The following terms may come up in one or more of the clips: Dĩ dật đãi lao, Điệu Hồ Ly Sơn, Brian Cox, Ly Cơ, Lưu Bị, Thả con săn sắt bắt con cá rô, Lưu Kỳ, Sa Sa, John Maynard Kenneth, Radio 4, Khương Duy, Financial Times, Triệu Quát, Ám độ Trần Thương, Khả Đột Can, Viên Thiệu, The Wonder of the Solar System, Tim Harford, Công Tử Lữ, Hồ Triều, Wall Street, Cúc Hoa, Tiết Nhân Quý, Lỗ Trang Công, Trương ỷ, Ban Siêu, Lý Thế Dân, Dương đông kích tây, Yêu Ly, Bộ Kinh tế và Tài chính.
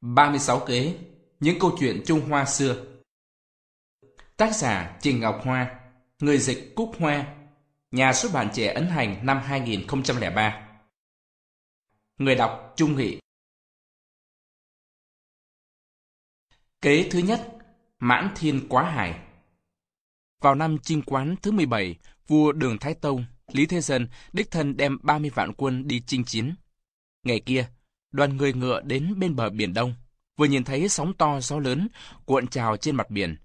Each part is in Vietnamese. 36 kế những câu chuyện Trung Hoa xưa. Tác giả Trình Ngọc Hoa, người dịch Cúc Hoa, nhà xuất bản Trẻ ấn hành năm 2003. Người đọc Trung Nghị. Kế thứ nhất, Mãn Thiên Quá Hải. Vào năm Chinh Quán thứ 17, vua Đường Thái Tông, Lý Thế Dân đích thân đem 30 vạn quân đi chinh chiến. Ngày kia, đoàn người ngựa đến bên bờ Biển Đông, vừa nhìn thấy sóng to gió lớn cuộn trào trên mặt biển,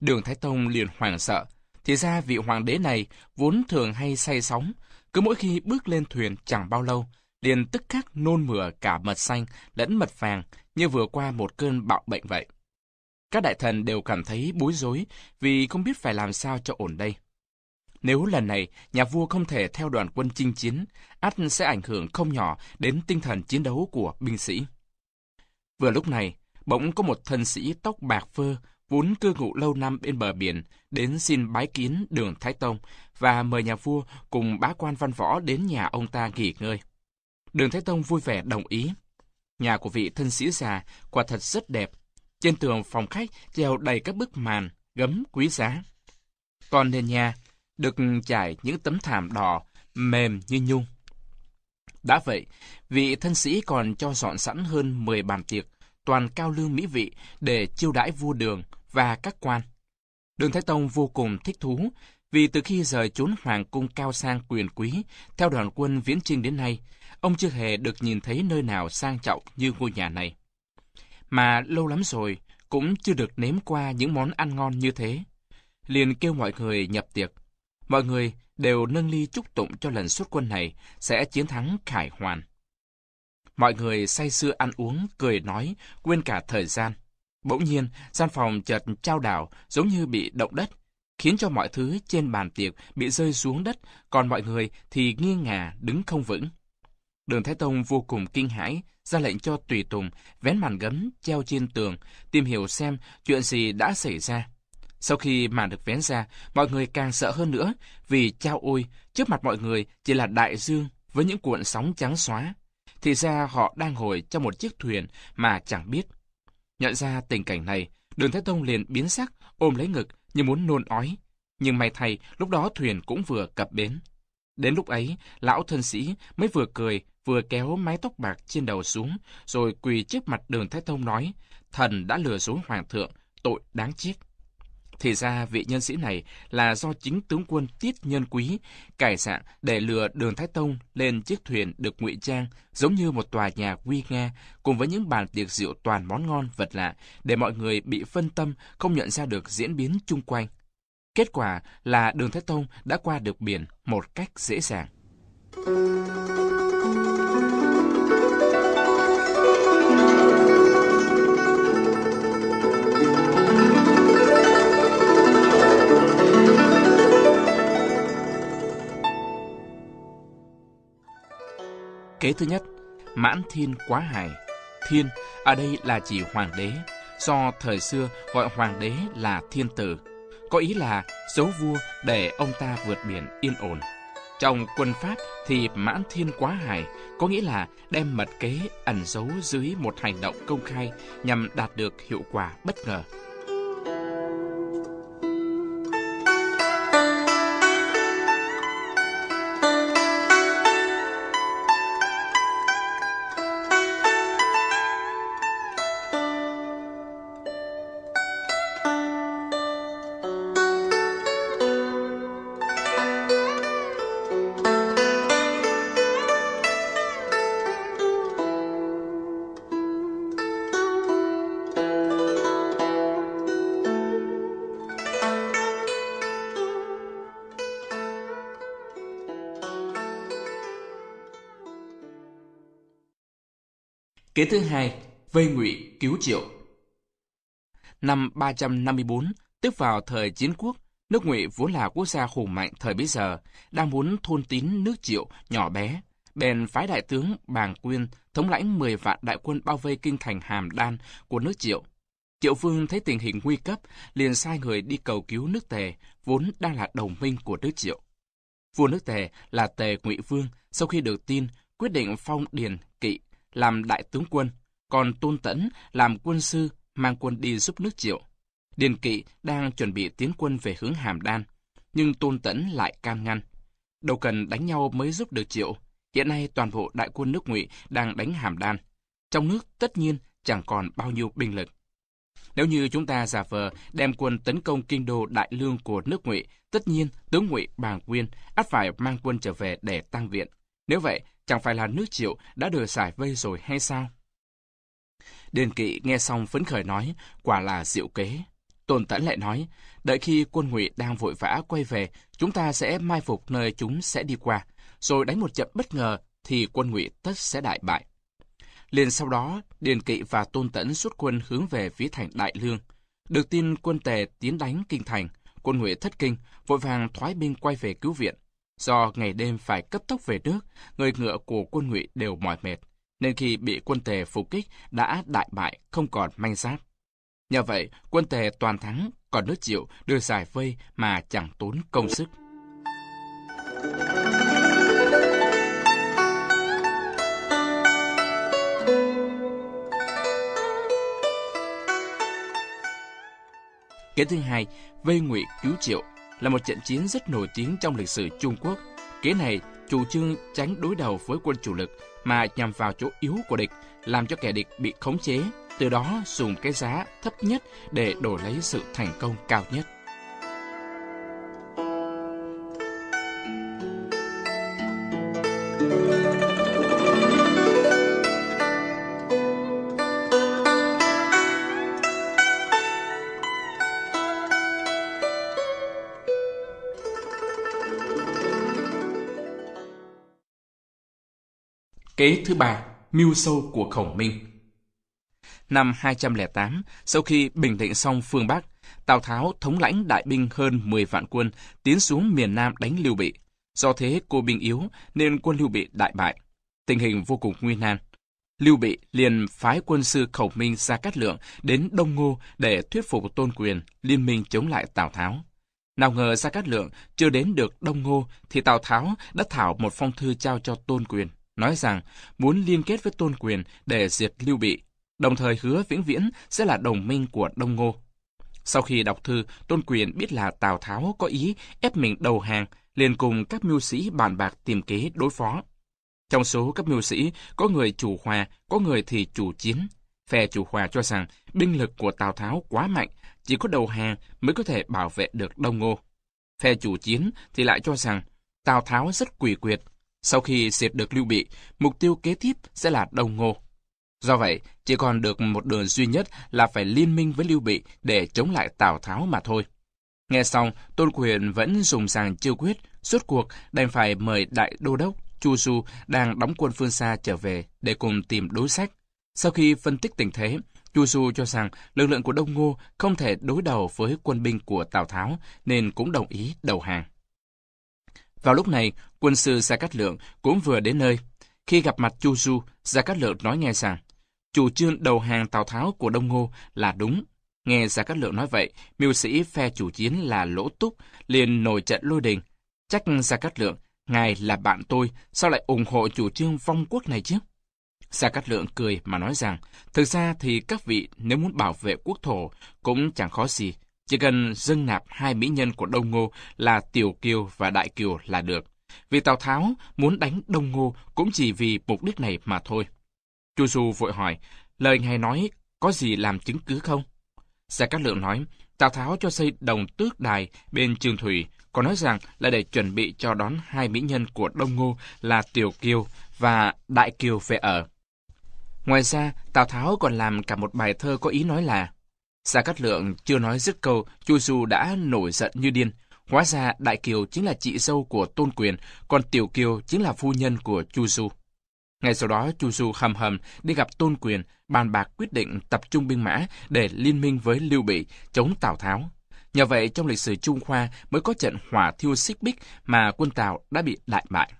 Đường Thái Tông liền hoảng sợ. Thì ra vị hoàng đế này vốn thường hay say sóng, cứ mỗi khi bước lên thuyền chẳng bao lâu, liền tức khắc nôn mửa cả mật xanh lẫn mật vàng như vừa qua một cơn bạo bệnh vậy. Các đại thần đều cảm thấy bối rối vì không biết phải làm sao cho ổn đây. Nếu lần này nhà vua không thể theo đoàn quân chinh chiến, ắt sẽ ảnh hưởng không nhỏ đến tinh thần chiến đấu của binh sĩ. Vừa lúc này, bỗng có một thân sĩ tóc bạc phơ, vốn cư ngụ lâu năm bên bờ biển, đến xin bái kiến Đường Thái Tông và mời nhà vua cùng bá quan văn võ đến nhà ông ta nghỉ ngơi. Đường Thái Tông vui vẻ đồng ý. Nhà của vị thân sĩ già quả thật rất đẹp. Trên tường phòng khách treo đầy các bức màn, gấm quý giá. Còn nền nhà được trải những tấm thảm đỏ, mềm như nhung. Đã vậy, vị thân sĩ còn cho dọn sẵn hơn 10 bàn tiệc, toàn cao lương mỹ vị để chiêu đãi vua Đường và các quan. Đường Thái Tông vô cùng thích thú, vì từ khi rời chốn hoàng cung cao sang quyền quý, theo đoàn quân viễn chinh đến nay, ông chưa hề được nhìn thấy nơi nào sang trọng như ngôi nhà này. Mà lâu lắm rồi, cũng chưa được nếm qua những món ăn ngon như thế. Liền kêu mọi người nhập tiệc. Mọi người đều nâng ly chúc tụng cho lần xuất quân này sẽ chiến thắng khải hoàn. Mọi người say sưa ăn uống, cười nói, quên cả thời gian. Bỗng nhiên, gian phòng chợt chao đảo giống như bị động đất, khiến cho mọi thứ trên bàn tiệc bị rơi xuống đất, còn mọi người thì nghiêng ngả đứng không vững. Đường Thái Tông vô cùng kinh hãi, ra lệnh cho tùy tùng vén màn gấm treo trên tường, tìm hiểu xem chuyện gì đã xảy ra. Sau khi màn được vén ra, mọi người càng sợ hơn nữa, vì chao ôi, trước mặt mọi người chỉ là đại dương với những cuộn sóng trắng xóa. Thì ra họ đang ngồi trong một chiếc thuyền mà chẳng biết. Nhận ra tình cảnh này, Đường Thái Tông liền biến sắc, ôm lấy ngực như muốn nôn ói. Nhưng may thay, lúc đó thuyền cũng vừa cập bến. Đến lúc ấy, lão thân sĩ mới vừa cười, vừa kéo mái tóc bạc trên đầu xuống, rồi quỳ trước mặt Đường Thái Tông nói, thần đã lừa dối hoàng thượng, tội đáng chết. Thì ra vị nhân sĩ này là do chính tướng quân Tiết Nhân Quý cải dạng để lừa Đường Thái Tông lên chiếc thuyền được ngụy trang giống như một tòa nhà nguy nga, cùng với những bàn tiệc rượu toàn món ngon vật lạ, để mọi người bị phân tâm không nhận ra được diễn biến chung quanh. Kết quả là Đường Thái Tông đã qua được biển một cách dễ dàng. Kế thứ nhất, Mãn Thiên Quá Hải. Thiên ở đây là chỉ hoàng đế, do thời xưa gọi hoàng đế là thiên tử, có ý là giấu vua để ông ta vượt biển yên ổn. Trong quân pháp thì Mãn Thiên Quá Hải có nghĩa là đem mật kế ẩn giấu dưới một hành động công khai nhằm đạt được hiệu quả bất ngờ. Kế thứ hai, vây Ngụy cứu Triệu. Năm 354, tức vào thời Chiến Quốc, nước Ngụy vốn là quốc gia hùng mạnh thời bấy giờ, đang muốn thôn tín nước Triệu nhỏ bé, bèn phái đại tướng Bàng Quyên thống lãnh 10 vạn đại quân bao vây kinh thành Hàm Đan của nước Triệu. Triệu Vương thấy tình hình nguy cấp, liền sai người đi cầu cứu nước Tề, vốn đang là đồng minh của nước Triệu. Vua nước Tề là Tề Ngụy Vương, sau khi được tin, quyết định phong Điền Kỵ làm đại tướng quân, còn Tôn Tẫn làm quân sư mang quân đi giúp nước Triệu. Điền Kỵ đang chuẩn bị tiến quân về hướng Hàm Đan, nhưng Tôn Tẫn lại can ngăn. Đâu cần đánh nhau mới giúp được Triệu, hiện nay toàn bộ đại quân nước Ngụy đang đánh Hàm Đan. Trong nước tất nhiên chẳng còn bao nhiêu binh lực. Nếu như chúng ta giả vờ đem quân tấn công kinh đô Đại Lương của nước Ngụy, tất nhiên tướng Ngụy Bàng Quyên ắt phải mang quân trở về để tăng viện. Nếu vậy, chẳng phải là nước Triệu đã được giải vây rồi hay sao? Điền Kỵ nghe xong phấn khởi nói, quả là diệu kế. Tôn Tẫn lại nói, đợi khi quân Ngụy đang vội vã quay về, chúng ta sẽ mai phục nơi chúng sẽ đi qua, rồi đánh một trận bất ngờ thì quân Ngụy tất sẽ đại bại. Liền sau đó, Điền Kỵ và Tôn Tẫn xuất quân hướng về phía thành Đại Lương. Được tin quân Tề tiến đánh kinh thành, quân Ngụy thất kinh, vội vàng thoái binh quay về cứu viện. Do ngày đêm phải cấp tốc về nước, người ngựa của quân Ngụy đều mỏi mệt, nên khi bị quân Tề phục kích đã đại bại không còn manh giáp. Nhờ vậy, quân Tề toàn thắng, còn nước Triệu đưa giải vây mà chẳng tốn công sức. Kế thứ hai, vây Ngụy cứu Triệu, là một trận chiến rất nổi tiếng trong lịch sử Trung Quốc. Kế này chủ trương tránh đối đầu với quân chủ lực mà nhằm vào chỗ yếu của địch, làm cho kẻ địch bị khống chế, từ đó dùng cái giá thấp nhất để đổi lấy sự thành công cao nhất. Kế thứ ba, mưu sâu của Khổng Minh. Năm 208, sau khi bình định xong phương Bắc, Tào Tháo thống lãnh đại binh hơn 10 vạn quân tiến xuống miền Nam đánh Lưu Bị. Do thế cô binh yếu nên quân Lưu Bị đại bại. Tình hình vô cùng nguy nan. Lưu Bị liền phái quân sư Khổng Minh Gia Cát Lượng đến Đông Ngô để thuyết phục Tôn Quyền liên minh chống lại Tào Tháo. Nào ngờ Gia Cát Lượng chưa đến được Đông Ngô thì Tào Tháo đã thảo một phong thư trao cho Tôn Quyền, nói rằng muốn liên kết với Tôn Quyền để diệt Lưu Bị, đồng thời hứa vĩnh viễn sẽ là đồng minh của Đông Ngô. Sau khi đọc thư, Tôn Quyền biết là Tào Tháo có ý ép mình đầu hàng, liền cùng các mưu sĩ bàn bạc tìm kế đối phó. Trong số các mưu sĩ, có người chủ hòa, có người thì chủ chiến. Phe chủ hòa cho rằng binh lực của Tào Tháo quá mạnh, chỉ có đầu hàng mới có thể bảo vệ được Đông Ngô. Phe chủ chiến thì lại cho rằng Tào Tháo rất quỷ quyệt, sau khi diệt được Lưu Bị, mục tiêu kế tiếp sẽ là Đông Ngô. Do vậy, chỉ còn được một đường duy nhất là phải liên minh với Lưu Bị để chống lại Tào Tháo mà thôi. Nghe xong, Tôn Quyền vẫn dùng rằng chưa quyết, rốt cuộc đành phải mời Đại Đô Đốc Chu Du đang đóng quân phương xa trở về để cùng tìm đối sách. Sau khi phân tích tình thế, Chu Du cho rằng lực lượng của Đông Ngô không thể đối đầu với quân binh của Tào Tháo nên cũng đồng ý đầu hàng. Vào lúc này, quân sư Gia Cát Lượng cũng vừa đến nơi. Khi gặp mặt Chu Du, Gia Cát Lượng nói ngay rằng chủ trương đầu hàng Tào Tháo của Đông Ngô là đúng. Nghe Gia Cát Lượng nói vậy, mưu sĩ phe chủ chiến là Lỗ Túc liền nổi trận lôi đình. Trách Gia Cát Lượng, ngài là bạn tôi, sao lại ủng hộ chủ trương vong quốc này chứ? Gia Cát Lượng cười mà nói rằng, thực ra thì các vị nếu muốn bảo vệ quốc thổ cũng chẳng khó gì. Chỉ cần dâng nạp hai mỹ nhân của Đông Ngô là Tiểu Kiều và Đại Kiều là được. Vì Tào Tháo muốn đánh Đông Ngô cũng chỉ vì mục đích này mà thôi. Chu Du vội hỏi, lời ngài nói có gì làm chứng cứ không? Gia Cát Lượng nói, Tào Tháo cho xây Đồng Tước Đài bên Trường Thủy, còn nói rằng là để chuẩn bị cho đón hai mỹ nhân của Đông Ngô là Tiểu Kiều và Đại Kiều về ở. Ngoài ra, Tào Tháo còn làm cả một bài thơ có ý nói là. Gia Cát Lượng chưa nói dứt câu, Chu Du đã nổi giận như điên. Hóa ra Đại Kiều chính là chị dâu của Tôn Quyền, còn Tiểu Kiều chính là phu nhân của Chu Du. Ngay sau đó, Chu Du hầm hầm đi gặp Tôn Quyền, bàn bạc quyết định tập trung binh mã để liên minh với Lưu Bị chống Tào Tháo. Nhờ vậy, trong lịch sử Trung Hoa mới có trận hỏa thiêu xích bích mà quân Tào đã bị đại bại.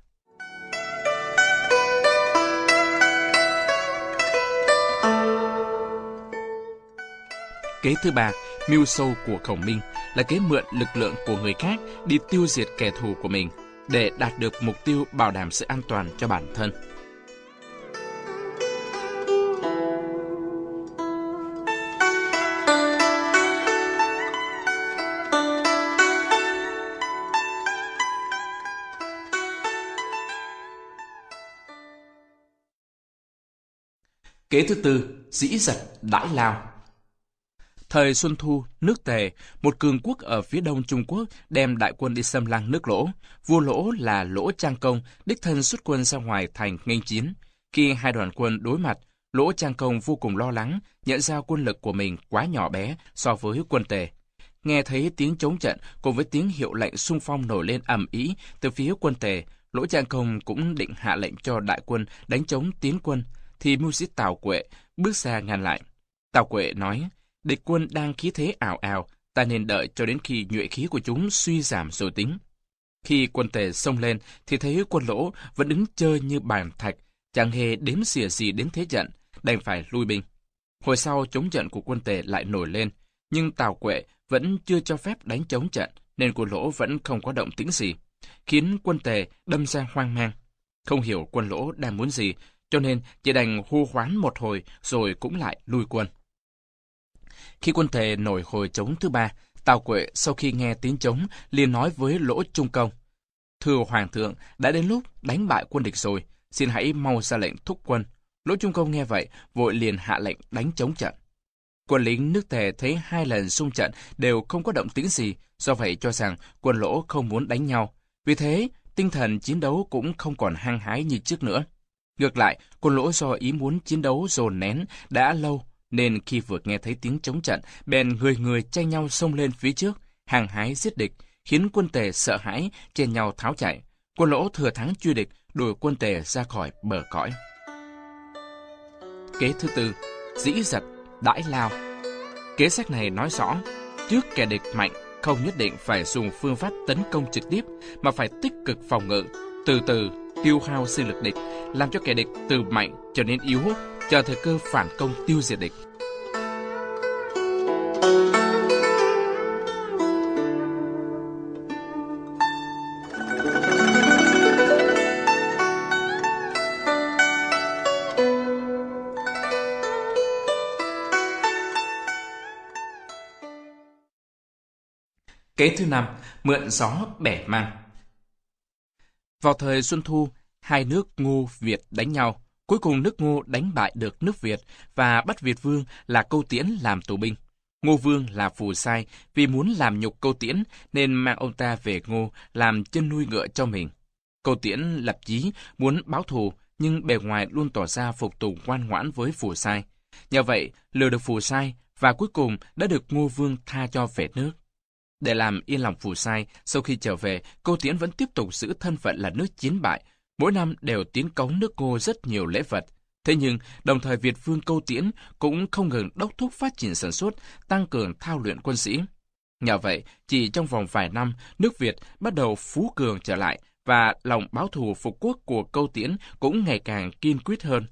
Kế thứ ba, mưu sâu của Khổng Minh, là kế mượn lực lượng của người khác đi tiêu diệt kẻ thù của mình để đạt được mục tiêu bảo đảm sự an toàn cho bản thân. Kế thứ tư, dĩ dật đãi lao. Thời Xuân Thu, nước Tề, một cường quốc ở phía đông Trung Quốc đem đại quân đi xâm lăng nước Lỗ. Vua Lỗ là Lỗ Trang Công, đích thân xuất quân ra ngoài thành nghênh chiến. Khi hai đoàn quân đối mặt, Lỗ Trang Công vô cùng lo lắng, nhận ra quân lực của mình quá nhỏ bé so với quân Tề. Nghe thấy tiếng chống trận cùng với tiếng hiệu lệnh xung phong nổi lên ầm ĩ từ phía quân Tề, Lỗ Trang Công cũng định hạ lệnh cho đại quân đánh chống tiến quân, thì mưu sĩ Tào Quệ bước ra ngăn lại. Tào Quệ nói, địch quân đang khí thế ào ào, ta nên đợi cho đến khi nhuệ khí của chúng suy giảm rồi tính. Khi quân Tề xông lên, thì thấy quân Lỗ vẫn đứng chơ như bàn thạch, chẳng hề đếm xỉa gì đến thế trận, đành phải lui binh. Hồi sau chống trận của quân Tề lại nổi lên, nhưng Tào Quệ vẫn chưa cho phép đánh chống trận, nên quân Lỗ vẫn không có động tĩnh gì, khiến quân Tề đâm ra hoang mang. Không hiểu quân Lỗ đang muốn gì, cho nên chỉ đành hô hoán một hồi rồi cũng lại lui quân. Khi quân Tề nổi hồi trống thứ ba, Tào Quệ sau khi nghe tiếng trống liền nói với Lỗ Trung Công, thưa Hoàng thượng, đã đến lúc đánh bại quân địch rồi, xin hãy mau ra lệnh thúc quân. Lỗ Trung Công nghe vậy, vội liền hạ lệnh đánh chống trận. Quân lính nước Tề thấy hai lần xung trận đều không có động tĩnh gì, do vậy cho rằng quân Lỗ không muốn đánh nhau. Vì thế, tinh thần chiến đấu cũng không còn hăng hái như trước nữa. Ngược lại, quân Lỗ do ý muốn chiến đấu dồn nén đã lâu, nên khi vừa nghe thấy tiếng chống trận, bèn người người tranh nhau xông lên phía trước, hăng hái giết địch, khiến quân Tề sợ hãi, chen nhau tháo chạy. Quân Lỗ thừa thắng truy địch, đuổi quân Tề ra khỏi bờ cõi. Kế thứ tư, dĩ dật đãi lao. Kế sách này nói rõ, trước kẻ địch mạnh, không nhất định phải dùng phương pháp tấn công trực tiếp, mà phải tích cực phòng ngự, từ từ tiêu hao sinh lực địch, làm cho kẻ địch từ mạnh trở nên yếu, chờ thời cơ phản công tiêu diệt địch. Kế thứ năm, mượn gió bẻ măng. Vào thời Xuân Thu, hai nước Ngô, Việt đánh nhau. Cuối cùng nước Ngô đánh bại được nước Việt và bắt Việt Vương là Câu Tiễn làm tù binh. Ngô Vương là Phù Sai vì muốn làm nhục Câu Tiễn nên mang ông ta về Ngô làm chân nuôi ngựa cho mình. Câu Tiễn lập chí muốn báo thù nhưng bề ngoài luôn tỏ ra phục tùng ngoan ngoãn với Phù Sai. Nhờ vậy lừa được Phù Sai và cuối cùng đã được Ngô Vương tha cho về nước. Để làm yên lòng Phù Sai, sau khi trở về, Câu Tiễn vẫn tiếp tục giữ thân phận là nước chiến bại. Mỗi năm đều tiến cống nước Ngô rất nhiều lễ vật. Thế nhưng, đồng thời Việt Vương Câu Tiễn cũng không ngừng đốc thúc phát triển sản xuất, tăng cường thao luyện quân sĩ. Nhờ vậy, chỉ trong vòng vài năm, nước Việt bắt đầu phú cường trở lại và lòng báo thù phục quốc của Câu Tiễn cũng ngày càng kiên quyết hơn.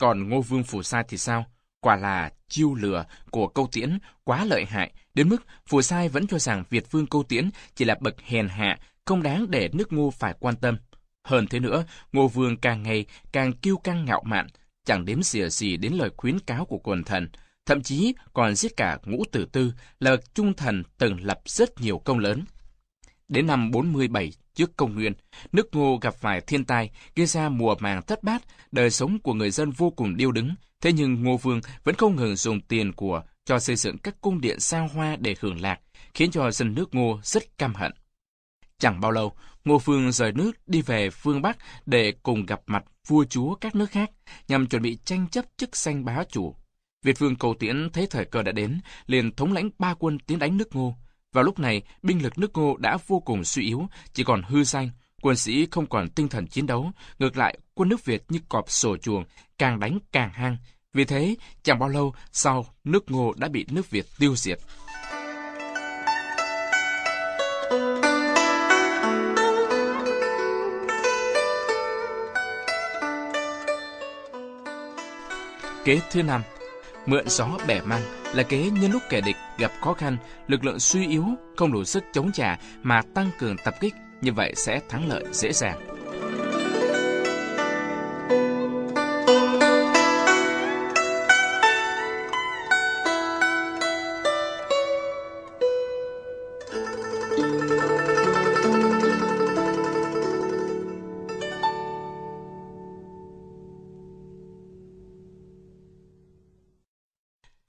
Còn Ngô Vương Phù Sai thì sao? Quả là chiêu lừa của Câu Tiễn quá lợi hại, đến mức Phù Sai vẫn cho rằng Việt Vương Câu Tiễn chỉ là bậc hèn hạ, không đáng để nước Ngô phải quan tâm. Hơn thế nữa, Ngô Vương càng ngày càng kiêu căng ngạo mạn, chẳng đếm xỉa gì đến lời khuyến cáo của quần thần, thậm chí còn giết cả Ngũ Tử Tư là bậc trung thần từng lập rất nhiều công lớn. Đến năm 47 trước công nguyên, nước Ngô gặp phải thiên tai, gây ra mùa màng thất bát, đời sống của người dân vô cùng điêu đứng. Thế nhưng Ngô Vương vẫn không ngừng dùng tiền của cho xây dựng các cung điện xa hoa để hưởng lạc, khiến cho dân nước Ngô rất căm hận. Chẳng bao lâu, Ngô Vương rời nước đi về phương Bắc để cùng gặp mặt vua chúa các nước khác, nhằm chuẩn bị tranh chấp chức danh bá chủ. Việt Vương Câu Tiễn thấy thời cơ đã đến, liền thống lãnh 3 quân tiến đánh nước Ngô. Vào lúc này, binh lực nước Ngô đã vô cùng suy yếu, chỉ còn hư danh, quân sĩ không còn tinh thần chiến đấu, ngược lại quân nước Việt như cọp sổ chuồng, càng đánh càng hăng. Vì thế, chẳng bao lâu sau, nước Ngô đã bị nước Việt tiêu diệt. Kế thứ 5, mượn gió bẻ măng là kế nhân lúc kẻ địch gặp khó khăn, lực lượng suy yếu, không đủ sức chống trả mà tăng cường tập kích, như vậy sẽ thắng lợi dễ dàng.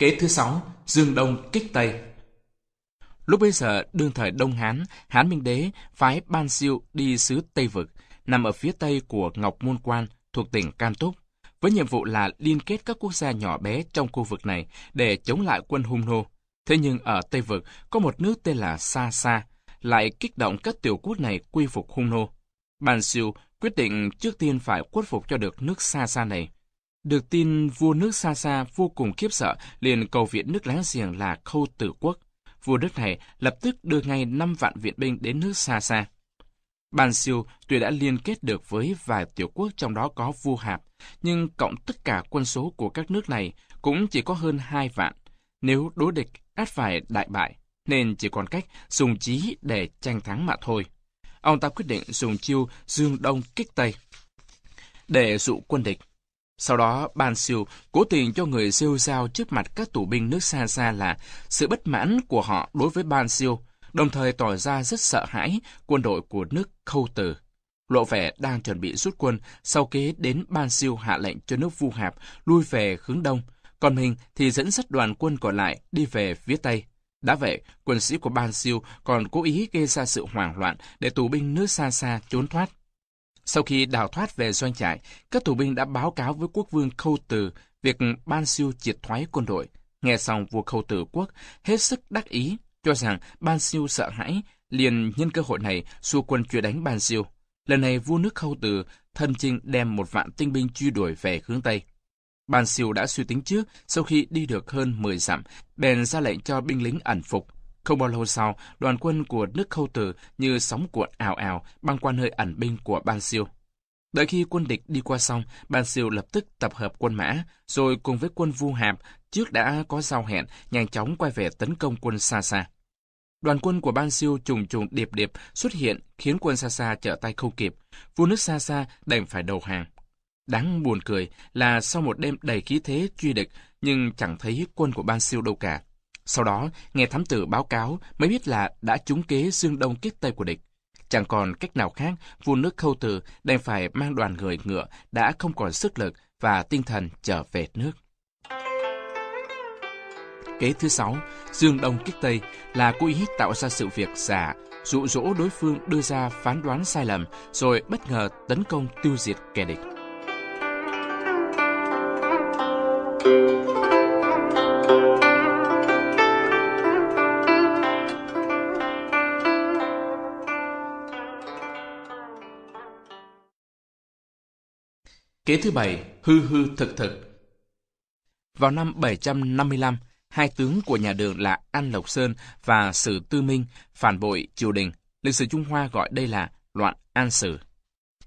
Kế thứ 6, Dương Đông kích Tây. Lúc bây giờ, đương thời Đông Hán, Hán Minh Đế phái Ban Siêu đi xứ Tây Vực, nằm ở phía tây của Ngọc Môn Quan, thuộc tỉnh Cam Túc, với nhiệm vụ là liên kết các quốc gia nhỏ bé trong khu vực này để chống lại quân Hung Nô. Thế nhưng ở Tây Vực có một nước tên là Sa Sa, lại kích động các tiểu quốc này quy phục Hung Nô. Ban Siêu quyết định trước tiên phải khuất phục cho được nước Sa Sa này. Được tin, vua nước Sa Sa vô cùng khiếp sợ, liền cầu viện nước láng giềng là Khâu Tử Quốc. Vua nước này lập tức đưa ngay 5 vạn viện binh đến nước Sa Sa. Ban Siêu tuy đã liên kết được với vài tiểu quốc, trong đó có vua Hạp, nhưng cộng tất cả quân số của các nước này cũng chỉ có hơn 2 vạn. Nếu đối địch, ắt phải đại bại, nên chỉ còn cách dùng trí để tranh thắng mà thôi. Ông ta quyết định dùng chiêu Dương Đông kích Tây để dụ quân địch. Sau đó, Ban Siêu cố tình cho người rêu rao trước mặt các tù binh nước Sa Sa là sự bất mãn của họ đối với Ban Siêu, đồng thời tỏ ra rất sợ hãi quân đội của nước Khâu Tử. Lộ vẻ đang chuẩn bị rút quân, sau kế đến Ban Siêu hạ lệnh cho nước Vu Hạp lui về hướng đông, còn mình thì dẫn dắt đoàn quân còn lại đi về phía tây. Đã vậy, quân sĩ của Ban Siêu còn cố ý gây ra sự hoảng loạn để tù binh nước Sa Sa trốn thoát. Sau khi đào thoát về doanh trại, các tù binh đã báo cáo với quốc vương Khâu Tử việc Ban Siêu triệt thoái quân đội. Nghe xong, vua Khâu Tử Quốc hết sức đắc ý, cho rằng Ban Siêu sợ hãi, liền nhân cơ hội này xua quân truy đánh Ban Siêu. Lần này vua nước Khâu Tử thân chinh đem 1 vạn tinh binh truy đuổi về hướng tây. Ban Siêu đã suy tính trước, sau khi đi được hơn 10 dặm, bèn ra lệnh cho binh lính ẩn phục. Không bao lâu sau, đoàn quân của nước Khâu Tử như sóng cuộn ào ào băng qua nơi ẩn binh của Ban Siêu. Đợi khi quân địch đi qua xong, Ban Siêu lập tức tập hợp quân mã, rồi cùng với quân Vu Hạp trước đã có giao hẹn, nhanh chóng quay về tấn công quân Sa Sa. Đoàn quân của Ban Siêu trùng trùng điệp điệp xuất hiện, khiến quân Sa Sa trở tay không kịp. Vua nước Sa Sa đành phải đầu hàng. Đáng buồn cười là sau một đêm đầy khí thế truy địch, nhưng chẳng thấy quân của Ban Siêu đâu cả. Sau đó, nghe thám tử báo cáo mới biết là đã trúng kế Dương Đông kích Tây của địch. Chẳng còn cách nào khác, vua nước Khâu Tử đành phải mang đoàn người ngựa đã không còn sức lực và tinh thần trở về nước. Kế thứ 6, Dương Đông kích Tây là cố ý tạo ra sự việc giả, dụ dỗ đối phương đưa ra phán đoán sai lầm, rồi bất ngờ tấn công tiêu diệt kẻ địch. Kế thứ 7, hư hư thực thực. Vào năm 755, hai tướng của nhà Đường là An Lộc Sơn và Sử Tư Minh phản bội triều đình. Lịch sử Trung Hoa gọi đây là loạn An Sử.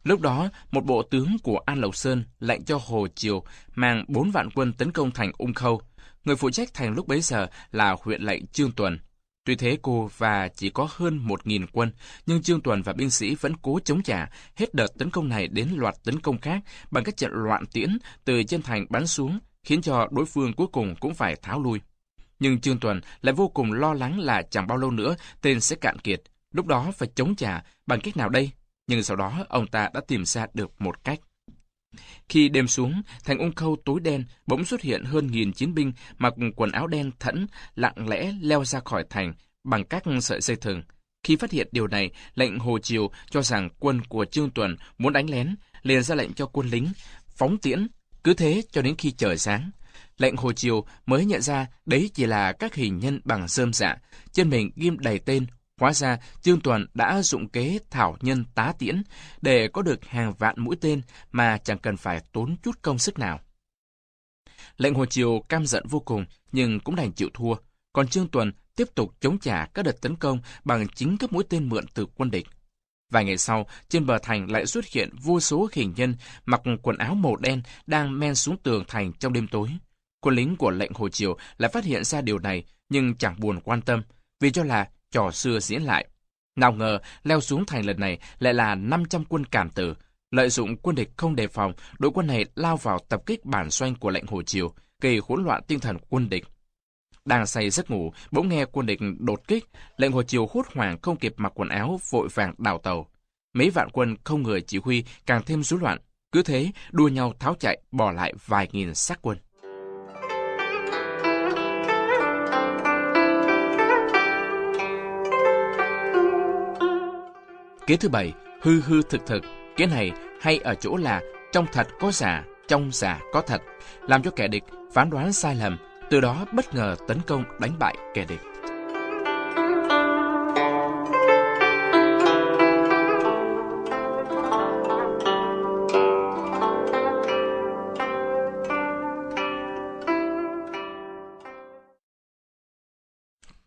Lúc đó, một bộ tướng của An Lộc Sơn lệnh cho Hồ Triều mang 4 vạn quân tấn công thành Ung Khâu. Người phụ trách thành lúc bấy giờ là huyện lệnh Trương Tuần. Tuy thế cô và chỉ có hơn 1.000 quân, nhưng Trương Tuần và binh sĩ vẫn cố chống trả hết đợt tấn công này đến loạt tấn công khác bằng các trận loạn tiễn từ trên thành bắn xuống, khiến cho đối phương cuối cùng cũng phải tháo lui. Nhưng Trương Tuần lại vô cùng lo lắng là chẳng bao lâu nữa tên sẽ cạn kiệt, lúc đó phải chống trả bằng cách nào đây? Nhưng sau đó ông ta đã tìm ra được một cách. Khi đêm xuống, thành Ung Khâu tối đen, bỗng xuất hiện hơn 1.000 chiến binh mặc quần áo đen thẫn, lặng lẽ leo ra khỏi thành bằng các sợi dây thừng. Khi phát hiện điều này, lệnh Hồ Triều cho rằng quân của Trương Tuần muốn đánh lén, liền ra lệnh cho quân lính phóng tiễn, cứ thế cho đến khi trời sáng. Lệnh Hồ Triều mới nhận ra đấy chỉ là các hình nhân bằng rơm rạ, trên mình ghim đầy tên. Hóa ra, Trương Tuần đã dụng kế thảo nhân tá tiễn để có được hàng vạn mũi tên mà chẳng cần phải tốn chút công sức nào. Lệnh Hồ Triều căm giận vô cùng nhưng cũng đành chịu thua, còn Trương Tuần tiếp tục chống trả các đợt tấn công bằng chính các mũi tên mượn từ quân địch. Vài ngày sau, trên bờ thành lại xuất hiện vô số hình nhân mặc quần áo màu đen đang men xuống tường thành trong đêm tối. Quân lính của lệnh Hồ Triều lại phát hiện ra điều này nhưng chẳng buồn quan tâm vì cho là trò xưa diễn lại. Nào ngờ, leo xuống thành lần này lại là 500 quân cảm tử. Lợi dụng quân địch không đề phòng, đội quân này lao vào tập kích bản doanh của lệnh Hồ Triều, gây hỗn loạn tinh thần quân địch. Đang say giấc ngủ, bỗng nghe quân địch đột kích, lệnh Hồ Triều hốt hoảng không kịp mặc quần áo, vội vàng đào tàu. Mấy vạn quân không người chỉ huy càng thêm rối loạn, cứ thế đua nhau tháo chạy, bỏ lại vài nghìn xác quân. Kế thứ bảy, hư hư thực thực. Kế này hay ở chỗ là trong thạch có giả, trong giả có thạch, làm cho kẻ địch phán đoán sai lầm, từ đó bất ngờ tấn công đánh bại kẻ địch.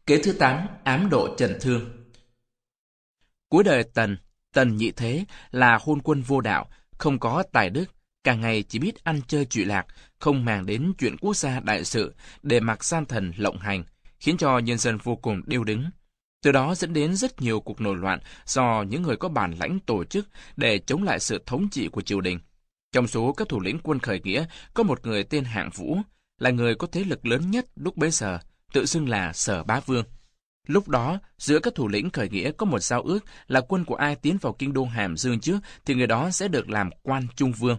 Kế thứ 8, ám độ Trần Thương. Cuối đời Tần, Tần Nhị Thế là hôn quân vô đạo, không có tài đức, càng ngày chỉ biết ăn chơi trụy lạc, không màng đến chuyện quốc gia đại sự, để mặc gian thần lộng hành, khiến cho nhân dân vô cùng điêu đứng. Từ đó dẫn đến rất nhiều cuộc nổi loạn do những người có bản lãnh tổ chức để chống lại sự thống trị của triều đình. Trong số các thủ lĩnh quân khởi nghĩa có một người tên Hạng Vũ, là người có thế lực lớn nhất lúc bấy giờ, tự xưng là Sở Bá Vương. Lúc đó, giữa các thủ lĩnh khởi nghĩa có một giao ước là quân của ai tiến vào kinh đô Hàm Dương trước thì người đó sẽ được làm quan trung vương.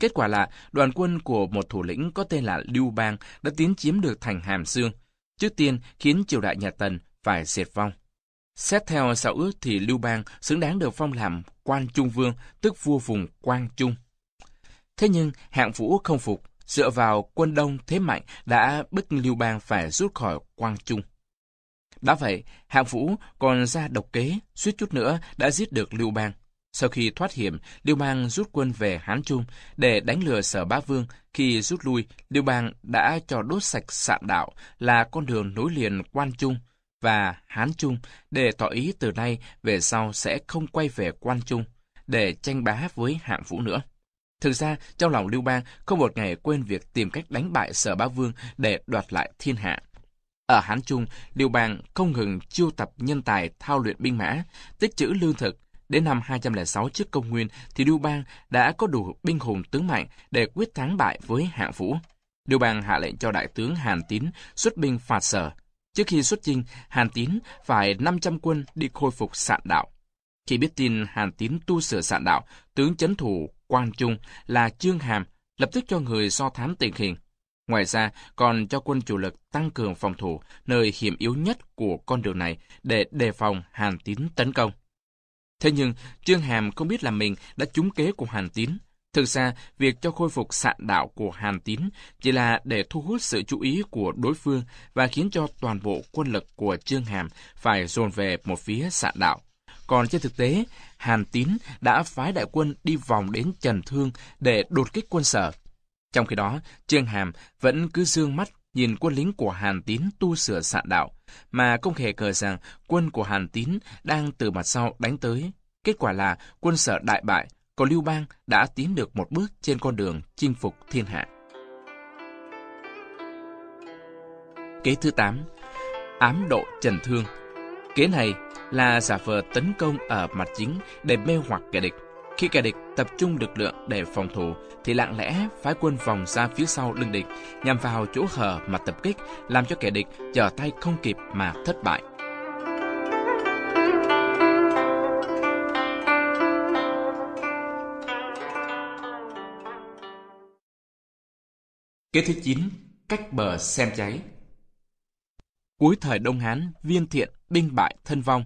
Kết quả là đoàn quân của một thủ lĩnh có tên là Lưu Bang đã tiến chiếm được thành Hàm Dương, trước tiên khiến triều đại nhà Tần phải diệt vong. Xét theo giao ước thì Lưu Bang xứng đáng được phong làm quan trung vương, tức vua vùng Quang Trung. Thế nhưng Hạng Vũ không phục, dựa vào quân đông thế mạnh đã bức Lưu Bang phải rút khỏi Quang Trung. Đã vậy, Hạng Vũ còn ra độc kế, suýt chút nữa đã giết được Lưu Bang. Sau khi thoát hiểm, Lưu Bang rút quân về Hán Trung để đánh lừa Sở Bá Vương. Khi rút lui, Lưu Bang đã cho đốt sạch Sạm Đạo là con đường nối liền Quan Trung và Hán Trung để tỏ ý từ nay về sau sẽ không quay về Quan Trung để tranh bá với Hạng Vũ nữa. Thực ra, trong lòng Lưu Bang không một ngày quên việc tìm cách đánh bại Sở Bá Vương để đoạt lại thiên hạ. Ở Hán Trung, Lưu Bang không ngừng chiêu tập nhân tài thao luyện binh mã, tích trữ lương thực. Đến năm 206 trước Công nguyên thì Lưu Bang đã có đủ binh hùng tướng mạnh để quyết thắng bại với Hạng Vũ. Lưu Bang hạ lệnh cho đại tướng Hàn Tín xuất binh phạt Sở. Trước khi xuất chinh, Hàn Tín phải 500 quân đi khôi phục Sạn Đạo. Khi biết tin Hàn Tín tu sửa Sạn Đạo, tướng trấn thủ Quang Trung là Trương Hàm lập tức cho người do thám tình hình. Ngoài ra, còn cho quân chủ lực tăng cường phòng thủ nơi hiểm yếu nhất của con đường này để đề phòng Hàn Tín tấn công. Thế nhưng, Trương Hàm không biết là mình đã trúng kế của Hàn Tín. Thực ra, việc cho khôi phục Sạn Đạo của Hàn Tín chỉ là để thu hút sự chú ý của đối phương và khiến cho toàn bộ quân lực của Trương Hàm phải dồn về một phía Sạn Đạo. Còn trên thực tế, Hàn Tín đã phái đại quân đi vòng đến Trần Thương để đột kích quân Sở. Trong khi đó, Trương Hàm vẫn cứ dương mắt nhìn quân lính của Hàn Tín tu sửa Sạn Đạo, mà không hề ngờ rằng quân của Hàn Tín đang từ mặt sau đánh tới. Kết quả là quân Sở đại bại, còn Lưu Bang đã tiến được một bước trên con đường chinh phục thiên hạ. Kế thứ 8, ám độ Trần Thương. Kế này là giả vờ tấn công ở mặt chính để mê hoặc kẻ địch. Khi kẻ địch tập trung lực lượng để phòng thủ thì lặng lẽ phái quân vòng ra phía sau lưng địch, nhằm vào chỗ hở mà tập kích, làm cho kẻ địch trở tay không kịp mà thất bại. Kế thứ 9, cách bờ xem cháy. Cuối thời Đông Hán, Viên Thiện binh bại thân vong.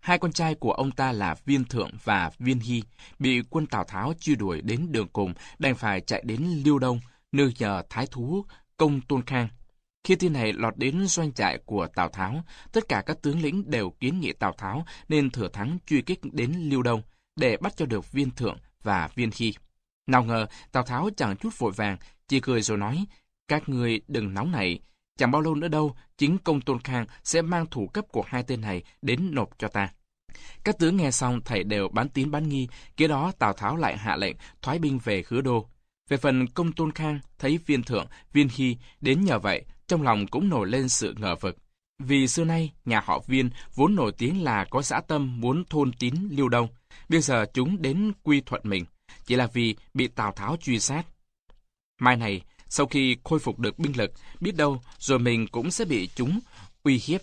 Hai con trai của ông ta là Viên Thượng và Viên Hy bị quân Tào Tháo truy đuổi đến đường cùng, đành phải chạy đến Liêu Đông, nơi nhờ Thái Thú Công Tôn Khang. Khi tin này lọt đến doanh trại của Tào Tháo, tất cả các tướng lĩnh đều kiến nghị Tào Tháo nên thừa thắng truy kích đến Liêu Đông để bắt cho được Viên Thượng và Viên Hy. Nào ngờ Tào Tháo chẳng chút vội vàng, chỉ cười rồi nói: "Các ngươi đừng nóng nảy, chẳng bao lâu nữa đâu, chính Công Tôn Khang sẽ mang thủ cấp của hai tên này đến nộp cho ta." Các tướng nghe xong thảy đều bán tín bán nghi, kế đó Tào Tháo lại hạ lệnh thoái binh về Hứa Đô. Về phần Công Tôn Khang thấy Viên Thượng, Viên Hy đến nhờ vậy, trong lòng cũng nổi lên sự ngờ vực. Vì xưa nay, nhà họ Viên vốn nổi tiếng là có dã tâm muốn thôn tín Liêu Đông, bây giờ chúng đến quy thuận mình, chỉ là vì bị Tào Tháo truy sát. Mai này, sau khi khôi phục được binh lực, biết đâu rồi mình cũng sẽ bị chúng uy hiếp.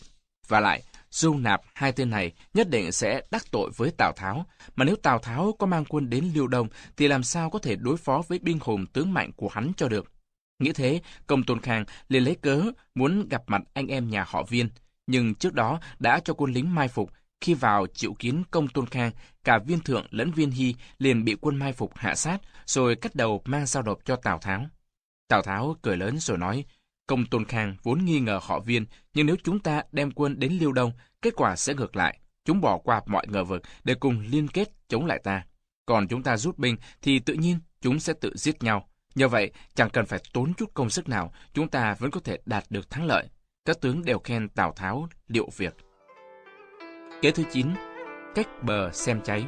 Và lại, du nạp hai tên này nhất định sẽ đắc tội với Tào Tháo, mà nếu Tào Tháo có mang quân đến Liêu Đông thì làm sao có thể đối phó với binh hùng tướng mạnh của hắn cho được. Nghĩ thế, Công Tôn Khang liền lấy cớ muốn gặp mặt anh em nhà họ Viên, nhưng trước đó đã cho quân lính mai phục, Khi vào triệu kiến Công Tôn Khang, cả Viên Thượng lẫn Viên Hy liền bị quân mai phục hạ sát, rồi cắt đầu mang giao nộp cho Tào Tháo. Tào Tháo cười lớn rồi nói, Công Tôn Khang vốn nghi ngờ họ Viên, nhưng nếu chúng ta đem quân đến Liêu Đông, kết quả sẽ ngược lại. Chúng bỏ qua mọi ngờ vực để cùng liên kết chống lại ta. Còn chúng ta rút binh thì tự nhiên chúng sẽ tự giết nhau. Nhờ vậy, chẳng cần phải tốn chút công sức nào, chúng ta vẫn có thể đạt được thắng lợi. Các tướng đều khen Tào Tháo liệu việc. Kế thứ 9. Cách bờ xem cháy.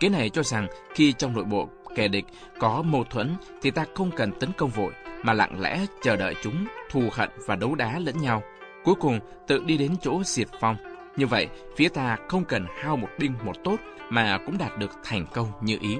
Kế này cho rằng khi trong nội bộ kẻ địch có mâu thuẫn thì ta không cần tấn công vội, mà lặng lẽ chờ đợi chúng thù hận và đấu đá lẫn nhau. Cuối cùng tự đi đến chỗ diệt vong. Như vậy, phía ta không cần hao một đinh một tốt mà cũng đạt được thành công như ý.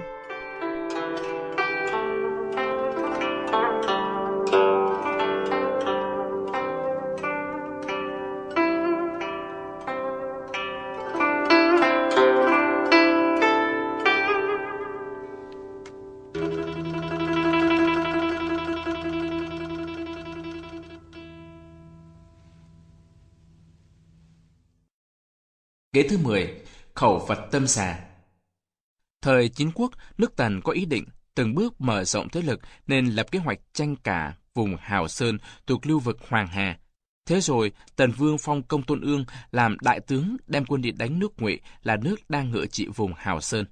Kế thứ 10. Khẩu Phật Tâm Xà. Thời Chiến Quốc, nước Tần có ý định từng bước mở rộng thế lực nên lập kế hoạch tranh cả vùng Hào Sơn thuộc lưu vực Hoàng Hà. Thế rồi, Tần Vương phong Công Tôn Ương làm đại tướng đem quân đi đánh nước Ngụy là nước đang ngự trị vùng Hào Sơn.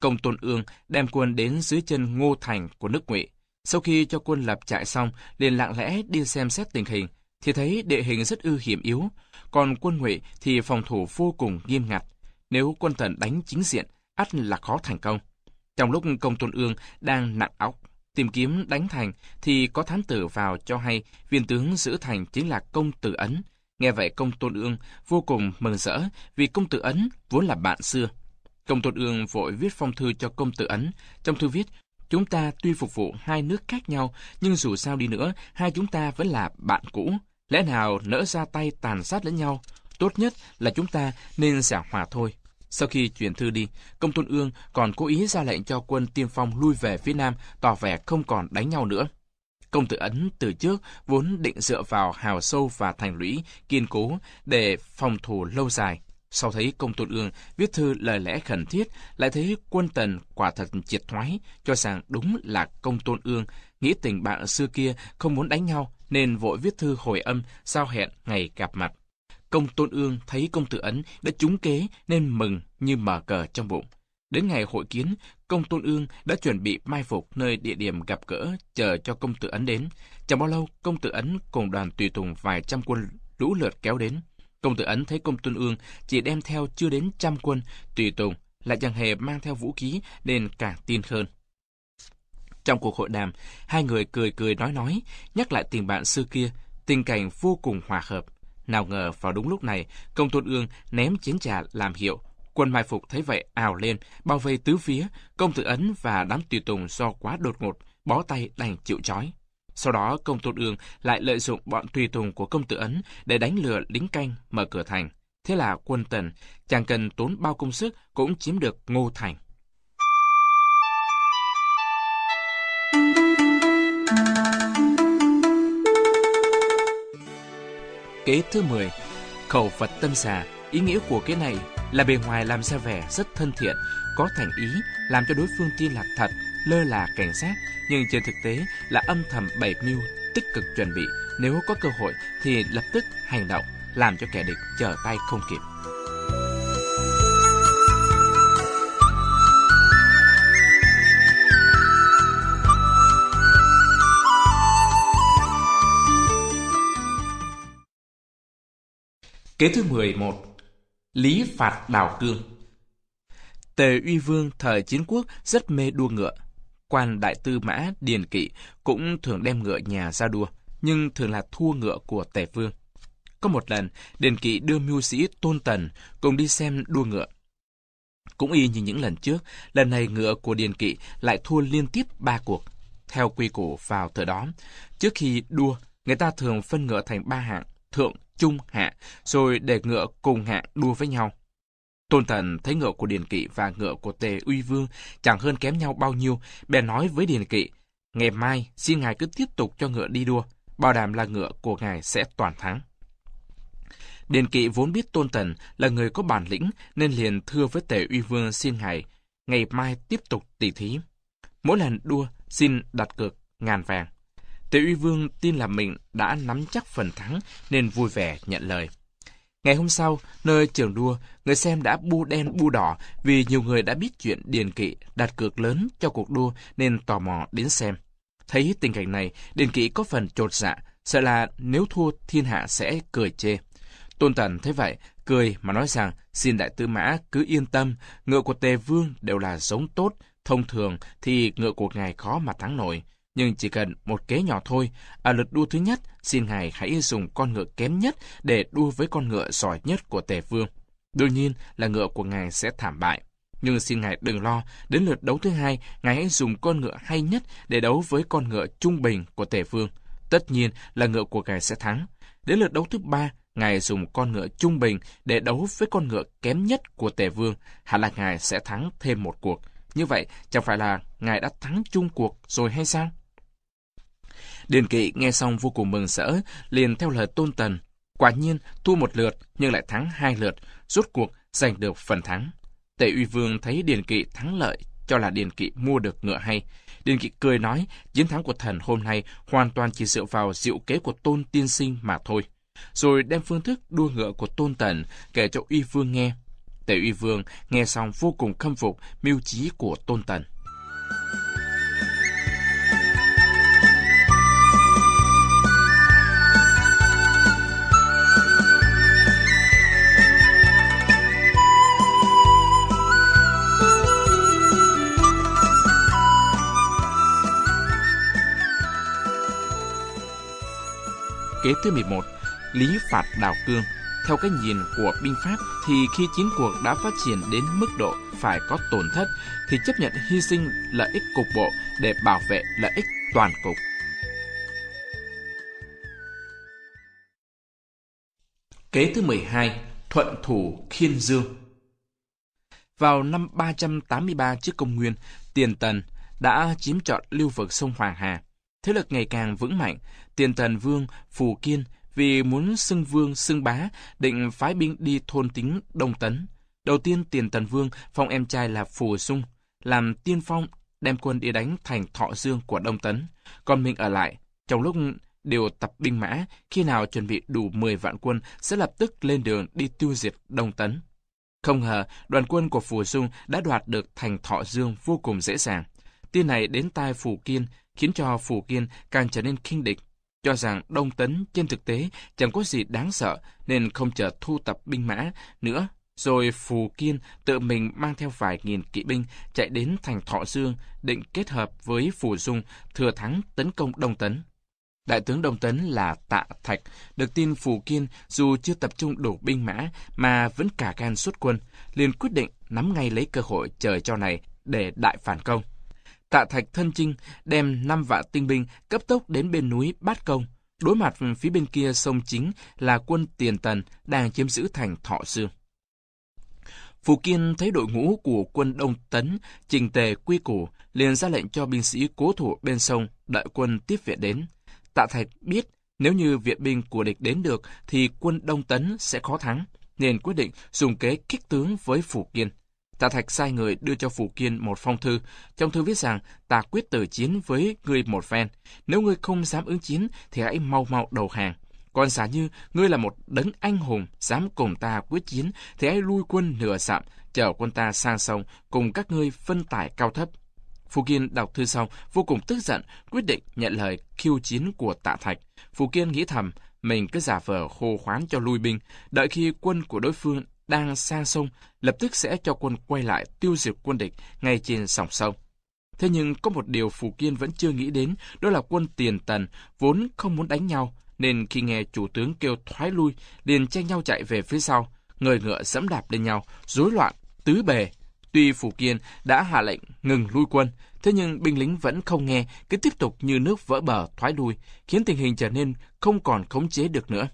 Công Tôn Ương đem quân đến dưới chân Ngô Thành của nước Ngụy. Sau khi cho quân lập trại xong, liền lặng lẽ đi xem xét tình hình, thì thấy địa hình rất hiểm yếu, còn quân Ngụy thì phòng thủ vô cùng nghiêm ngặt. Nếu quân Tần đánh chính diện, ắt là khó thành công. Trong lúc Công Tôn Ương đang nặng óc tìm kiếm đánh thành, thì có thám tử vào cho hay viên tướng giữ thành chính là Công Tử Ấn. Nghe vậy Công Tôn Ương vô cùng mừng rỡ vì Công Tử Ấn vốn là bạn xưa. Công Tôn Ương vội viết phong thư cho Công Tử Ấn. Trong thư viết, chúng ta tuy phục vụ hai nước khác nhau, nhưng dù sao đi nữa, hai chúng ta vẫn là bạn cũ. Lẽ nào nỡ ra tay tàn sát lẫn nhau? Tốt nhất là chúng ta nên giảng hòa thôi. Sau khi chuyển thư đi, Công Tôn Ương còn cố ý ra lệnh cho quân tiên phong lui về phía Nam, tỏ vẻ không còn đánh nhau nữa. Công Tử Ấn từ trước vốn định dựa vào hào sâu và thành lũy kiên cố để phòng thủ lâu dài. Sau thấy Công Tôn Ương viết thư lời lẽ khẩn thiết, lại thấy quân Tần quả thật triệt thoái, cho rằng đúng là Công Tôn Ương nghĩ tình bạn xưa kia không muốn đánh nhau, nên vội viết thư hồi âm giao hẹn ngày gặp mặt. Công Tôn Ương thấy Công Tử Ấn đã trúng kế nên mừng như mở cờ trong bụng. Đến ngày hội kiến, Công Tôn Ương đã chuẩn bị mai phục nơi địa điểm gặp gỡ chờ cho Công Tử Ấn đến. Chẳng bao lâu, Công Tử Ấn cùng đoàn tùy tùng vài trăm quân lũ lượt kéo đến. Công Tử Ấn thấy Công Tôn Ương chỉ đem theo chưa đến trăm quân tùy tùng, lại chẳng hề mang theo vũ khí nên càng tin hơn. Trong cuộc hội đàm, hai người cười nói, nhắc lại tình bạn xưa kia, tình cảnh vô cùng hòa hợp. Nào ngờ vào đúng lúc này, Công Tôn Ương ném chén trà làm hiệu. Quân mai phục thấy vậy ào lên, bao vây tứ phía. Công Tử Ấn và đám tùy tùng do quá đột ngột, bó tay đành chịu trói. Sau đó Công Tôn Ương lại lợi dụng bọn tùy tùng của Công Tử Ấn để đánh lừa lính canh mở cửa thành. Thế là quân Tần chẳng cần tốn bao công sức cũng chiếm được Ngô Thành. Kế thứ 10. Khẩu Phật Tâm Xà. Ý nghĩa của cái này là bề ngoài làm ra vẻ rất thân thiện, có thành ý, làm cho đối phương tin là thật, lơ là cảnh giác, nhưng trên thực tế là âm thầm bày mưu, tích cực chuẩn bị, nếu có cơ hội thì lập tức hành động, làm cho kẻ địch trở tay không kịp. Kế thứ 11. Lý phạt đào cương. Tề Uy Vương thời Chiến Quốc rất mê đua ngựa. Quan đại tư mã Điền Kỵ cũng thường đem ngựa nhà ra đua, nhưng thường là thua ngựa của Tề Vương. Có một lần, Điền Kỵ đưa mưu sĩ Tôn Tần cùng đi xem đua ngựa. Cũng y như những lần trước, lần này ngựa của Điền Kỵ lại thua liên tiếp 3 cuộc. Theo quy củ vào thời đó, trước khi đua, người ta thường phân ngựa thành 3 hạng, thượng, trung, hạ, rồi để ngựa cùng hạng đua với nhau. Tôn Tần thấy ngựa của Điền Kỵ và ngựa của Tề Uy Vương chẳng hơn kém nhau bao nhiêu, bèn nói với Điền Kỵ, ngày mai xin ngài cứ tiếp tục cho ngựa đi đua, bảo đảm là ngựa của ngài sẽ toàn thắng. Điền Kỵ vốn biết Tôn Tần là người có bản lĩnh nên liền thưa với Tề Uy Vương xin ngày mai tiếp tục tỷ thí. Mỗi lần đua xin đặt cược 1000 vàng. Tề Uy Vương tin là mình đã nắm chắc phần thắng nên vui vẻ nhận lời. Ngày hôm sau, nơi trường đua, người xem đã bu đen bu đỏ vì nhiều người đã biết chuyện Điền Kỵ đặt cược lớn cho cuộc đua nên tò mò đến xem. Thấy tình cảnh này, Điền Kỵ có phần chột dạ, sợ là nếu thua thiên hạ sẽ cười chê. Tôn Tần thấy vậy, cười mà nói rằng xin đại tư mã cứ yên tâm, ngựa của Tề Vương đều là giống tốt, thông thường thì ngựa của ngài khó mà thắng nổi. Nhưng chỉ cần một kế nhỏ thôi, ở lượt đua thứ nhất, xin ngài hãy dùng con ngựa kém nhất để đua với con ngựa giỏi nhất của Tề Vương. Đương nhiên là ngựa của ngài sẽ thảm bại. Nhưng xin ngài đừng lo, đến lượt đấu thứ hai, ngài hãy dùng con ngựa hay nhất để đấu với con ngựa trung bình của Tề Vương. Tất nhiên là ngựa của ngài sẽ thắng. Đến lượt đấu thứ ba, ngài dùng con ngựa trung bình để đấu với con ngựa kém nhất của Tề Vương. Hẳn là ngài sẽ thắng thêm một cuộc. Như vậy, chẳng phải là ngài đã thắng chung cuộc rồi hay sao? Điền Kỵ nghe xong vô cùng mừng rỡ, liền theo lời Tôn Tần. Quả nhiên, thua 1 lượt, nhưng lại thắng 2 lượt, rốt cuộc giành được phần thắng. Tề Uy Vương thấy Điền Kỵ thắng lợi, cho là Điền Kỵ mua được ngựa hay. Điền Kỵ cười nói, chiến thắng của thần hôm nay hoàn toàn chỉ dựa vào diệu kế của Tôn tiên sinh mà thôi. Rồi đem phương thức đua ngựa của Tôn Tần kể cho Uy Vương nghe. Tề Uy Vương nghe xong vô cùng khâm phục mưu trí của Tôn Tần. Kế thứ 11, lý phạt đảo cương. Theo cách nhìn của binh pháp thì khi chiến cuộc đã phát triển đến mức độ phải có tổn thất thì chấp nhận hy sinh lợi ích cục bộ để bảo vệ lợi ích toàn cục. Kế thứ 12, thuận thủ khiên dương. Vào năm 383 trước công nguyên, Tiền Tần đã chiếm trọn lưu vực sông Hoàng Hà. Thế lực ngày càng vững mạnh, Tiền Tần Vương Phù Kiên vì muốn xưng vương xưng bá, định phái binh đi thôn tính đông tấn. Đầu tiên Tiền Tần Vương phong em trai là Phù Dung làm tiên phong, đem quân đi đánh thành Thọ Dương của Đông Tấn, còn mình ở lại trong lúc điều tập binh mã, khi nào chuẩn bị đủ 10 vạn quân sẽ lập tức lên đường đi tiêu diệt Đông Tấn. Không ngờ đoàn quân của Phù Dung đã đoạt được thành Thọ Dương vô cùng dễ dàng. Tin này đến tai Phù Kiên khiến cho Phù Kiên càng trở nên khinh địch, cho rằng Đông Tấn trên thực tế chẳng có gì đáng sợ nên không chờ thu tập binh mã nữa. Rồi Phù Kiên tự mình mang theo vài nghìn kỵ binh chạy đến thành Thọ Dương, định kết hợp với Phù Dung thừa thắng tấn công Đông Tấn. Đại tướng Đông Tấn là Tạ Thạch được tin Phù Kiên dù chưa tập trung đủ binh mã mà vẫn cả gan xuất quân, liền quyết định nắm ngay lấy cơ hội trời cho này để đại phản công. Tạ Thạch thân chinh, đem 5 vạn tinh binh cấp tốc đến bên núi Bát Công. Đối mặt phía bên kia sông chính là quân Tiền Tần đang chiếm giữ thành Thọ Dương. Phù Kiên thấy đội ngũ của quân Đông Tấn trình tề quy củ, liền ra lệnh cho binh sĩ cố thủ bên sông đợi quân tiếp viện đến. Tạ Thạch biết nếu như viện binh của địch đến được thì quân Đông Tấn sẽ khó thắng, nên quyết định dùng kế kích tướng với Phù Kiên. Tạ Thạch sai người đưa cho Phù Kiên một phong thư, trong thư viết rằng ta quyết tử chiến với ngươi một phen, nếu ngươi không dám ứng chiến thì hãy mau đầu hàng, còn giả như ngươi là một đấng anh hùng dám cùng ta quyết chiến thì hãy lui quân nửa dặm, chở quân ta sang sông cùng các ngươi phân tải cao thấp. Phù Kiên đọc thư xong vô cùng tức giận, quyết định nhận lời khiêu chiến của Tạ Thạch. Phù Kiên nghĩ thầm mình cứ giả vờ hô hoán cho lui binh, đợi khi quân của đối phương đang sang sông, lập tức sẽ cho quân quay lại tiêu diệt quân địch ngay trên dòng sông. Thế nhưng có một điều Phù Kiên vẫn chưa nghĩ đến, đó là quân Tiền Tần vốn không muốn đánh nhau, nên khi nghe chủ tướng kêu thoái lui, liền tranh nhau chạy về phía sau, người ngựa dẫm đạp lên nhau, rối loạn tứ bề. Tuy Phù Kiên đã hạ lệnh ngừng lui quân, thế nhưng binh lính vẫn không nghe, cứ tiếp tục như nước vỡ bờ thoái lui, khiến tình hình trở nên không còn khống chế được nữa.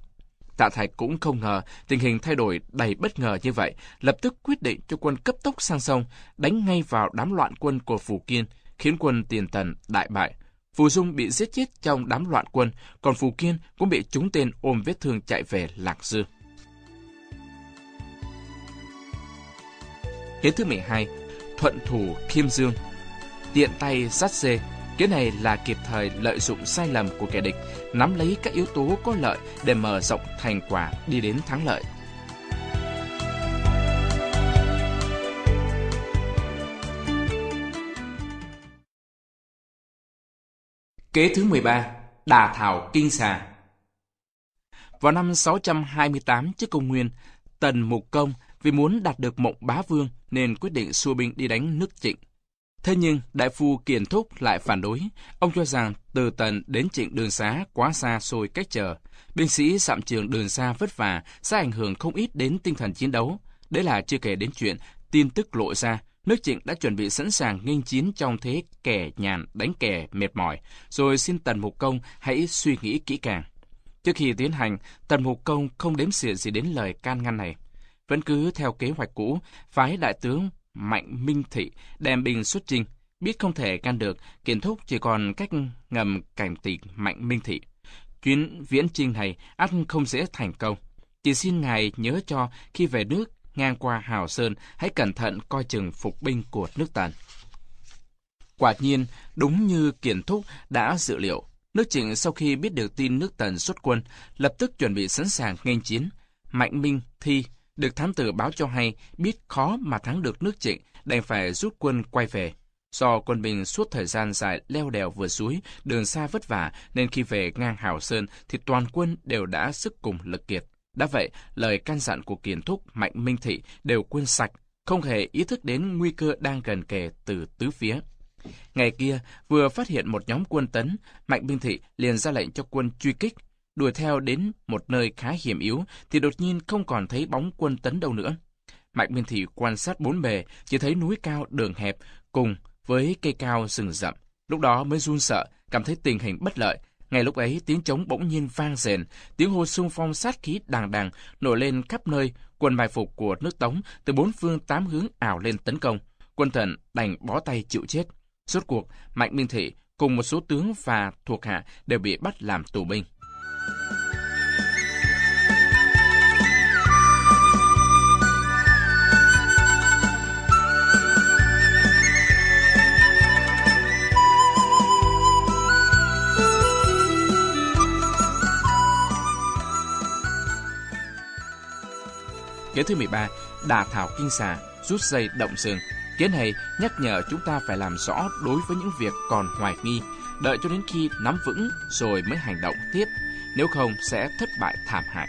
Tạ Thạch cũng không ngờ tình hình thay đổi đầy bất ngờ như vậy, lập tức quyết định cho quân cấp tốc sang sông, đánh ngay vào đám loạn quân của Phù Kiên, khiến quân Tiền Tần đại bại. Phù Dung bị giết chết trong đám loạn quân, còn Phù Kiên cũng bị trúng tên ôm vết thương chạy về Lạc Dương. Hiến thứ 12, thuận thủ khiêm dương, tiện tay dắt dê. Cái này là kịp thời lợi dụng sai lầm của kẻ địch, nắm lấy các yếu tố có lợi để mở rộng thành quả đi đến thắng lợi. Kế thứ 13, đả thảo kinh xà. Vào năm 628 trước Công nguyên, Tần Mục Công vì muốn đạt được mộng bá vương nên quyết định xua binh đi đánh nước Trịnh. Thế nhưng, đại phu Kiền Thúc lại phản đối. Ông cho rằng từ Tần đến Trịnh đường xá quá xa xôi cách trở. Binh sĩ dặm trường đường xa vất vả sẽ ảnh hưởng không ít đến tinh thần chiến đấu. Đấy là chưa kể đến chuyện tin tức lộ ra. Nước Trịnh đã chuẩn bị sẵn sàng nghênh chiến trong thế kẻ nhàn đánh kẻ mệt mỏi. Rồi xin Tần Mục Công hãy suy nghĩ kỹ càng. Trước khi tiến hành, Tần Mục Công không đếm xỉa gì đến lời can ngăn này. Vẫn cứ theo kế hoạch cũ, phái đại tướng Mạnh Minh Thị đem binh xuất chinh. Biết không thể can được, Kiền Thúc chỉ còn cách ngầm cảnh tỉnh Mạnh Minh Thị. Chuyến viễn chinh này ắt không dễ thành công. Chỉ xin ngài nhớ cho khi về nước ngang qua Hào Sơn, hãy cẩn thận coi chừng phục binh của nước Tần. Quả nhiên, đúng như Kiền Thúc đã dự liệu, nước Trịnh sau khi biết được tin nước Tần xuất quân, lập tức chuẩn bị sẵn sàng nghênh chiến. Mạnh Minh Thị được thám tử báo cho hay biết khó mà thắng được nước Trịnh, đành phải rút quân quay về. Do quân binh suốt thời gian dài leo đèo vượt suối, đường xa vất vả, nên khi về ngang Hào Sơn thì toàn quân đều đã sức cùng lực kiệt. Đã vậy, lời can dặn của Kiền Thúc, Mạnh Minh Thị đều quên sạch, không hề ý thức đến nguy cơ đang gần kề từ tứ phía. Ngày kia, vừa phát hiện một nhóm quân tấn, Mạnh Minh Thị liền ra lệnh cho quân truy kích. Đuổi theo đến một nơi khá hiểm yếu thì đột nhiên không còn thấy bóng quân tấn đâu nữa. Mạnh Minh Thị quan sát bốn bề, chỉ thấy núi cao đường hẹp cùng với cây cao rừng rậm. Lúc đó mới run sợ, cảm thấy tình hình bất lợi. Ngay lúc ấy tiếng trống bỗng nhiên vang rền, tiếng hô xung phong sát khí đàng đàng nổi lên khắp nơi. Quân mai phục của nước Tống từ bốn phương tám hướng ảo lên tấn công. Quân Tần đành bó tay chịu chết. Rốt cuộc Mạnh Minh Thị cùng một số tướng và thuộc hạ đều bị bắt làm tù binh. Kế thứ 13, đả thảo kinh xà, rút dây động rừng. Kế này nhắc nhở chúng ta phải làm rõ đối với những việc còn hoài nghi, đợi cho đến khi nắm vững rồi mới hành động tiếp, nếu không sẽ thất bại thảm hại.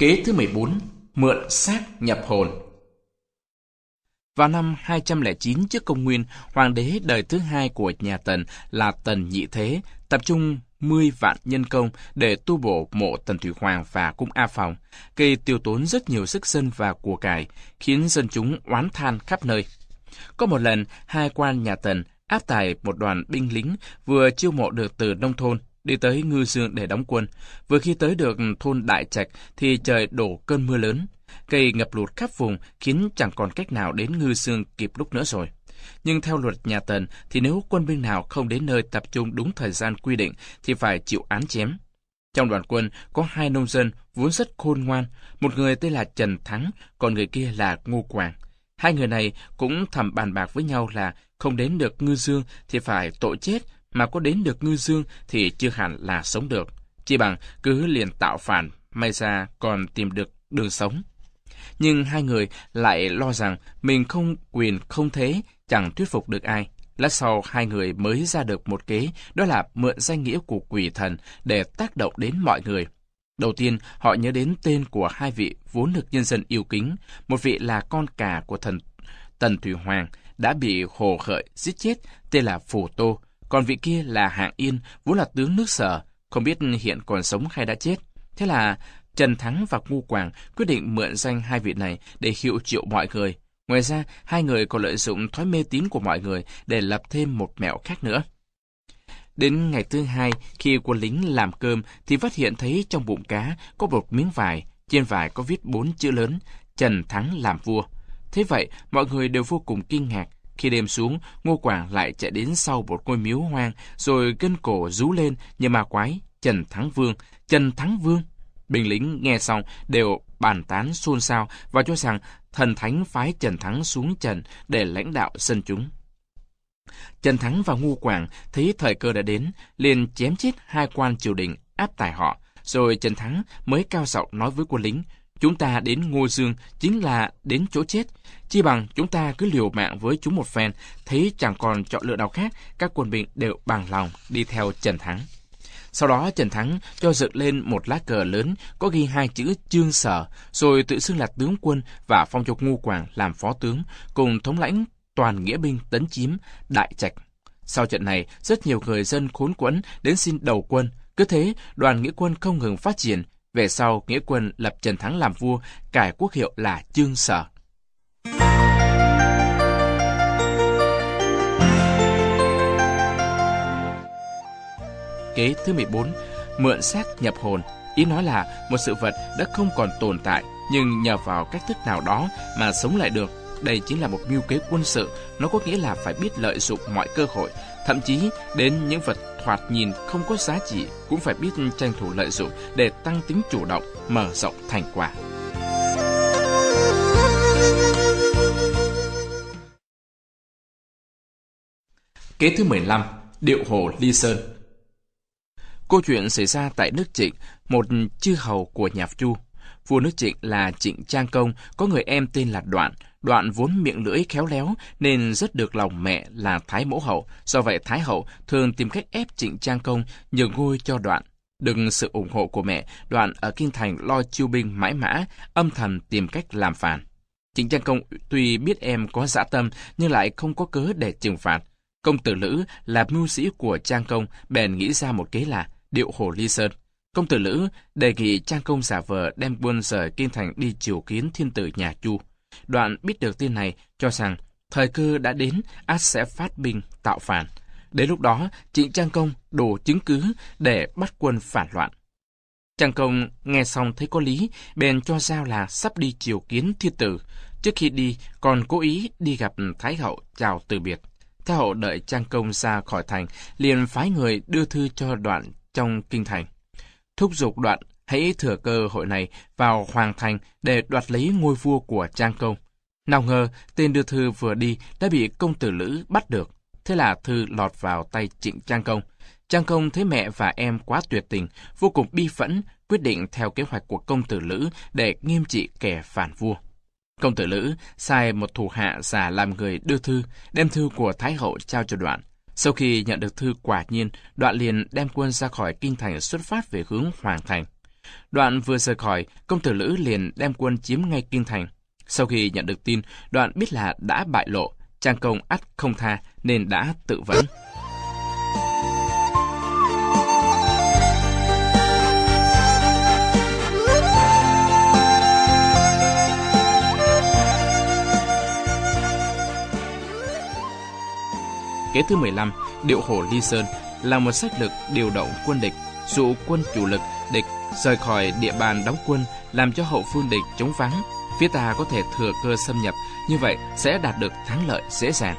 Kế thứ 14, mượn xác nhập hồn. Vào năm 209 trước Công nguyên, hoàng đế đời thứ hai của nhà Tần là Tần Nhị Thế tập trung 10 vạn nhân công để tu bổ mộ Tần Thủy Hoàng và cung A Phòng, gây tiêu tốn rất nhiều sức dân và của cải, khiến dân chúng oán than khắp nơi. Có một lần, hai quan nhà Tần áp tải một đoàn binh lính vừa chiêu mộ được từ nông thôn đi tới Ngư Dương để đóng quân. Vừa khi tới được thôn Đại Trạch thì trời đổ cơn mưa lớn, gây ngập lụt khắp vùng, khiến chẳng còn cách nào đến Ngư Dương kịp lúc nữa rồi. Nhưng theo luật nhà Tần thì nếu quân binh nào không đến nơi tập trung đúng thời gian quy định thì phải chịu án chém. Trong đoàn quân có hai nông dân vốn rất khôn ngoan, một người tên là Trần Thắng, còn người kia là Ngô Quảng. Hai người này cũng thầm bàn bạc với nhau là không đến được Ngư Dương thì phải tội chết, mà có đến được Ngư Dương thì chưa hẳn là sống được, chỉ bằng cứ liền tạo phản, may ra còn tìm được đường sống. Nhưng hai người lại lo rằng mình không quyền không thế, chẳng thuyết phục được ai. Lát sau hai người mới ra được một kế, đó là mượn danh nghĩa của quỷ thần để tác động đến mọi người. Đầu tiên, họ nhớ đến tên của hai vị vốn được nhân dân yêu kính. Một vị là con cả của thần Tần Thủy Hoàng, đã bị Hồ Khởi giết chết, tên là Phù Tô. Còn vị kia là Hạng Yên, vốn là tướng nước Sở, không biết hiện còn sống hay đã chết. Thế là Trần Thắng và Ngu Quảng quyết định mượn danh hai vị này để hiệu triệu mọi người. Ngoài ra, hai người còn lợi dụng thói mê tín của mọi người để lập thêm một mẹo khác nữa. Đến ngày thứ hai, khi quân lính làm cơm thì phát hiện thấy trong bụng cá có một miếng vải, trên vải có viết 4 chữ lớn, Trần Thắng làm vua. Thế vậy, mọi người đều vô cùng kinh ngạc. Khi đêm xuống, Ngô Quảng lại chạy đến sau một ngôi miếu hoang, rồi gân cổ rú lên như ma quái, Trần Thắng Vương, Trần Thắng Vương. Binh lính nghe xong đều bàn tán xôn xao và cho rằng thần thánh phái Trần Thắng xuống trần để lãnh đạo dân chúng. Trần Thắng và Ngu Quảng thấy thời cơ đã đến, liền chém chết hai quan triều đình, áp tải họ. Rồi Trần Thắng mới cao giọng nói với quân lính, chúng ta đến Ngô Dương chính là đến chỗ chết, chi bằng chúng ta cứ liều mạng với chúng một phen. Thấy chẳng còn chọn lựa nào khác, các quân binh đều bằng lòng đi theo Trần Thắng. Sau đó Trần Thắng cho dựng lên một lá cờ lớn có ghi hai chữ Trương Sở, rồi tự xưng là tướng quân và phong cho Ngu Quảng làm phó tướng, cùng thống lãnh toàn nghĩa binh tấn chiếm Đại Trạch. Sau trận này, rất nhiều người dân khốn quẫn đến xin đầu quân. Cứ thế, đoàn nghĩa quân không ngừng phát triển. Về sau, nghĩa quân lập Trần Thắng làm vua, cải quốc hiệu là Trương Sở. Kế thứ 14, mượn xác nhập hồn, ý nói là một sự vật đã không còn tồn tại nhưng nhờ vào cách thức nào đó mà sống lại được. Đây chính là một mưu kế quân sự, nó có nghĩa là phải biết lợi dụng mọi cơ hội, thậm chí đến những vật thoạt nhìn không có giá trị cũng phải biết tranh thủ lợi dụng để tăng tính chủ động, mở rộng thành quả. Kế thứ 15, điệu hồ Ly Sơn. Câu chuyện xảy ra tại nước Trịnh, một chư hầu của nhà Chu. Vua nước Trịnh là Trịnh Trang Công, có người em tên là Đoạn. Đoạn vốn miệng lưỡi khéo léo nên rất được lòng mẹ là Thái Mẫu Hậu. Do vậy Thái Hậu thường tìm cách ép Trịnh Trang Công nhường ngôi cho Đoạn. Được sự ủng hộ của mẹ, Đoạn ở Kinh Thành lo chiêu binh mãi mã, âm thầm tìm cách làm phản. Trịnh Trang Công tuy biết em có dã tâm nhưng lại không có cớ để trừng phạt. Công tử Lữ là mưu sĩ của Trang Công bèn nghĩ ra một kế là điệu hồ Ly Sơn. Công tử Lữ đề nghị Trang Công giả vờ đem quân rời Kinh Thành đi triều kiến thiên tử nhà Chu. Đoạn biết được tin này, cho rằng thời cơ đã đến, ắt sẽ phát binh tạo phản. Đến lúc đó, Trịnh Trang Công đổ chứng cứ để bắt quân phản loạn. Trang Công nghe xong thấy có lý, bèn cho giao là sắp đi triều kiến thiên tử. Trước khi đi, còn cố ý đi gặp Thái Hậu chào từ biệt. Thái Hậu đợi Trang Công ra khỏi thành, liền phái người đưa thư cho Đoạn trong Kinh Thành, thúc giục Đoạn hãy thừa cơ hội này vào hoàng thành để đoạt lấy ngôi vua của Trang Công. Nào ngờ, tên đưa thư vừa đi đã bị công tử Lữ bắt được. Thế là thư lọt vào tay Trịnh Trang Công. Trang Công thấy mẹ và em quá tuyệt tình, vô cùng bi phẫn, quyết định theo kế hoạch của công tử Lữ để nghiêm trị kẻ phản vua. Công tử Lữ sai một thủ hạ giả làm người đưa thư, đem thư của Thái Hậu trao cho Đoạn. Sau khi nhận được thư quả nhiên, Đoạn liền đem quân ra khỏi Kinh Thành xuất phát về hướng hoàng thành. Đoạn vừa rời khỏi, công tử Lữ liền đem quân chiếm ngay Kinh Thành. Sau khi nhận được tin, Đoạn biết là đã bại lộ, Trang Công ắt không tha nên đã tự vẫn. Kế thứ 15, điệu hổ Ly Sơn là một sách lược điều động quân địch, dụ quân chủ lực địch rời khỏi địa bàn đóng quân, làm cho hậu phương địch chống vắng, phía ta có thể thừa cơ xâm nhập, như vậy sẽ đạt được thắng lợi dễ dàng.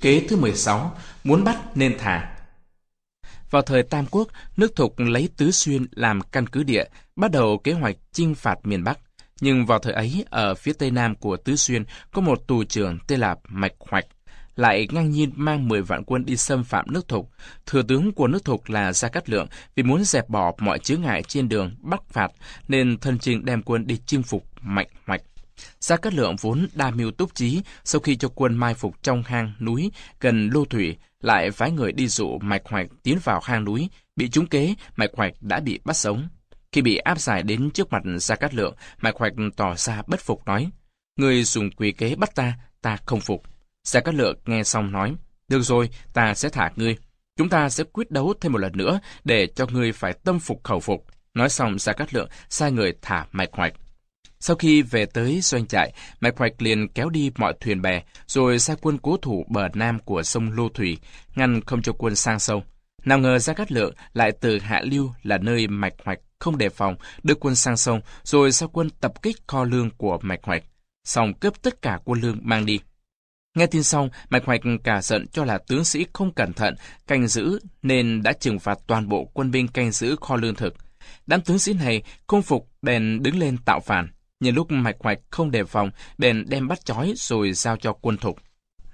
Kế thứ 16, muốn bắt nên thả. Vào thời Tam Quốc, nước Thục lấy Tứ Xuyên làm căn cứ địa, bắt đầu kế hoạch chinh phạt miền Bắc. Nhưng vào thời ấy, ở phía tây nam của Tứ Xuyên có một tù trưởng tên là Mạnh Hoạch, lại ngang nhiên mang 10 vạn quân đi xâm phạm nước Thục. Thừa tướng của nước Thục là Gia Cát Lượng vì muốn dẹp bỏ mọi chướng ngại trên đường bắc phạt nên thân chinh đem quân đi chinh phục Mạnh Hoạch. Gia Cát Lượng vốn đa mưu túc trí, sau khi cho quân mai phục trong hang núi gần Lô Thủy, lại phái người đi dụ Mạnh Hoạch tiến vào hang núi, bị trúng kế, Mạnh Hoạch đã bị bắt sống. Khi bị áp giải đến trước mặt Gia Cát Lượng, Mạnh Hoạch tỏ ra bất phục nói: "Người dùng quỷ kế bắt ta, ta không phục." Gia Cát Lượng nghe xong nói: "Được rồi, ta sẽ thả ngươi." Chúng ta sẽ quyết đấu thêm một lần nữa để cho ngươi phải tâm phục khẩu phục. Nói xong, Gia Cát Lượng sai người thả Mạnh Hoạch. Sau khi về tới doanh trại, Mạnh Hoạch liền kéo đi mọi thuyền bè, rồi sai quân cố thủ bờ nam của sông Lô Thủy, ngăn không cho quân sang sông. Nào ngờ Gia Cát Lượng lại từ hạ lưu là nơi Mạnh Hoạch không đề phòng, đưa quân sang sông, rồi sai quân tập kích kho lương của Mạnh Hoạch, xong cướp tất cả quân lương mang đi. Nghe tin xong, Mạnh Hoạch cả giận cho là tướng sĩ không cẩn thận, canh giữ nên đã trừng phạt toàn bộ quân binh canh giữ kho lương thực. Đám tướng sĩ này không phục bèn đứng lên tạo phản. Nhân lúc Mạnh Hoạch không đề phòng, bèn đem bắt trói rồi giao cho quân thục.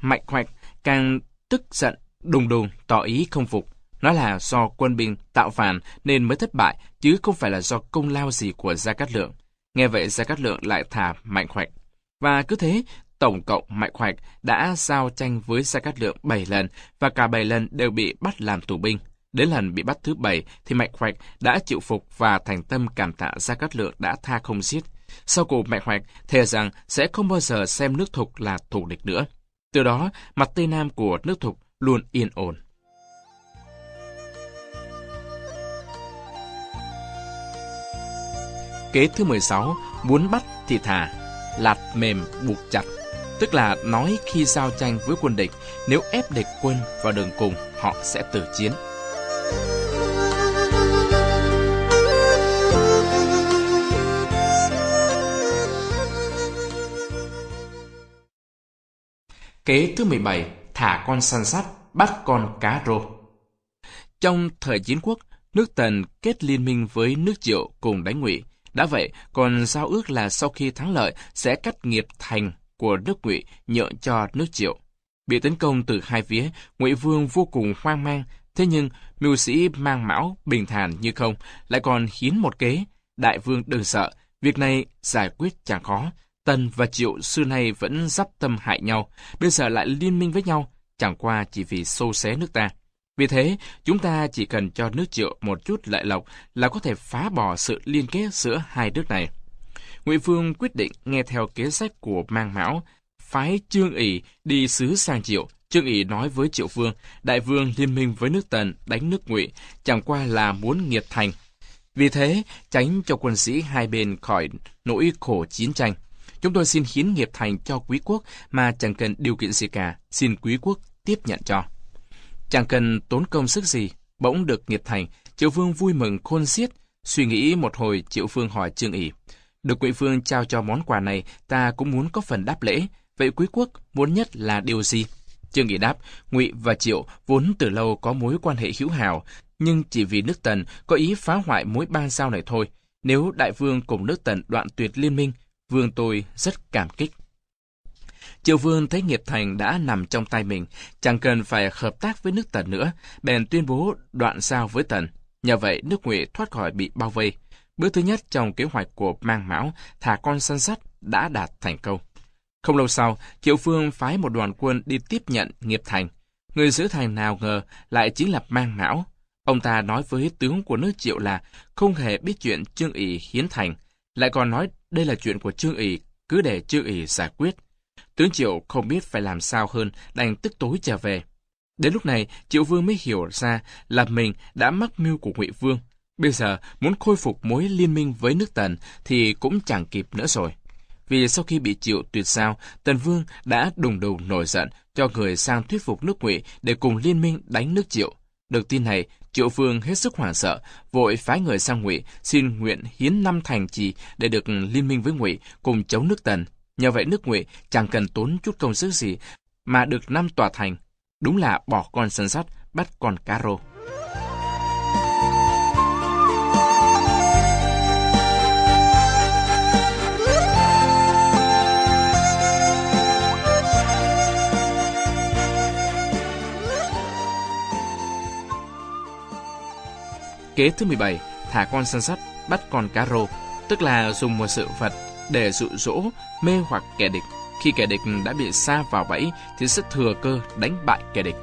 Mạnh Hoạch càng tức giận đùng đùng tỏ ý không phục. Nói là do quân binh tạo phản nên mới thất bại, chứ không phải là do công lao gì của Gia Cát Lượng. Nghe vậy Gia Cát Lượng lại thả Mạnh Hoạch. Và cứ thế, tổng cộng Mạnh Hoạch đã giao tranh với Gia Cát Lượng 7 lần, và cả 7 lần đều bị bắt làm tù binh. Đến lần bị bắt thứ 7 thì Mạnh Hoạch đã chịu phục và thành tâm cảm tạ Gia Cát Lượng đã tha không giết. Sau cuộc Mạnh Hoạch thề rằng sẽ không bao giờ xem nước Thục là thù địch nữa. Từ đó, mặt Tây Nam của nước Thục luôn yên ổn. Kế thứ 16, muốn bắt thì thả, lạt mềm buộc chặt. Tức là nói khi giao tranh với quân địch, nếu ép địch quân vào đường cùng, họ sẽ tử chiến. Kế thứ 17, thả con săn sắt, bắt con cá rô. Trong thời Chiến Quốc, nước Tần kết liên minh với nước Triệu cùng đánh Ngụy. Đã vậy, còn giao ước là sau khi thắng lợi sẽ cắt nghiệp thành của nước Ngụy nhượng cho nước Triệu. Bị tấn công từ hai phía, Ngụy Vương vô cùng hoang mang, thế nhưng mưu sĩ Mang Mão bình thản như không, lại còn khiến một kế. Đại vương đừng sợ, việc này giải quyết chẳng khó. Tần và Triệu xưa nay vẫn giáp tâm hại nhau, bây giờ lại liên minh với nhau, chẳng qua chỉ vì xâu xé nước ta. Vì thế, chúng ta chỉ cần cho nước Triệu một chút lợi lộc là có thể phá bỏ sự liên kết giữa hai nước này. Ngụy Vương quyết định nghe theo kế sách của Mang Mão, phái Trương ỷ đi sứ sang Triệu. Trương ỷ nói với Triệu Vương, Đại Vương liên minh với nước Tần đánh nước Ngụy, chẳng qua là muốn nghiệt thành. Vì thế, tránh cho quân sĩ hai bên khỏi nỗi khổ chiến tranh. Chúng tôi xin hiến nghiệp thành cho quý quốc mà chẳng cần điều kiện gì cả, xin quý quốc tiếp nhận cho. Chẳng cần tốn công sức gì, bỗng được nghiệp thành, Triệu Vương vui mừng khôn xiết. Suy nghĩ một hồi, Triệu Vương hỏi Trương ỷ, được Ngụy Vương trao cho món quà này, ta cũng muốn có phần đáp lễ, vậy quý quốc muốn nhất là điều gì? Trương ỷ đáp, Ngụy và Triệu vốn từ lâu có mối quan hệ hữu hảo, nhưng chỉ vì nước Tần có ý phá hoại mối ban giao này thôi. Nếu Đại Vương cùng nước Tần đoạn tuyệt liên minh, Vương tôi rất cảm kích. Triệu Vương thấy nghiệp thành đã nằm trong tay mình, chẳng cần phải hợp tác với nước Tần nữa, bèn tuyên bố đoạn giao với Tần. Nhờ vậy, nước Ngụy thoát khỏi bị bao vây. Bước thứ nhất trong kế hoạch của Mang Mão, thả con săn sắt, đã đạt thành công. Không lâu sau, Triệu Vương phái một đoàn quân đi tiếp nhận nghiệp thành. Người giữ thành nào ngờ lại chính là Mang Mão. Ông ta nói với tướng của nước Triệu là không hề biết chuyện Trương ỷ hiến thành, lại còn nói đây là chuyện của Trương ỷ, cứ để Trương ỷ giải quyết. Tướng Triệu không biết phải làm sao hơn, đành tức tối trở về. Đến lúc này, Triệu Vương mới hiểu ra là mình đã mắc mưu của Ngụy Vương. Bây giờ, muốn khôi phục mối liên minh với nước Tần thì cũng chẳng kịp nữa rồi. Vì sau khi bị Triệu tuyệt giao, Tần Vương đã đùng đùng nổi giận, cho người sang thuyết phục nước Ngụy để cùng liên minh đánh nước Triệu. Được tin này, Triệu Vương hết sức hoảng sợ, vội phái người sang Ngụy xin nguyện hiến 5 thành trì để được liên minh với Ngụy cùng chống nước Tần. Nhờ vậy nước Ngụy chẳng cần tốn chút công sức gì mà được 5 tòa thành. Đúng là bỏ con săn sắt, bắt con cá rô. Kế thứ 17, thả con săn sắt, bắt con cá rô, tức là dùng một sự vật để dụ dỗ, mê hoặc kẻ địch. Khi kẻ địch đã bị sa vào bẫy thì sẽ thừa cơ đánh bại kẻ địch.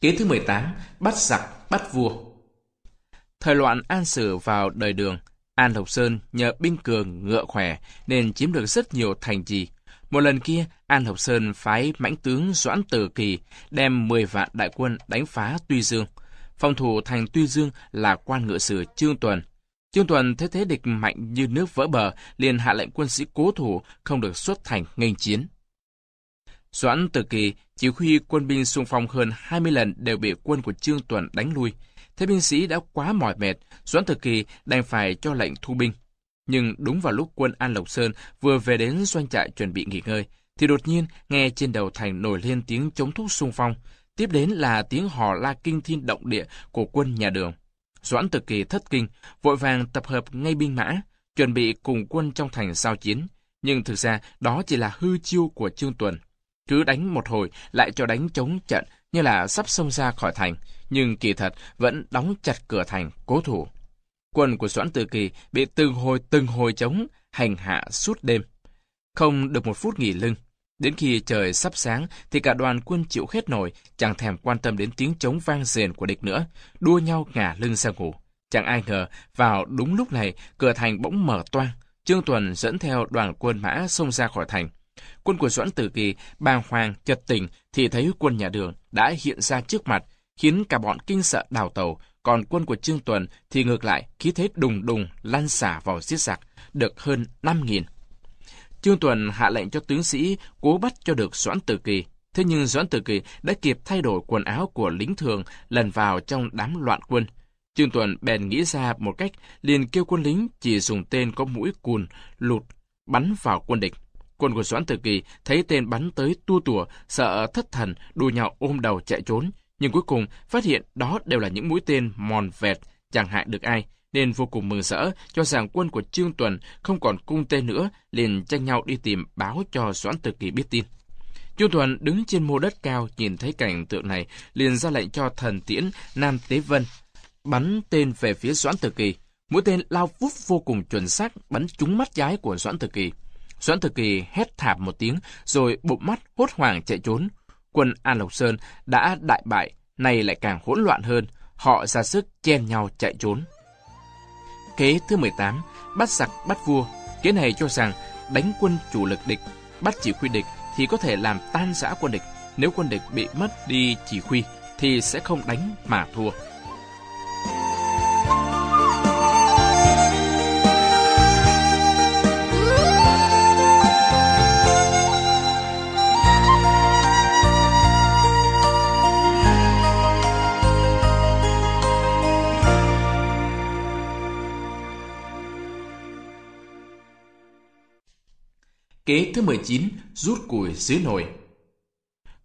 Kế thứ 18, bắt giặc, bắt vua. Thời loạn An Sử vào đời Đường, An Lộc Sơn nhờ binh cường ngựa khỏe nên chiếm được rất nhiều thành trì. Một lần kia, An Lộc Sơn phái mãnh tướng Doãn Tử Kỳ đem 10 vạn đại quân đánh phá Tuy Dương. Phòng thủ thành Tuy Dương là quan ngự sử Trương Tuần. Trương Tuần thấy thế địch mạnh như nước vỡ bờ, liền hạ lệnh quân sĩ cố thủ, không được xuất thành nghênh chiến. Doãn Tử Kỳ chỉ huy quân binh xung phong hơn 20 lần đều bị quân của Trương Tuần đánh lui. Thế binh sĩ đã quá mỏi mệt, Doãn Tử Kỳ đành phải cho lệnh thu binh. Nhưng đúng vào lúc quân An Lộc Sơn vừa về đến doanh trại chuẩn bị nghỉ ngơi, thì đột nhiên nghe trên đầu thành nổi lên tiếng chống thúc xung phong. Tiếp đến là tiếng hò la kinh thiên động địa của quân nhà Đường. Doãn Tử Kỳ thất kinh, vội vàng tập hợp ngay binh mã, chuẩn bị cùng quân trong thành giao chiến. Nhưng thực ra đó chỉ là hư chiêu của Trương Tuần. Cứ đánh một hồi lại cho đánh chống trận như là sắp xông ra khỏi thành, nhưng kỳ thật vẫn đóng chặt cửa thành cố thủ. Quân của Doãn Tử Kỳ bị từng hồi chống, hành hạ suốt đêm, không được một phút nghỉ lưng. Đến khi trời sắp sáng thì cả đoàn quân chịu hết nổi, chẳng thèm quan tâm đến tiếng trống vang rền của địch nữa, đua nhau ngả lưng ra ngủ. Chẳng ai ngờ vào đúng lúc này cửa thành bỗng mở toang, Trương Tuần dẫn theo đoàn quân mã xông ra khỏi thành. Quân của Doãn Tử Kỳ bàng hoàng chợt tỉnh thì thấy quân nhà Đường đã hiện ra trước mặt, khiến cả bọn kinh sợ đào tẩu. Còn quân của Trương Tuần thì ngược lại khí thế đùng đùng lan xả vào giết giặc, được hơn 5.000. Trương Tuần hạ lệnh cho tướng sĩ cố bắt cho được Doãn Tử Kỳ. Thế nhưng Doãn Tử Kỳ đã kịp thay đổi quần áo của lính thường, lần vào trong đám loạn quân. Trương Tuần bèn nghĩ ra một cách, liền kêu quân lính chỉ dùng tên có mũi cùn lụt bắn vào quân địch. Quân của Doãn Tử Kỳ thấy tên bắn tới tua tủa, sợ thất thần, đua nhau ôm đầu chạy trốn. Nhưng cuối cùng phát hiện đó đều là những mũi tên mòn vẹt, chẳng hại được ai, nên vô cùng mừng rỡ, cho rằng quân của Trương Tuần không còn cung tên nữa, liền tranh nhau đi tìm báo cho Doãn Tử Kỳ biết tin. Trương Tuần đứng trên mô đất cao nhìn thấy cảnh tượng này, liền ra lệnh cho thần tiễn Nam Tế Vân bắn tên về phía Doãn Tử Kỳ. Mũi tên lao vút vô cùng chuẩn xác, bắn trúng mắt trái của Doãn Tử Kỳ. Doãn Tử Kỳ hét thảm một tiếng rồi bụm mắt hốt hoảng chạy trốn. Quân An Lộc Sơn đã đại bại, nay lại càng hỗn loạn hơn, họ ra sức chen nhau chạy trốn. Kế thứ 18, bắt giặc bắt vua. Kế này cho rằng đánh quân chủ lực địch, bắt chỉ huy địch thì có thể làm tan rã quân địch, nếu quân địch bị mất đi chỉ huy thì sẽ không đánh mà thua. Kế thứ 19, rút củi dưới nồi.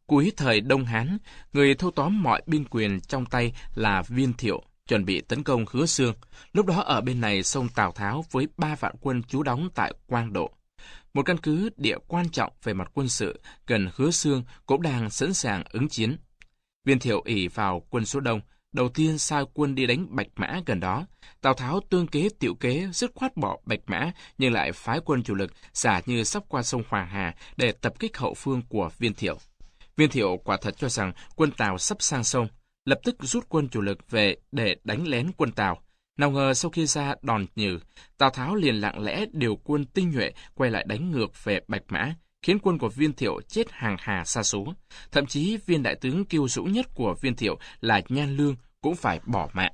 Cuối thời Đông Hán, người thâu tóm mọi binh quyền trong tay là Viên Thiệu, chuẩn bị tấn công Hứa Xương. Lúc đó ở bên này sông Tào Tháo với 3 vạn quân trú đóng tại Quang Độ. Một căn cứ địa quan trọng về mặt quân sự gần Hứa Xương cũng đang sẵn sàng ứng chiến. Viên Thiệu ỷ vào quân số đông, đầu tiên sai quân đi đánh Bạch Mã gần đó. Tào Tháo tương kế tiểu kế, dứt khoát bỏ Bạch Mã, nhưng lại phái quân chủ lực giả như sắp qua sông Hoàng Hà để tập kích hậu phương của Viên Thiệu. Viên Thiệu quả thật cho rằng quân Tào sắp sang sông, lập tức rút quân chủ lực về để đánh lén quân Tào. Nào ngờ sau khi ra đòn nhừ, Tào Tháo liền lặng lẽ điều quân tinh nhuệ quay lại đánh ngược về Bạch Mã, khiến quân của Viên Thiệu chết hàng hà sa số. Thậm chí viên đại tướng kiêu dũng nhất của Viên Thiệu là Nhan Lương cũng phải bỏ mạng.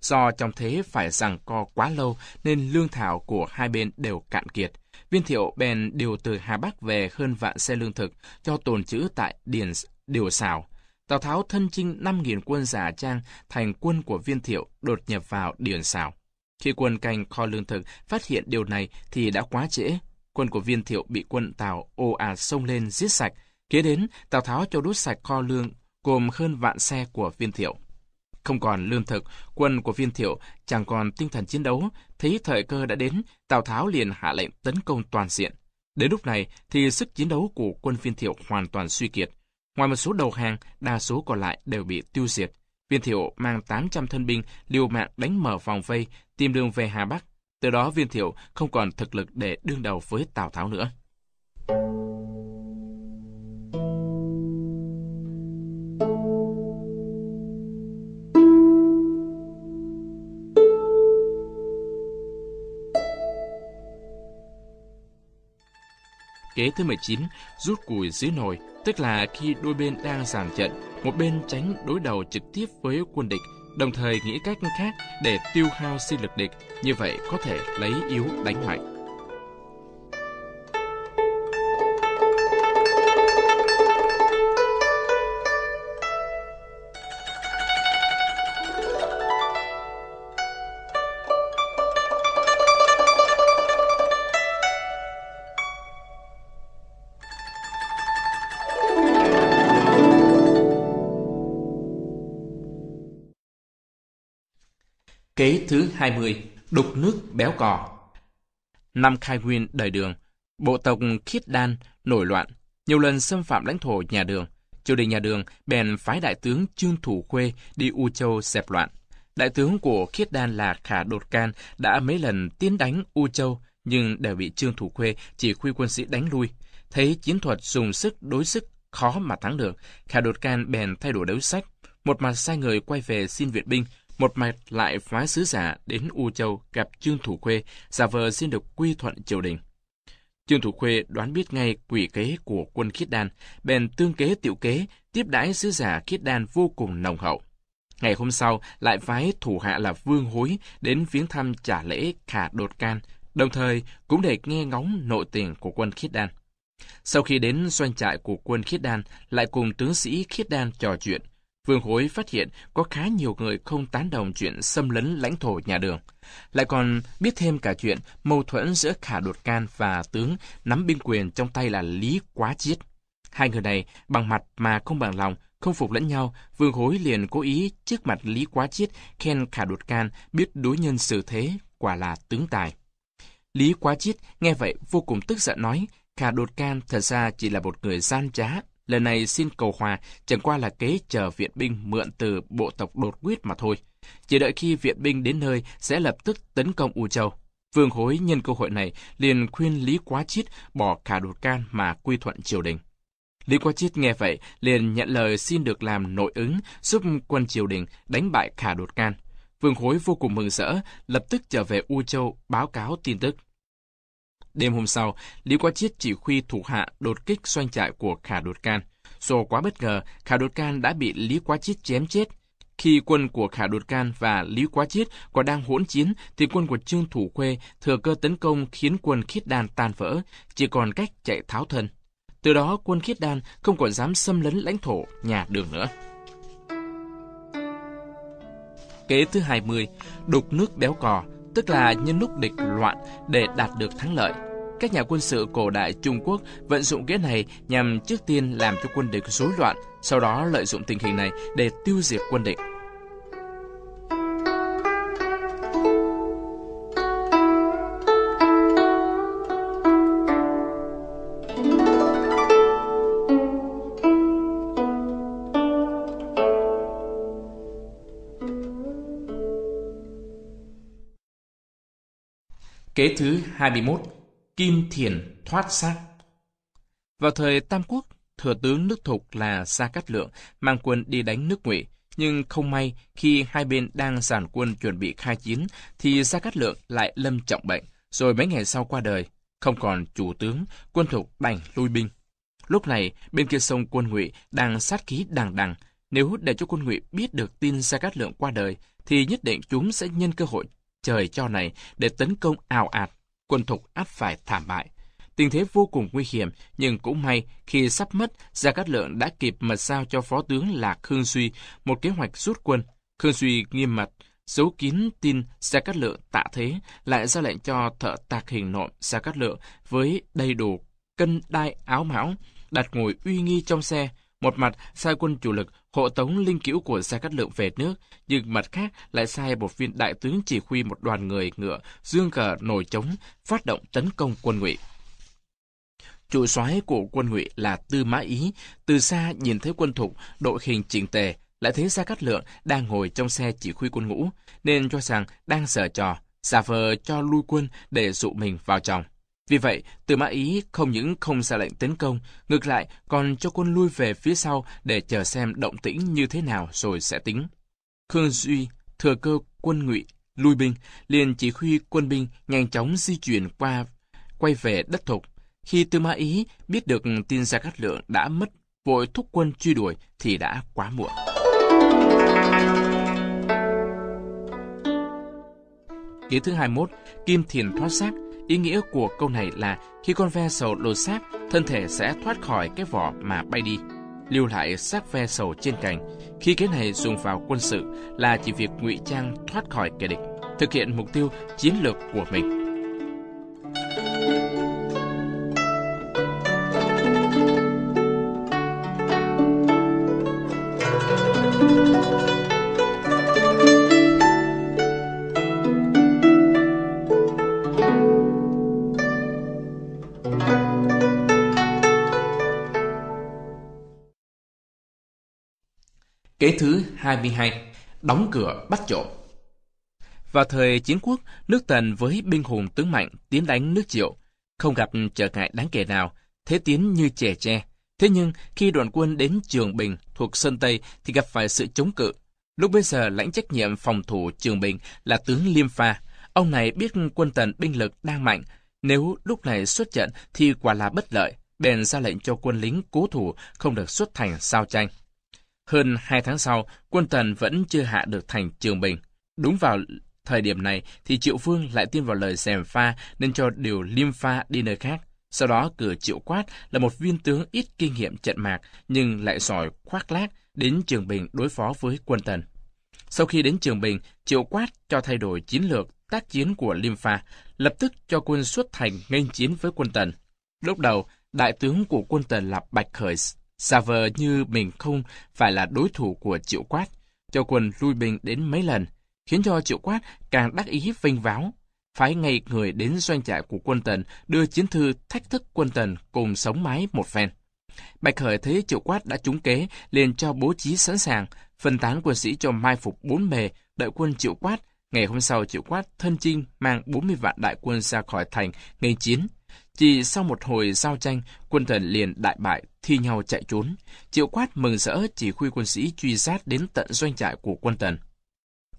Do trong thế phải giằng co quá lâu nên lương thảo của hai bên đều cạn kiệt. Viên Thiệu bèn điều từ Hà Bắc về hơn vạn xe lương thực cho tồn trữ tại Điền Điều Sào. Tào Tháo thân chinh 5.000 quân giả trang thành quân của Viên Thiệu, đột nhập vào Điền Sào. Khi quân canh kho lương thực phát hiện điều này thì đã quá trễ. Quân của Viên Thiệu bị quân Tào ồ ạt xông lên giết sạch. Kế đến, Tào Tháo cho đốt sạch kho lương gồm hơn vạn xe của Viên Thiệu. Không còn lương thực, quân của Viên Thiệu chẳng còn tinh thần chiến đấu. Thấy thời cơ đã đến, Tào Tháo liền hạ lệnh tấn công toàn diện. Đến lúc này thì sức chiến đấu của quân Viên Thiệu hoàn toàn suy kiệt. Ngoài một số đầu hàng, đa số còn lại đều bị tiêu diệt. Viên Thiệu mang 800 thân binh liều mạng đánh mở vòng vây, tìm đường về Hà Bắc. Từ đó Viên Thiệu không còn thực lực để đương đầu với Tào Tháo nữa. kế thứ 19, rút cùi dưới nồi, tức là khi đôi bên đang giằng trận, một bên tránh đối đầu trực tiếp với quân địch, đồng thời nghĩ cách khác để tiêu hao sinh lực địch, như vậy có thể lấy yếu đánh mạnh. Kế thứ 20, đục nước béo cò. Năm Khai Nguyên đời Đường, bộ tộc Khiết Đan nổi loạn, nhiều lần xâm phạm lãnh thổ nhà Đường. Triều đình nhà Đường bèn phái đại tướng Trương Thủ Khuê đi U Châu dẹp loạn. Đại tướng của Khiết Đan là Khả Đột Can đã mấy lần tiến đánh U Châu, nhưng đều bị Trương Thủ Khuê chỉ huy quân sĩ đánh lui. Thấy chiến thuật dùng sức đối sức khó mà thắng được, Khả Đột Can bèn thay đổi đấu sách, một mặt sai người quay về xin viện binh, một mạch lại phái sứ giả đến U Châu gặp Trương Thủ Khuê, giả vờ xin được quy thuận triều đình. Trương Thủ Khuê đoán biết ngay quỷ kế của quân Khiết Đan, bèn tương kế tiểu kế, tiếp đãi sứ giả Khiết Đan vô cùng nồng hậu. Ngày hôm sau, lại phái thủ hạ là Vương Hối đến viếng thăm trả lễ Khả Đột Can, đồng thời cũng để nghe ngóng nội tình của quân Khiết Đan. Sau khi đến doanh trại của quân Khiết Đan, lại cùng tướng sĩ Khiết Đan trò chuyện. Vương Hối phát hiện có khá nhiều người không tán đồng chuyện xâm lấn lãnh thổ nhà Đường. Lại còn biết thêm cả chuyện mâu thuẫn giữa Khả Đột Can và tướng nắm binh quyền trong tay là Lý Quá Chiết. Hai người này bằng mặt mà không bằng lòng, không phục lẫn nhau. Vương Hối liền cố ý trước mặt Lý Quá Chiết khen Khả Đột Can biết đối nhân xử thế, quả là tướng tài. Lý Quá Chiết nghe vậy vô cùng tức giận nói, Khả Đột Can thật ra chỉ là một người gian trá. Lần này xin cầu hòa, chẳng qua là kế chờ viện binh mượn từ bộ tộc Đột Quyết mà thôi. Chỉ đợi khi viện binh đến nơi sẽ lập tức tấn công U Châu. Vương Hối nhân cơ hội này liền khuyên Lý Quá Chiết bỏ Khả Đột Can mà quy thuận triều đình. Lý Quá Chiết nghe vậy liền nhận lời xin được làm nội ứng giúp quân triều đình đánh bại Khả Đột Can. Vương Hối vô cùng mừng rỡ, lập tức trở về U Châu báo cáo tin tức. Đêm hôm sau, Lý Quá Chiết chỉ huy thủ hạ đột kích doanh trại của Khả Đột Can. Do quá bất ngờ, Khả Đột Can đã bị Lý Quá Chiết chém chết. Khi quân của Khả Đột Can và Lý Quá Chiết còn đang hỗn chiến, thì quân của Trương Thủ Khuê thừa cơ tấn công khiến quân Khiết Đan tan vỡ, chỉ còn cách chạy tháo thân. Từ đó, quân Khiết Đan không còn dám xâm lấn lãnh thổ nhà Đường nữa. Kế thứ 20, đục nước béo cò, tức là nhân lúc địch loạn để đạt được thắng lợi. Các nhà quân sự cổ đại Trung Quốc vận dụng kế này nhằm trước tiên làm cho quân địch rối loạn, sau đó lợi dụng tình hình này để tiêu diệt quân địch. Kế thứ 21, Kim Thiền thoát xác. Vào thời Tam Quốc, thừa tướng nước Thục là Gia Cát Lượng mang quân đi đánh nước Ngụy, nhưng không may khi hai bên đang dàn quân chuẩn bị khai chiến thì Gia Cát Lượng lại lâm trọng bệnh, rồi mấy ngày sau qua đời, không còn chủ tướng, quân Thục đành lui binh. Lúc này, bên kia sông quân Ngụy đang sát khí đằng đằng, nếu để cho quân Ngụy biết được tin Gia Cát Lượng qua đời thì nhất định chúng sẽ nhân cơ hội trời cho này để tấn công ào ạt, quân Thục ắt phải thảm bại. Tình thế vô cùng nguy hiểm, nhưng cũng may khi sắp mất, Gia Cát Lượng đã kịp mật giao cho phó tướng là Khương Duy một kế hoạch rút quân. Khương Duy nghiêm mật giấu kín tin Gia Cát Lượng tạ thế, lại ra lệnh cho thợ tạc hình nộm Gia Cát Lượng với đầy đủ cân đai áo mão, đặt ngồi uy nghi trong xe. Một mặt sai quân chủ lực hộ tống linh cữu của Gia Cát Lượng về nước, nhưng mặt khác lại sai một viên đại tướng chỉ huy một đoàn người ngựa dương cờ nổi trống phát động tấn công quân Ngụy. Chủ soái của quân Ngụy là Tư Mã Ý từ xa nhìn thấy quân Thục đội hình chỉnh tề, lại thấy Gia Cát Lượng đang ngồi trong xe chỉ huy quân ngũ, nên cho rằng đang giở trò, giả vờ cho lui quân để dụ mình vào chòng. Vì vậy, Tư Mã Ý không những không ra lệnh tấn công, ngược lại còn cho quân lui về phía sau để chờ xem động tĩnh như thế nào rồi sẽ tính. Khương Duy thừa cơ quân Ngụy lui binh, liền chỉ huy quân binh nhanh chóng di chuyển quay về đất Thục. Khi Tư Mã Ý biết được tin Gia Cát Lượng đã mất, vội thúc quân truy đuổi thì đã quá muộn. Ý thứ 21, Kim Thiền thoát xác. Ý nghĩa của câu này là khi con ve sầu lột xác, thân thể sẽ thoát khỏi cái vỏ mà bay đi, lưu lại xác ve sầu trên cành. Khi cái này dùng vào quân sự là chỉ việc ngụy trang thoát khỏi kẻ địch, thực hiện mục tiêu chiến lược của mình. Kế thứ 22, đóng cửa bắt trộm. Vào thời Chiến Quốc, nước Tần với binh hùng tướng mạnh tiến đánh nước Triệu, không gặp trở ngại đáng kể nào, thế tiến như chẻ tre. Thế nhưng khi đoàn quân đến Trường Bình thuộc Sơn Tây thì gặp phải sự chống cự. Lúc bấy giờ lãnh trách nhiệm phòng thủ Trường Bình là tướng Liêm Pha. Ông này biết quân Tần binh lực đang mạnh, nếu lúc này xuất trận thì quả là bất lợi, bèn ra lệnh cho quân lính cố thủ không được xuất thành sao tranh. Hơn 2 tháng sau, quân Tần vẫn chưa hạ được thành Trường Bình. Đúng vào thời điểm này thì Triệu Vương lại tin vào lời gièm Pha nên cho điều Liêm Pha đi nơi khác. Sau đó cử Triệu Quát là một viên tướng ít kinh nghiệm trận mạc nhưng lại giỏi khoác lác đến Trường Bình đối phó với quân Tần. Sau khi đến Trường Bình, Triệu Quát cho thay đổi chiến lược tác chiến của Liêm Pha, lập tức cho quân xuất thành nghênh chiến với quân Tần. Lúc đầu, đại tướng của quân Tần là Bạch Khởi giả vờ như mình không phải là đối thủ của Triệu Quát, cho quân lui binh đến mấy lần, khiến cho Triệu Quát càng đắc ý vênh váo, phái ngay người đến doanh trại của quân Tần đưa chiến thư thách thức quân Tần cùng sống mái một phen. Bạch Khởi thấy Triệu Quát đã trúng kế, liền cho bố trí sẵn sàng, phân tán quân sĩ cho mai phục 4 bề, đợi quân Triệu Quát. Ngày hôm sau, Triệu Quát thân chinh mang 40 vạn đại quân ra khỏi thành nghênh chiến. Chỉ sau một hồi giao tranh, quân Tần liền đại bại, thi nhau chạy trốn. Triệu Quát mừng rỡ chỉ huy quân sĩ truy sát đến tận doanh trại của quân Tần.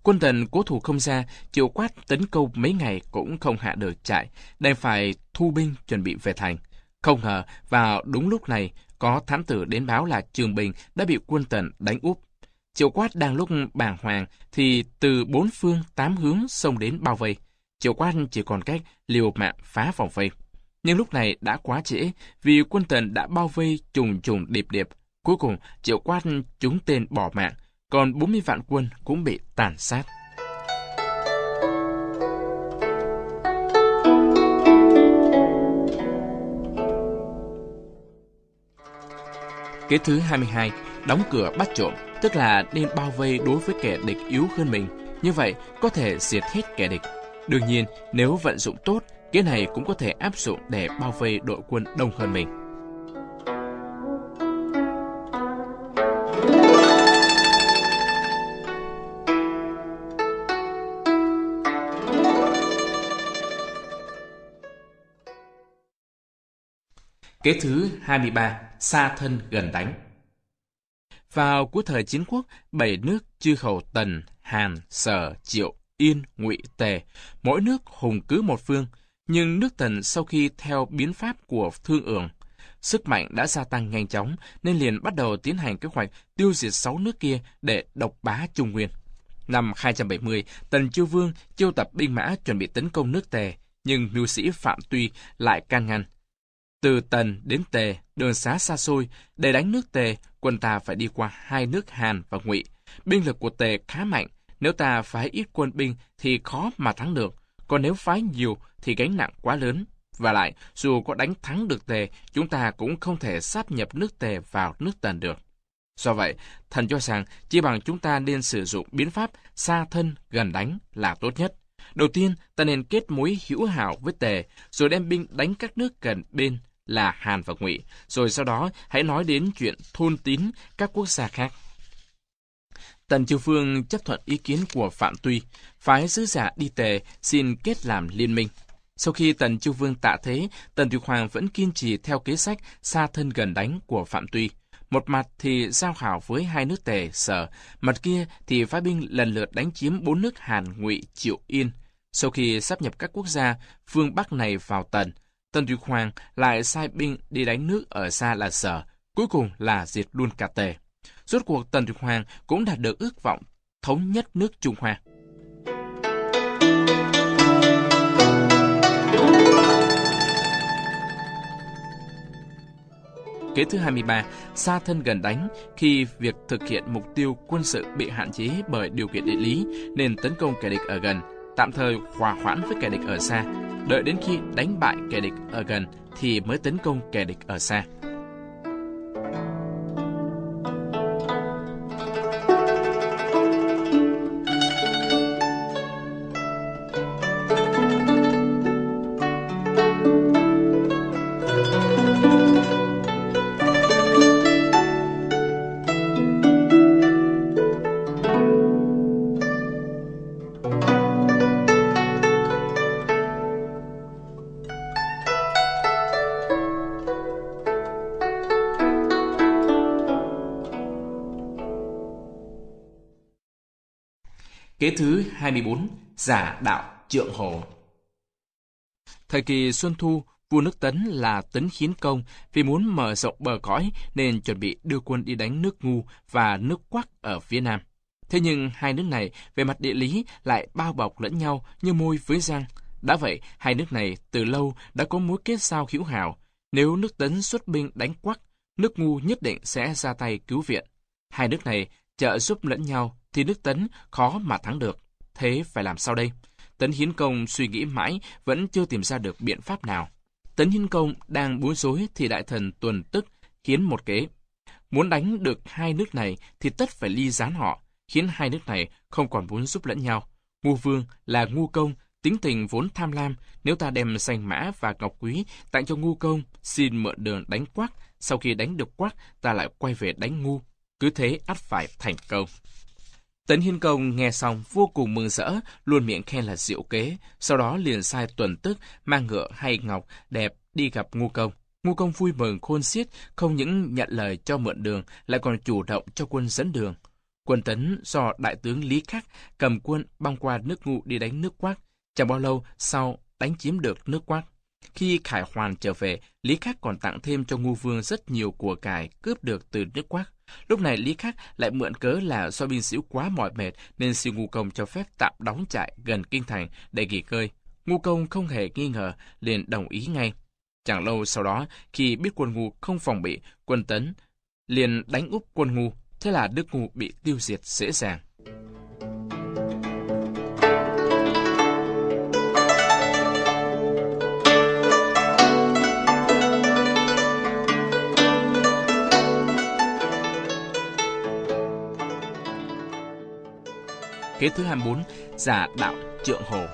Quân Tần cố thủ không ra, Triệu Quát tấn công mấy ngày cũng không hạ được trại, đành phải thu binh chuẩn bị về thành. Không ngờ, vào đúng lúc này, có thám tử đến báo là Trường Bình đã bị quân Tần đánh úp. Triệu Quát đang lúc bàng hoàng thì từ 4 phương 8 hướng xông đến bao vây. Triệu Quát chỉ còn cách liều mạng phá vòng vây. Nhưng lúc này đã quá trễ vì quân Tần đã bao vây trùng trùng điệp điệp. Cuối cùng, Triệu Quát trúng tên bỏ mạng, còn 40 vạn quân cũng bị tàn sát. Kế thứ 22, đóng cửa bắt trộm, tức là nên bao vây đối với kẻ địch yếu hơn mình. Như vậy, có thể diệt hết kẻ địch. Đương nhiên, nếu vận dụng tốt, cái này cũng có thể áp dụng để bao vây đội quân đông hơn mình. Kế thứ 23, xa thân gần đánh. Vào cuối thời Chiến Quốc, 7 nước chư hầu Tần, Hàn, Sở, Triệu, Yên, Ngụy, Tề, mỗi nước hùng cứ một phương. Nhưng nước Tần sau khi theo biến pháp của Thương Ưởng, sức mạnh đã gia tăng nhanh chóng nên liền bắt đầu tiến hành kế hoạch tiêu diệt 6 nước kia để độc bá Trung Nguyên. Năm 270, Tần Chiêu Vương chiêu tập binh mã chuẩn bị tấn công nước Tề, nhưng mưu sĩ Phạm Tuy lại can ngăn. Từ Tần đến Tề, đường xá xa xôi, để đánh nước Tề, quân ta phải đi qua 2 nước Hàn và Ngụy. Binh lực của Tề khá mạnh, nếu ta phái ít quân binh thì khó mà thắng được. Còn nếu phái nhiều thì gánh nặng quá lớn. Và lại, dù có đánh thắng được Tề, chúng ta cũng không thể sáp nhập nước Tề vào nước Tần được. Do vậy, thần cho rằng chỉ bằng chúng ta nên sử dụng biến pháp xa thân gần đánh là tốt nhất. Đầu tiên, ta nên kết mối hữu hảo với Tề, rồi đem binh đánh các nước gần bên là Hàn và Ngụy. Rồi sau đó, hãy nói đến chuyện thôn tín các quốc gia khác. Tần Chiêu Vương chấp thuận ý kiến của Phạm Tuy, phái sứ giả đi Tề xin kết làm liên minh. Sau khi Tần Chiêu Vương tạ thế, Tần Thủy Hoàng vẫn kiên trì theo kế sách xa thân gần đánh của Phạm Tuy. Một mặt thì giao hảo với 2 nước Tề, Sở, mặt kia thì phái binh lần lượt đánh chiếm 4 nước Hàn, Ngụy, Triệu, Yên. Sau khi sáp nhập các quốc gia phương Bắc này vào Tần, Tần Thủy Hoàng lại sai binh đi đánh nước ở xa là Sở, cuối cùng là diệt luôn cả Tề. Rốt cuộc Tần Thủy Hoàng cũng đạt được ước vọng thống nhất nước Trung Hoa. Kế thứ 23, xa thân gần đánh. Khi việc thực hiện mục tiêu quân sự bị hạn chế bởi điều kiện địa lý, nên tấn công kẻ địch ở gần, tạm thời hòa hoãn với kẻ địch ở xa, đợi đến khi đánh bại kẻ địch ở gần thì mới tấn công kẻ địch ở xa. Kế thứ 24, giả đạo Trượng Hồ. Thời kỳ Xuân Thu, vua nước Tấn là Tấn Hiến Công vì muốn mở rộng bờ cõi nên chuẩn bị đưa quân đi đánh nước Ngu và nước Quắc ở phía nam. Thế nhưng hai nước này về mặt địa lý lại bao bọc lẫn nhau như môi với răng. Đã vậy, hai nước này từ lâu đã có mối kết giao hữu hảo. Nếu nước Tấn xuất binh đánh Quắc, nước Ngu nhất định sẽ ra tay cứu viện. Hai nước này trợ giúp lẫn nhau thì nước Tấn khó mà thắng được. Thế phải làm sao đây? Tấn Hiến Công suy nghĩ mãi vẫn chưa tìm ra được biện pháp nào. Tấn Hiến Công đang bối rối thì đại thần Tuần Tức hiến một kế. Muốn đánh được hai nước này thì tất phải ly gián họ, khiến hai nước này không còn muốn giúp lẫn nhau. Ngu Vương là Ngu Công, tính tình vốn tham lam, nếu ta đem danh mã và ngọc quý tặng cho Ngu Công, xin mượn đường đánh Quắc, sau khi đánh được Quắc ta lại quay về đánh Ngu, cứ thế ắt phải thành công. Tấn Hiến Công nghe xong vô cùng mừng rỡ, luôn miệng khen là diệu kế, sau đó liền sai Tuần Tức mang ngựa hay ngọc đẹp đi gặp Ngu Công. Ngu Công vui mừng khôn xiết, không những nhận lời cho mượn đường, lại còn chủ động cho quân dẫn đường. Quân Tấn do đại tướng Lý Khắc cầm quân băng qua nước Ngu đi đánh nước Quác, chẳng bao lâu sau đánh chiếm được nước Quác. Khi khải hoàn trở về, Lý Khắc còn tặng thêm cho Ngu Vương rất nhiều của cải cướp được từ nước Quác. Lúc này Lý Khắc lại mượn cớ là do binh sĩ quá mỏi mệt nên xin Ngu Công cho phép tạm đóng trại gần kinh thành để nghỉ ngơi. Ngu Công không hề nghi ngờ, liền đồng ý ngay. Chẳng lâu sau đó, khi biết quân Ngu không phòng bị, quân Tấn liền đánh úp quân Ngu, thế là nước Ngu bị tiêu diệt dễ dàng. Kế thứ 24, giả đạo Trượng Hồ.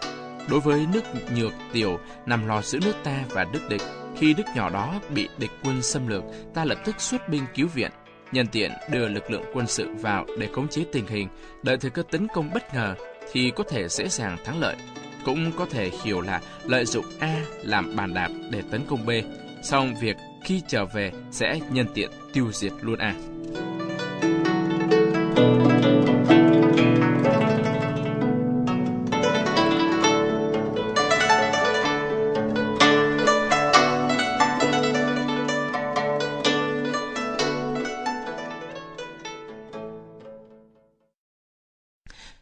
Đối với nước Nhược Tiểu nằm lò giữa nước ta và nước địch, khi nước nhỏ đó bị địch quân xâm lược, ta lập tức xuất binh cứu viện, nhân tiện đưa lực lượng quân sự vào để khống chế tình hình, đợi thời cơ tấn công bất ngờ thì có thể dễ dàng thắng lợi. Cũng có thể hiểu là lợi dụng A làm bàn đạp để tấn công B, song việc khi trở về sẽ nhân tiện tiêu diệt luôn A.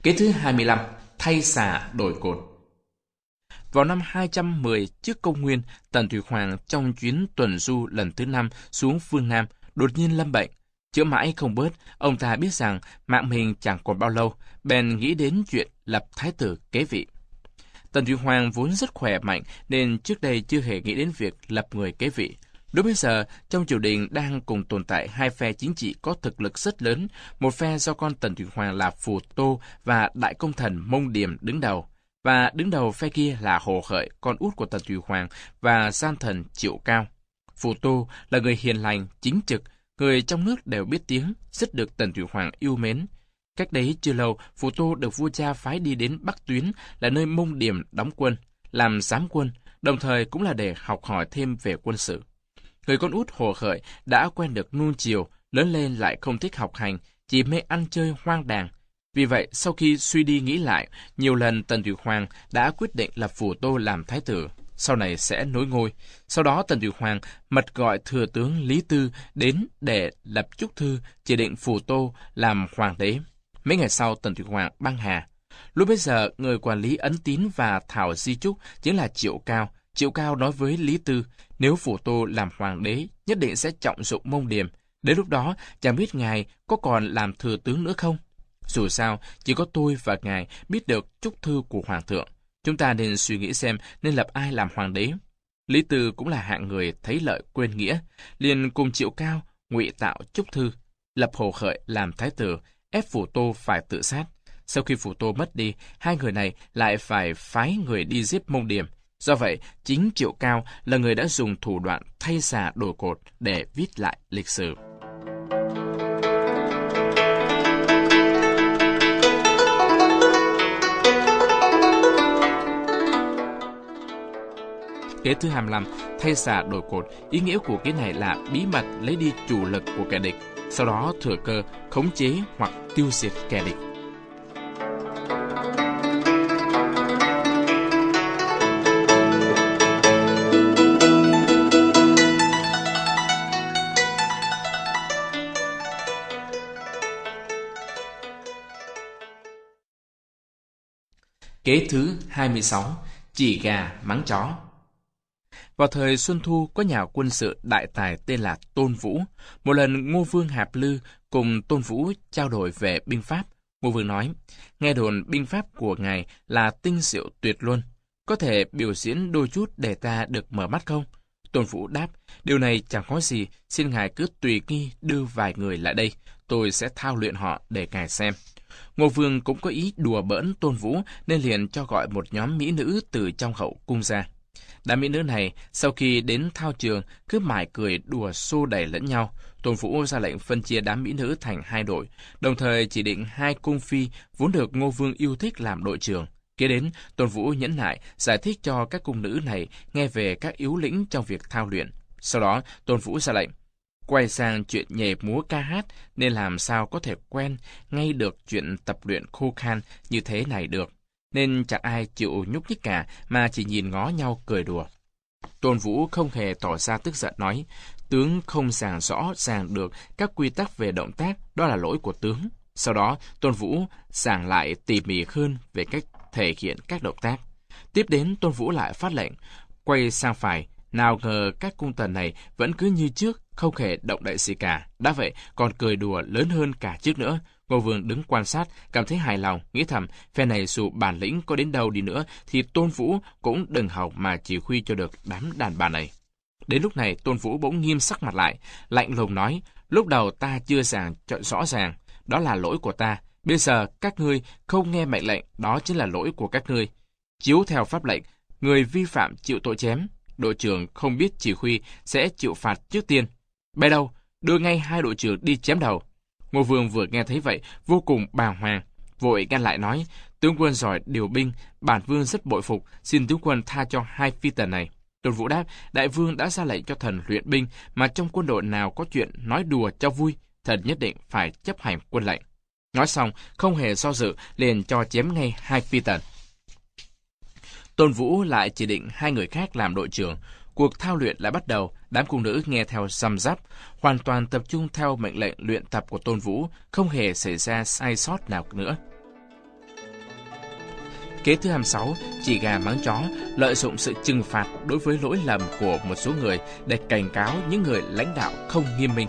Kế thứ 25, thay xà đổi cột. Vào năm 210 trước Công nguyên, Tần Thủy Hoàng trong chuyến tuần du lần thứ 5 xuống phương Nam đột nhiên lâm bệnh, chữa mãi không bớt. Ông ta biết rằng mạng mình chẳng còn bao lâu, bèn nghĩ đến chuyện lập thái tử kế vị. Tần Thủy Hoàng vốn rất khỏe mạnh nên trước đây chưa hề nghĩ đến việc lập người kế vị. Đối bây giờ, trong triều đình đang cùng tồn tại hai phe chính trị có thực lực rất lớn, một phe do con Tần Thủy Hoàng là Phù Tô và Đại Công Thần Mông Điểm đứng đầu, và đứng đầu phe kia là Hồ Khởi, con út của Tần Thủy Hoàng và gian thần Triệu Cao. Phù Tô là người hiền lành, chính trực, người trong nước đều biết tiếng, rất được Tần Thủy Hoàng yêu mến. Cách đấy chưa lâu, Phù Tô được vua cha phái đi đến Bắc Tuyến là nơi Mông Điểm đóng quân, làm giám quân, đồng thời cũng là để học hỏi thêm về quân sự. Người con út Hồ Khởi đã quen được nuông chiều, lớn lên lại không thích học hành, chỉ mê ăn chơi hoang đàng. Vì vậy, sau khi suy đi nghĩ lại, nhiều lần Tần Thủy Hoàng đã quyết định lập Phù Tô làm thái tử. sau này sẽ nối ngôi. Sau đó Tần Thủy Hoàng mật gọi thừa tướng Lý Tư đến để lập chúc thư chỉ định Phù Tô làm hoàng đế. Mấy ngày sau, Tần Thủy Hoàng băng hà. Lúc bấy giờ, người quản lý ấn tín và thảo di chúc chính là Triệu Cao. Triệu Cao nói với Lý Tư, nếu Phù Tô làm hoàng đế, nhất định sẽ trọng dụng Mông Điểm. Đến lúc đó, chẳng biết ngài có còn làm thừa tướng nữa không? Dù sao, chỉ có tôi và ngài biết được chúc thư của Hoàng thượng. Chúng ta nên suy nghĩ xem nên lập ai làm hoàng đế. Lý Tư cũng là hạng người thấy lợi quên nghĩa, liền cùng Triệu Cao ngụy tạo chúc thư, lập Hồ Khởi làm thái tử, ép Phù Tô phải tự sát. Sau khi Phù Tô mất đi, hai người này lại phải phái người đi giết Mông Điểm. Do vậy, chính Triệu Cao là người đã dùng thủ đoạn thay xà đổi cột để viết lại lịch sử. Kế thứ 25, thay xà đổi cột, ý nghĩa của kế này là bí mật lấy đi chủ lực của kẻ địch, sau đó thừa cơ khống chế hoặc tiêu diệt kẻ địch. Kế thứ 26, chỉ gà mắng chó. Vào thời Xuân Thu có nhà quân sự đại tài tên là Tôn Vũ. Một lần Ngô Vương Hạp Lư cùng Tôn Vũ trao đổi về binh pháp. Ngô Vương nói, nghe đồn binh pháp của ngài là tinh diệu tuyệt luân. Có thể biểu diễn đôi chút để ta được mở mắt không? Tôn Vũ đáp, điều này chẳng có gì, xin ngài cứ tùy nghi đưa vài người lại đây. Tôi sẽ thao luyện họ để ngài xem. Ngô Vương cũng có ý đùa bỡn Tôn Vũ nên liền cho gọi một nhóm mỹ nữ từ trong hậu cung ra. Đám mỹ nữ này sau khi đến thao trường cứ mải cười đùa xô đẩy lẫn nhau. Tôn Vũ ra lệnh phân chia đám mỹ nữ thành hai đội, đồng thời chỉ định hai cung phi vốn được Ngô Vương yêu thích làm đội trưởng. Kế đến, Tôn Vũ nhẫn nại giải thích cho các cung nữ này nghe về các yếu lĩnh trong việc thao luyện. Sau đó, Tôn Vũ ra lệnh quay sang chuyện nhảy múa ca hát, nên làm sao có thể quen ngay được chuyện tập luyện khô khan như thế này được. Nên chẳng ai chịu nhúc nhích cả mà chỉ nhìn ngó nhau cười đùa. Tôn Vũ không hề tỏ ra tức giận nói, tướng không giảng rõ ràng được các quy tắc về động tác, đó là lỗi của tướng. Sau đó, Tôn Vũ giảng lại tỉ mỉ hơn về cách thể hiện các động tác. Tiếp đến, Tôn Vũ lại phát lệnh, quay sang phải. Nào ngờ các cung tần này vẫn cứ như trước, không hề động đậy gì cả. Đã vậy, còn cười đùa lớn hơn cả trước nữa. Ngô Vương đứng quan sát, cảm thấy hài lòng, nghĩ thầm, phe này dù bản lĩnh có đến đâu đi nữa, thì Tôn Vũ cũng đừng hòng mà chỉ huy cho được đám đàn bà này. Đến lúc này, Tôn Vũ bỗng nghiêm sắc mặt lại, lạnh lùng nói, lúc đầu ta chưa giảng rõ ràng, đó là lỗi của ta. Bây giờ, các ngươi không nghe mệnh lệnh, đó chính là lỗi của các ngươi. Chiếu theo pháp lệnh, người vi phạm chịu tội chém. Đội trưởng không biết chỉ huy sẽ chịu phạt trước tiên. Bay đâu, đưa ngay hai đội trưởng đi chém đầu. Ngô Vương vừa nghe thấy vậy, vô cùng bàng hoàng, vội ngăn lại nói, tướng quân giỏi điều binh, bản vương rất bội phục, xin tướng quân tha cho hai phi tần này. Tôn Vũ đáp, đại vương đã ra lệnh cho thần luyện binh, mà trong quân đội nào có chuyện nói đùa cho vui, thần nhất định phải chấp hành quân lệnh. Nói xong, không hề do dự, liền cho chém ngay hai phi tần. Tôn Vũ lại chỉ định hai người khác làm đội trưởng. Cuộc thao luyện lại bắt đầu, đám cung nữ nghe theo răm rắp, hoàn toàn tập trung theo mệnh lệnh luyện tập của Tôn Vũ, không hề xảy ra sai sót nào nữa. Kế thứ 26, chỉ gà mắng chó, lợi dụng sự trừng phạt đối với lỗi lầm của một số người để cảnh cáo những người lãnh đạo không nghiêm minh.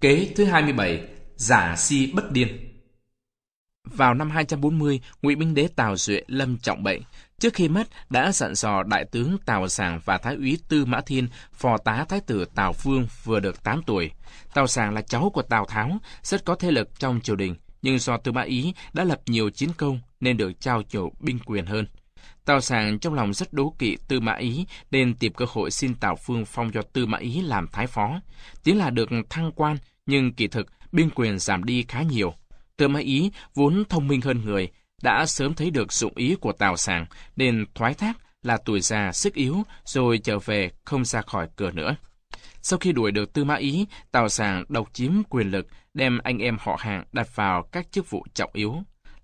Kế thứ 27, giả si bất điên. Vào năm 240, Ngụy Minh đế Tào Duệ lâm trọng bệnh. Trước khi mất, đã dặn dò đại tướng Tào Sảng và thái úy Tư Mã Thiên, phò tá thái tử Tào Vương vừa được 8 tuổi. Tào Sảng là cháu của Tào Tháo, rất có thế lực trong triều đình, nhưng do Tư Mã Ý đã lập nhiều chiến công nên được trao nhiều binh quyền hơn. Tào Sảng trong lòng rất đố kỵ Tư Mã Ý nên tìm cơ hội xin Tào Phương phong cho Tư Mã Ý làm thái phó. Tiếng là được thăng quan, nhưng kỳ thực binh quyền giảm đi khá nhiều. Tư Mã Ý vốn thông minh hơn người, đã sớm thấy được dụng ý của Tào Sảng nên thoái thác là tuổi già sức yếu rồi trở về không ra khỏi cửa nữa. Sau khi đuổi được Tư Mã Ý, Tào Sảng độc chiếm quyền lực, đem anh em họ hàng đặt vào các chức vụ trọng yếu.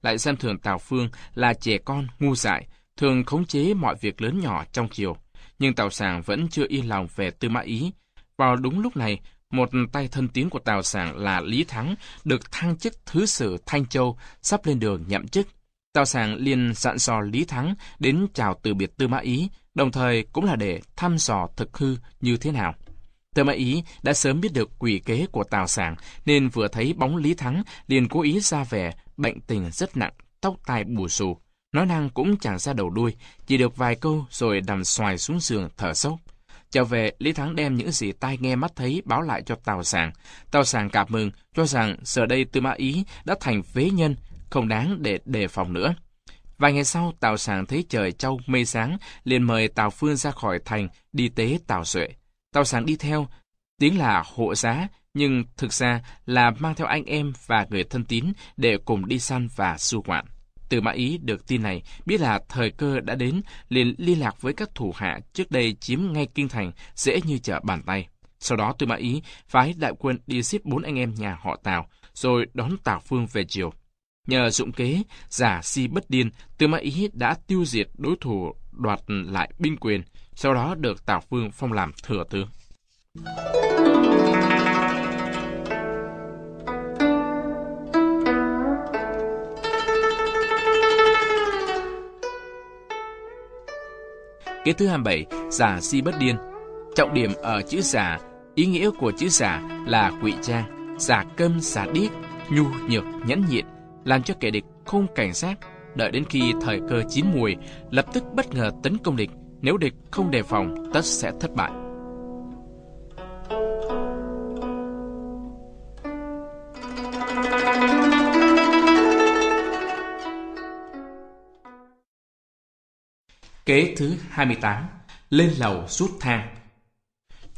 Lại xem thường Tào Phương là trẻ con ngu dại, thường khống chế mọi việc lớn nhỏ trong triều. Nhưng Tào Sảng vẫn chưa yên lòng về Tư Mã Ý. Vào đúng lúc này, một tay thân tín của Tào Sảng là Lý Thắng được thăng chức thứ sử Thanh Châu, sắp lên đường nhậm chức. Tào Sảng liền dặn dò Lý Thắng đến chào từ biệt Tư Mã Ý, đồng thời cũng là để thăm dò thực hư như thế nào. Tư Mã Ý đã sớm biết được quỷ kế của Tào Sảng nên vừa thấy bóng Lý Thắng liền cố ý ra vẻ bệnh tình rất nặng, tóc tai bù xù, nói năng cũng chẳng ra đầu đuôi, chỉ được vài câu rồi nằm xoài xuống giường thở sốc. Trở về, Lý Thắng đem những gì tai nghe mắt thấy báo lại cho Tào Sảng. Tào Sảng cảm mừng, cho rằng giờ đây Tư Mã Ý đã thành phế nhân, không đáng để đề phòng nữa. Vài ngày sau, Tào Sảng thấy trời trâu mây sáng, liền mời Tào Phương ra khỏi thành đi tế Tào Duệ. Tào Sảng đi theo, tiếng là hộ giá, nhưng thực ra là mang theo anh em và người thân tín để cùng đi săn và du ngoạn. Tư Mã Ý được tin này, biết là thời cơ đã đến, liền liên lạc với các thủ hạ trước đây chiếm ngay kinh thành dễ như trở bàn tay. Sau đó Tư Mã Ý phái đại quân đi giết 4 anh em nhà họ Tào, rồi đón Tào Phương về triều. Nhờ dụng kế giả si bất điên, Tư Mã Ý đã tiêu diệt đối thủ, đoạt lại binh quyền, sau đó được Tào Phương phong làm thừa tướng. Kế thứ 27, giả si bất điên. Trọng điểm ở chữ giả, ý nghĩa của chữ giả là ngụy trang, giả câm giả điếc, nhu nhược nhẫn nhịn, làm cho kẻ địch không cảnh giác, đợi đến khi thời cơ chín mùi, lập tức bất ngờ tấn công địch, nếu địch không đề phòng, tất sẽ thất bại. Kế thứ 28, lên lầu rút thang.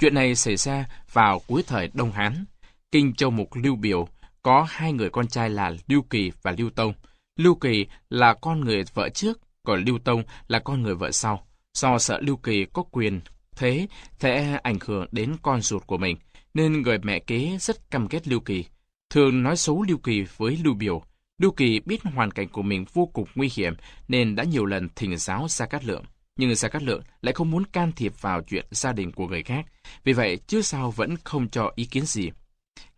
Chuyện này xảy ra vào cuối thời Đông Hán. Kinh châu mục Lưu Biểu có 2 người con trai là Lưu Kỳ và Lưu Tông. Lưu Kỳ là con người vợ trước, còn Lưu Tông là con người vợ sau. Do sợ Lưu Kỳ có quyền thế sẽ ảnh hưởng đến con ruột của mình, nên người mẹ kế rất căm ghét Lưu Kỳ, thường nói xấu Lưu Kỳ với Lưu Biểu. Lưu Kỳ biết hoàn cảnh của mình vô cùng nguy hiểm nên đã nhiều lần thỉnh giáo Gia Cát Lượng. Nhưng Gia Cát Lượng lại không muốn can thiệp vào chuyện gia đình của người khác, vì vậy chứ sao vẫn không cho ý kiến gì.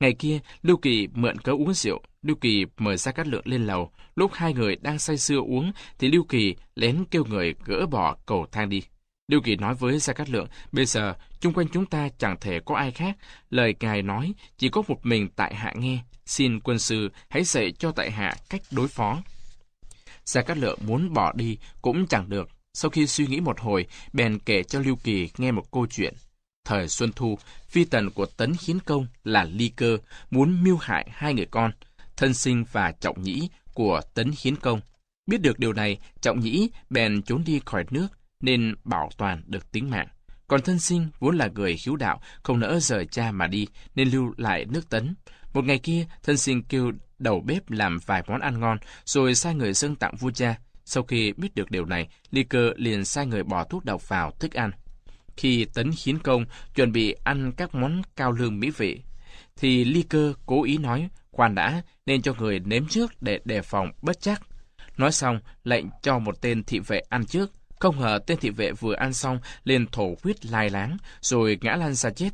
Ngày kia, Lưu Kỳ mượn cớ uống rượu, Lưu Kỳ mời Gia Cát Lượng lên lầu. Lúc 2 người đang say sưa uống thì Lưu Kỳ lén kêu người gỡ bỏ cầu thang đi. Lưu Kỳ nói với Gia Cát Lượng, bây giờ chung quanh chúng ta chẳng thể có ai khác, lời ngài nói chỉ có một mình tại hạ nghe, xin quân sư hãy dạy cho tại hạ cách đối phó. Gia Cát Lượng muốn bỏ đi cũng chẳng được, sau khi suy nghĩ một hồi, bèn kể cho Lưu Kỳ nghe một câu chuyện. Thời Xuân Thu, phi tần của Tấn Hiến Công là Ly Cơ muốn mưu hại 2 người con, Thân Sinh và Trọng Nhĩ của Tấn Hiến Công. Biết được điều này, Trọng Nhĩ bèn trốn đi khỏi nước nên bảo toàn được tính mạng. Còn Thân Sinh vốn là người hiếu đạo, không nỡ rời cha mà đi nên lưu lại nước Tấn. Một ngày kia, Thân Sinh kêu đầu bếp làm vài món ăn ngon rồi sai người dâng tặng vua cha. Sau khi biết được điều này, Ly Cơ liền sai người bỏ thuốc độc vào thức ăn. Khi Tấn Hiến Công chuẩn bị ăn các món cao lương mỹ vị, thì Ly Cơ cố ý nói, khoan đã, nên cho người nếm trước để đề phòng bất chắc. Nói xong, lệnh cho một tên thị vệ ăn trước. Không ngờ tên thị vệ vừa ăn xong liền thổ huyết lai láng, rồi ngã lăn ra chết.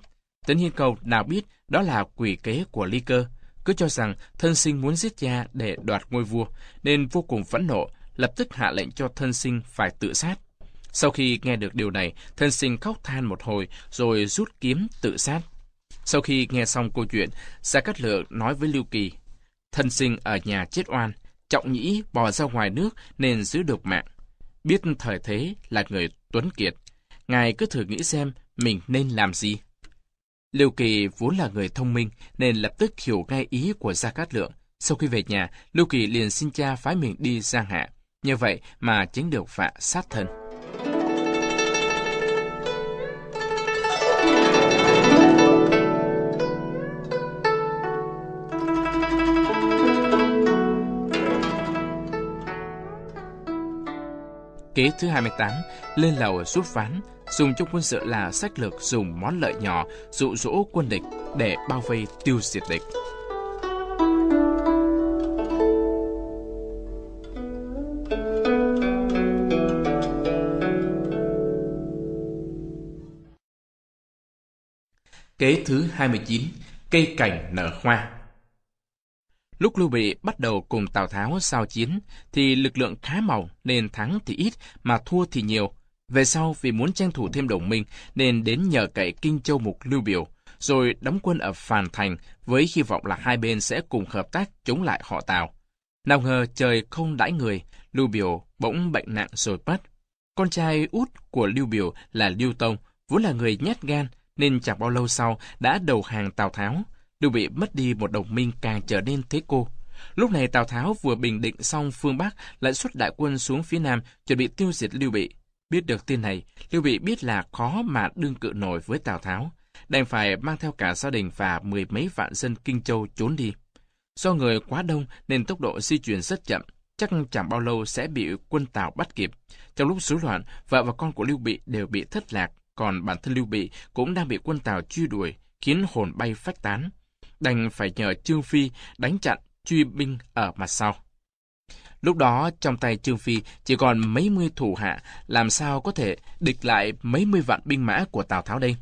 Tấn Hiến Công nào biết đó là quỷ kế của Ly Cơ, cứ cho rằng Thân Sinh muốn giết cha để đoạt ngôi vua, nên vô cùng phẫn nộ, lập tức hạ lệnh cho Thân Sinh phải tự sát. Sau khi nghe được điều này, Thân Sinh khóc than một hồi rồi rút kiếm tự sát. Sau khi nghe xong câu chuyện, Gia Cát Lượng nói với Lưu Kỳ, Thân Sinh ở nhà chết oan, Trọng Nhĩ bò ra ngoài nước nên giữ được mạng. Biết thời thế là người tuấn kiệt, ngài cứ thử nghĩ xem mình nên làm gì. Lưu Kỳ vốn là người thông minh nên lập tức hiểu ngay ý của Gia Cát Lượng. Sau khi về nhà, Lưu Kỳ liền xin cha phái mình đi Giang Hạ. Như vậy mà tránh được vạ sát thân. Kế thứ 28, lên lầu giúp ván, dùng trong quân sự là sách lược dùng món lợi nhỏ dụ dỗ quân địch để bao vây tiêu diệt địch. Kế thứ 29, cây cảnh nở hoa. Lúc Lưu Bị bắt đầu cùng Tào Tháo giao chiến thì lực lượng khá mỏng nên thắng thì ít mà thua thì nhiều. Về sau vì muốn tranh thủ thêm đồng minh nên đến nhờ cậy Kinh Châu Mục Lưu Biểu, rồi đóng quân ở Phàn Thành với hy vọng là hai bên sẽ cùng hợp tác chống lại họ Tào. Nào ngờ trời không đãi người, Lưu Biểu bỗng bệnh nặng rồi mất. Con trai út của Lưu Biểu là Lưu Tông vốn là người nhát gan nên chẳng bao lâu sau đã đầu hàng Tào Tháo. Lưu Bị mất đi một đồng minh càng trở nên thế cô. Lúc này Tào Tháo vừa bình định xong phương Bắc lại xuất đại quân xuống phía Nam chuẩn bị tiêu diệt Lưu Bị. Biết được tin này, Lưu Bị biết là khó mà đương cự nổi với Tào Tháo, đành phải mang theo cả gia đình và mười mấy vạn dân Kinh Châu trốn đi. Do người quá đông nên tốc độ di chuyển rất chậm, chắc chẳng bao lâu sẽ bị quân Tào bắt kịp. Trong lúc rối loạn, vợ và con của Lưu Bị đều bị thất lạc, còn bản thân Lưu Bị cũng đang bị quân Tào truy đuổi, khiến hồn bay phách tán. Đành phải nhờ Trương Phi đánh chặn truy binh ở mặt sau. Lúc đó trong tay Trương Phi chỉ còn mấy mươi thủ hạ, làm sao có thể địch lại mấy mươi vạn binh mã của Tào Tháo đây?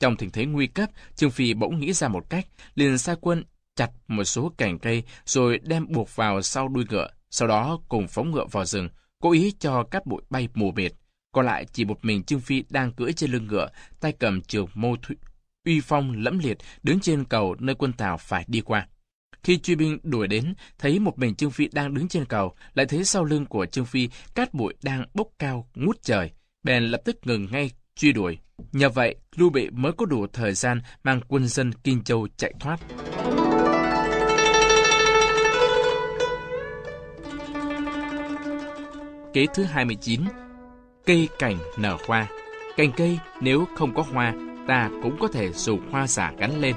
Trong tình thế nguy cấp, Trương Phi bỗng nghĩ ra một cách, liền sai quân chặt một số cành cây rồi đem buộc vào sau đuôi ngựa, sau đó cùng phóng ngựa vào rừng, cố ý cho cát bụi bay mù mịt. Còn lại chỉ một mình Trương Phi đang cưỡi trên lưng ngựa, tay cầm trường mâu uy phong lẫm liệt đứng trên cầu nơi quân Tào phải đi qua. Khi truy binh đuổi đến, thấy một mình Trương Phi đang đứng trên cầu, lại thấy sau lưng của Trương Phi cát bụi đang bốc cao ngút trời, bèn lập tức ngừng ngay truy đuổi. Nhờ vậy Lưu Bị mới có đủ thời gian mang quân dân Kinh Châu chạy thoát. Kế thứ 29, cây cảnh nở hoa. Cành cây nếu không có hoa, ta cũng có thể dùng hoa giả gắn lên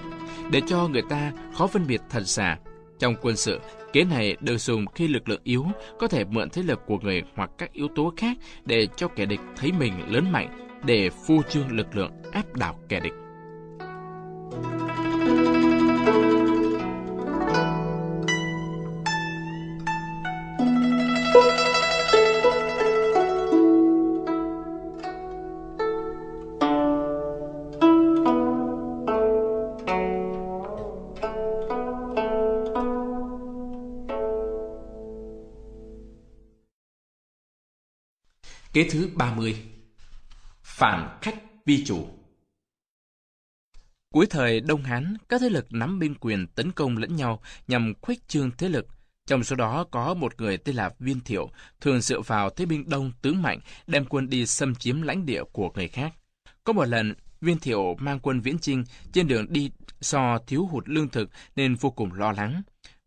để cho người ta khó phân biệt thật giả. Trong quân sự, kế này được dùng khi lực lượng yếu, có thể mượn thế lực của người hoặc các yếu tố khác để cho kẻ địch thấy mình lớn mạnh, để phô trương lực lượng áp đảo kẻ địch. Kế thứ 30, phản khách vi chủ. Cuối thời Đông Hán, các thế lực nắm binh quyền tấn công lẫn nhau nhằm khuếch trương thế lực. Trong số đó có một người tên là Viên Thiệu, thường dựa vào thế binh đông tướng mạnh, đem quân đi xâm chiếm lãnh địa của người khác. Có một lần, Viên Thiệu mang quân viễn chinh, trên đường đi do thiếu hụt lương thực nên vô cùng lo lắng.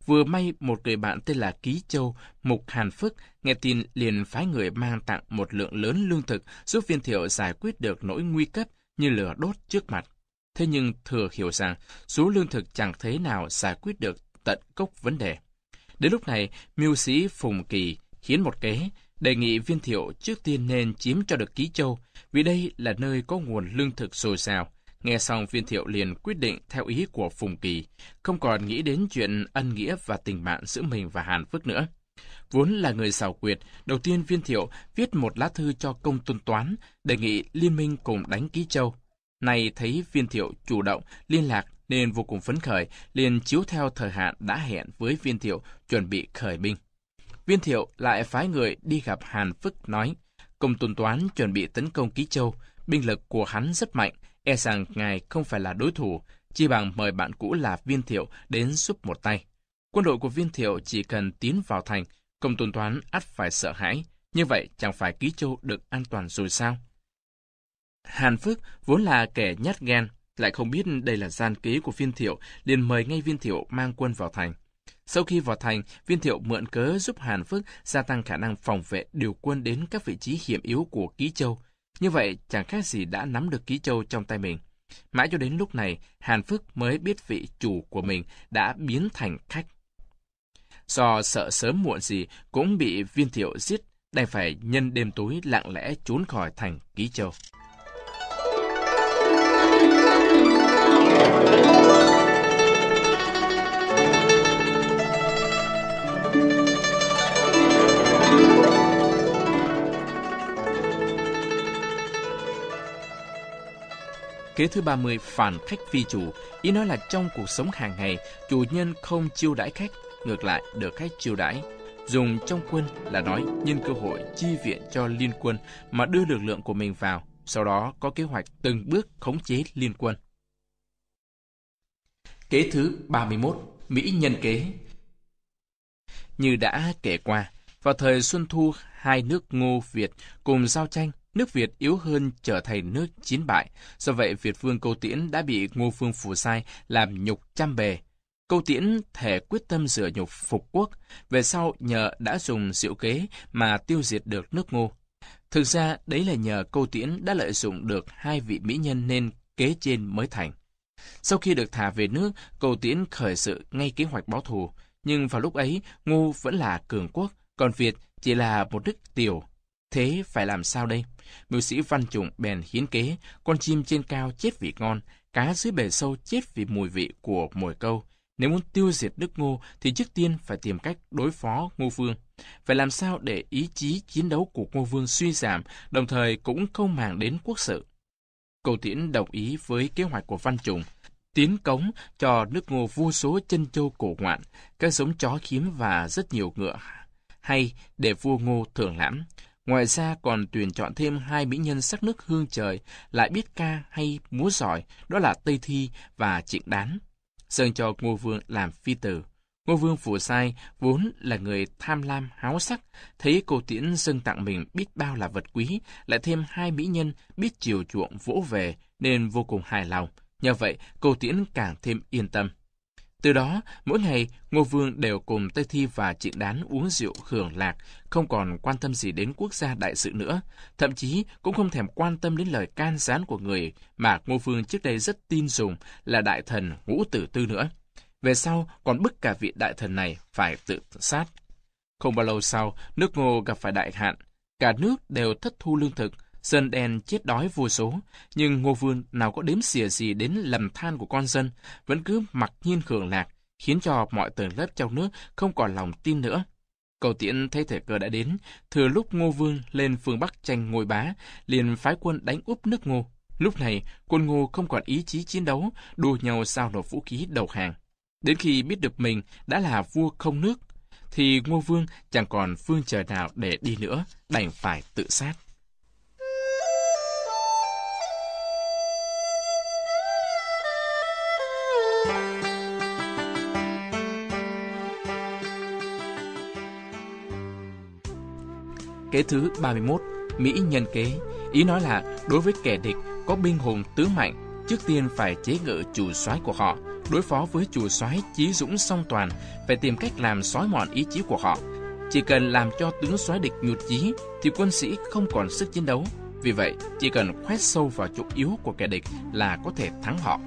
Vừa may một người bạn tên là Ký Châu, Mục Hàn Phức, nghe tin liền phái người mang tặng một lượng lớn lương thực giúp Viên Thiệu giải quyết được nỗi nguy cấp như lửa đốt trước mặt. Thế nhưng thừa hiểu rằng số lương thực chẳng thế nào giải quyết được tận gốc vấn đề. Đến lúc này, mưu sĩ Phùng Kỳ hiến một kế, đề nghị Viên Thiệu trước tiên nên chiếm cho được Ký Châu, vì đây là nơi có nguồn lương thực dồi dào. Nghe xong, Viên Thiệu liền quyết định theo ý của Phùng Kỳ, không còn nghĩ đến chuyện ân nghĩa và tình bạn giữa mình và Hàn Phước nữa. Vốn là người xảo quyệt, đầu tiên Viên Thiệu viết một lá thư cho Công Tôn Toán, đề nghị liên minh cùng đánh Ký Châu. Nay thấy Viên Thiệu chủ động liên lạc nên vô cùng phấn khởi, liền chiếu theo thời hạn đã hẹn với Viên Thiệu chuẩn bị khởi binh. Viên Thiệu lại phái người đi gặp Hàn Phước nói, Công Tôn Toán chuẩn bị tấn công Ký Châu, binh lực của hắn rất mạnh, e rằng ngài không phải là đối thủ, chi bằng mời bạn cũ là Viên Thiệu đến giúp một tay. Quân đội của Viên Thiệu chỉ cần tiến vào thành, Công Tôn Toán ắt phải sợ hãi, như vậy chẳng phải Ký Châu được an toàn rồi sao? Hàn Phước vốn là kẻ nhát gan, lại không biết đây là gian kế của Viên Thiệu, liền mời ngay Viên Thiệu mang quân vào thành. Sau khi vào thành, Viên Thiệu mượn cớ giúp Hàn Phước gia tăng khả năng phòng vệ, điều quân đến các vị trí hiểm yếu của Ký Châu. Như vậy, chẳng khác gì đã nắm được Ký Châu trong tay mình. Mãi cho đến lúc này, Hàn Phước mới biết vị chủ của mình đã biến thành khách. Do sợ sớm muộn gì cũng bị Viên Thiệu giết, đành phải nhân đêm tối lặng lẽ trốn khỏi thành Ký Châu. Kế thứ 30, phản khách phi chủ, ý nói là trong cuộc sống hàng ngày, chủ nhân không chiêu đãi khách, ngược lại được khách chiêu đãi. Dùng trong quân là nói nhân cơ hội chi viện cho liên quân mà đưa lực lượng của mình vào, sau đó có kế hoạch từng bước khống chế liên quân. Kế thứ 31, Mỹ nhân kế. Như đã kể qua, vào thời Xuân Thu, hai nước Ngô Việt cùng giao tranh, nước Việt yếu hơn trở thành nước chiến bại. Do vậy, Việt Vương Câu Tiễn đã bị Ngô Vương Phù Sai làm nhục trăm bề. Câu Tiễn thể quyết tâm rửa nhục phục quốc, về sau nhờ đã dùng diệu kế mà tiêu diệt được nước Ngô. Thực ra, đấy là nhờ Câu Tiễn đã lợi dụng được hai vị mỹ nhân nên kế trên mới thành. Sau khi được thả về nước, Câu Tiễn khởi sự ngay kế hoạch báo thù. Nhưng vào lúc ấy, Ngô vẫn là cường quốc, còn Việt chỉ là một nước tiểu. Thế phải làm sao đây? Mưu sĩ Văn Trùng bèn hiến kế, con chim trên cao chết vì ngon, cá dưới bể sâu chết vì mùi vị của mồi câu. Nếu muốn tiêu diệt nước Ngô thì trước tiên phải tìm cách đối phó Ngô Vương. Phải làm sao để ý chí chiến đấu của Ngô Vương suy giảm, đồng thời cũng không màng đến quốc sự. Câu Tiễn đồng ý với kế hoạch của Văn Trùng, tiến cống cho nước Ngô vô số chân châu cổ ngoạn, các giống chó khiếm và rất nhiều ngựa hay để vua Ngô thưởng lãm. Ngoài ra còn tuyển chọn thêm hai mỹ nhân sắc nước hương trời, lại biết ca hay múa giỏi, đó là Tây Thi và Trịnh Đán, dâng cho Ngô Vương làm phi tử. Ngô Vương Phù Sai vốn là người tham lam háo sắc, thấy Câu Tiễn dâng tặng mình biết bao là vật quý, lại thêm hai mỹ nhân biết chiều chuộng vỗ về nên vô cùng hài lòng. Nhờ vậy, Câu Tiễn càng thêm yên tâm. Từ đó, mỗi ngày, Ngô Vương đều cùng Tây Thi và Trịnh Đán uống rượu hưởng lạc, không còn quan tâm gì đến quốc gia đại sự nữa, thậm chí cũng không thèm quan tâm đến lời can gián của người mà Ngô Vương trước đây rất tin dùng là đại thần Ngũ Tử Tư nữa. Về sau, còn bức cả vị đại thần này phải tự sát. Không bao lâu sau, nước Ngô gặp phải đại hạn, cả nước đều thất thu lương thực, dân đen chết đói vô số, nhưng Ngô Vương nào có đếm xỉa gì đến lầm than của con dân, vẫn cứ mặc nhiên hưởng lạc, khiến cho mọi tầng lớp trong nước không còn lòng tin nữa. Câu Tiễn thấy thời cơ đã đến, thừa lúc Ngô Vương lên phương Bắc tranh ngôi bá, liền phái quân đánh úp nước Ngô. Lúc này, quân Ngô không còn ý chí chiến đấu, đua nhau giao nộp vũ khí đầu hàng. Đến khi biết được mình đã là vua không nước, thì Ngô Vương chẳng còn phương trời nào để đi nữa, đành phải tự sát. Kế thứ 31, Mỹ nhân kế, ý nói là đối với kẻ địch có binh hùng tứ mạnh, trước tiên phải chế ngự chủ soái của họ, đối phó với chủ soái chí dũng song toàn, phải tìm cách làm xói mòn ý chí của họ. Chỉ cần làm cho tướng soái địch nhụt chí thì quân sĩ không còn sức chiến đấu, vì vậy chỉ cần khoét sâu vào chỗ yếu của kẻ địch là có thể thắng họ.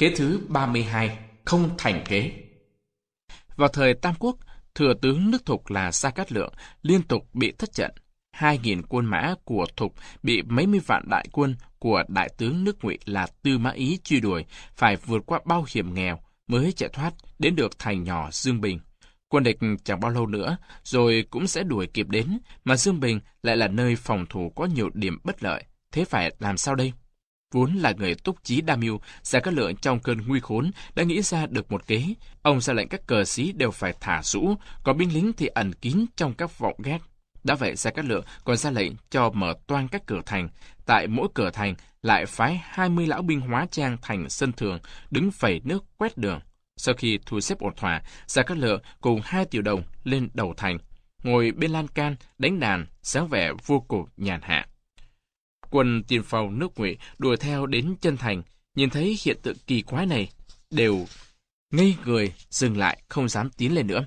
Kế thứ 32, không thành kế. Vào thời Tam Quốc, thừa tướng nước Thục là Gia Cát Lượng liên tục bị thất trận. 2.000 quân mã của Thục bị mấy mươi vạn đại quân của đại tướng nước Ngụy là Tư Mã Ý truy đuổi, phải vượt qua bao hiểm nghèo mới chạy thoát đến được thành nhỏ Dương Bình. Quân địch chẳng bao lâu nữa rồi cũng sẽ đuổi kịp đến, mà Dương Bình lại là nơi phòng thủ có nhiều điểm bất lợi. Thế phải làm sao đây? Vốn là người túc trí đa mưu, Gia Cát Lượng trong cơn nguy khốn đã nghĩ ra được một kế. Ông ra lệnh các cờ sĩ đều phải thả rũ, còn binh lính thì ẩn kín trong các vọng gác. Đã vậy, Gia Cát Lượng còn ra lệnh cho mở toang các cửa thành, tại mỗi cửa thành lại phái 20 lão binh hóa trang thành dân thường, đứng vẩy nước quét đường. Sau khi thu xếp ổn thỏa, Gia Cát Lượng cùng 2 tiểu đồng lên đầu thành, ngồi bên lan can, đánh đàn, sáng vẻ vô cùng nhàn hạ. Quân tiền phong nước Ngụy đuổi theo đến chân thành, nhìn thấy hiện tượng kỳ quái này, đều ngây người, dừng lại, không dám tiến lên nữa.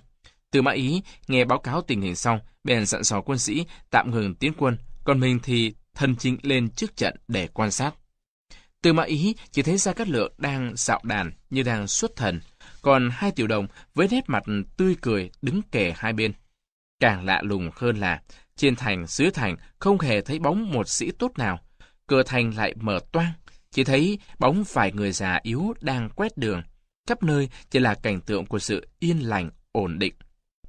Từ Mã Ý nghe báo cáo tình hình xong, bèn dặn dò quân sĩ tạm ngừng tiến quân, còn mình thì thân chinh lên trước trận để quan sát. Từ Mã Ý chỉ thấy Gia Cát Lượng đang dạo đàn như đang xuất thần, còn 2 tiểu đồng với nét mặt tươi cười đứng kề hai bên. Càng lạ lùng hơn là trên thành dưới thành không hề thấy bóng một sĩ tốt nào, cửa thành lại mở toang, chỉ thấy bóng vài người già yếu đang quét đường, khắp nơi chỉ là cảnh tượng của sự yên lành ổn định.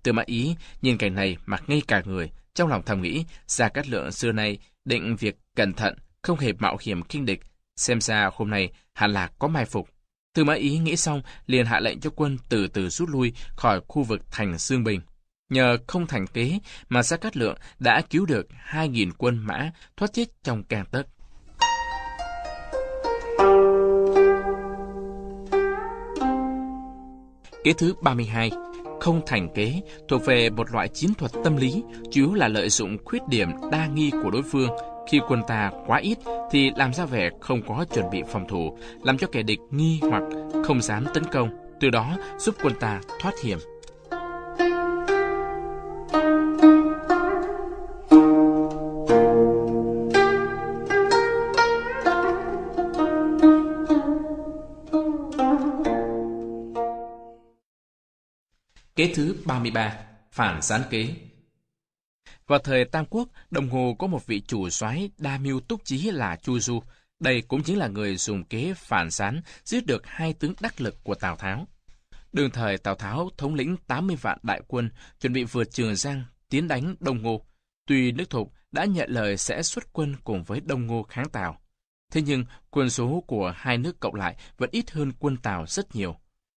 Từ Mã Ý nhìn cảnh này mà ngây cả người, trong lòng thầm nghĩ Gia Cát Lượng xưa nay định việc cẩn thận, không hề mạo hiểm khinh địch, xem ra hôm nay hẳn là có mai phục. Từ Mã Ý nghĩ xong liền hạ lệnh cho quân từ từ rút lui khỏi khu vực thành Dương Bình. Nhờ không thành kế mà Gia Cát Lượng đã cứu được 2.000 quân mã thoát chết trong gang tấc. Kế thứ 32, không thành kế, thuộc về một loại chiến thuật tâm lý, chủ yếu là lợi dụng khuyết điểm đa nghi của đối phương. Khi quân ta quá ít thì làm ra vẻ không có chuẩn bị phòng thủ, làm cho kẻ địch nghi hoặc không dám tấn công, từ đó giúp quân ta thoát hiểm. Kế thứ 33, phản gián kế. Vào thời Tam Quốc, đồng hồ có một vị chủ soái đa mưu túc trí là Chu Du. Đây cũng chính là người dùng kế phản gián giết được 2 tướng đắc lực của Tào Tháo. Đương thời Tào Tháo thống lĩnh 80 vạn đại quân, chuẩn bị vượt Trường Giang tiến đánh Đông Ngô. Tuy nước Thục đã nhận lời sẽ xuất quân cùng với Đông Ngô kháng Tào, thế nhưng quân số của hai nước cộng lại vẫn ít hơn quân Tào rất nhiều.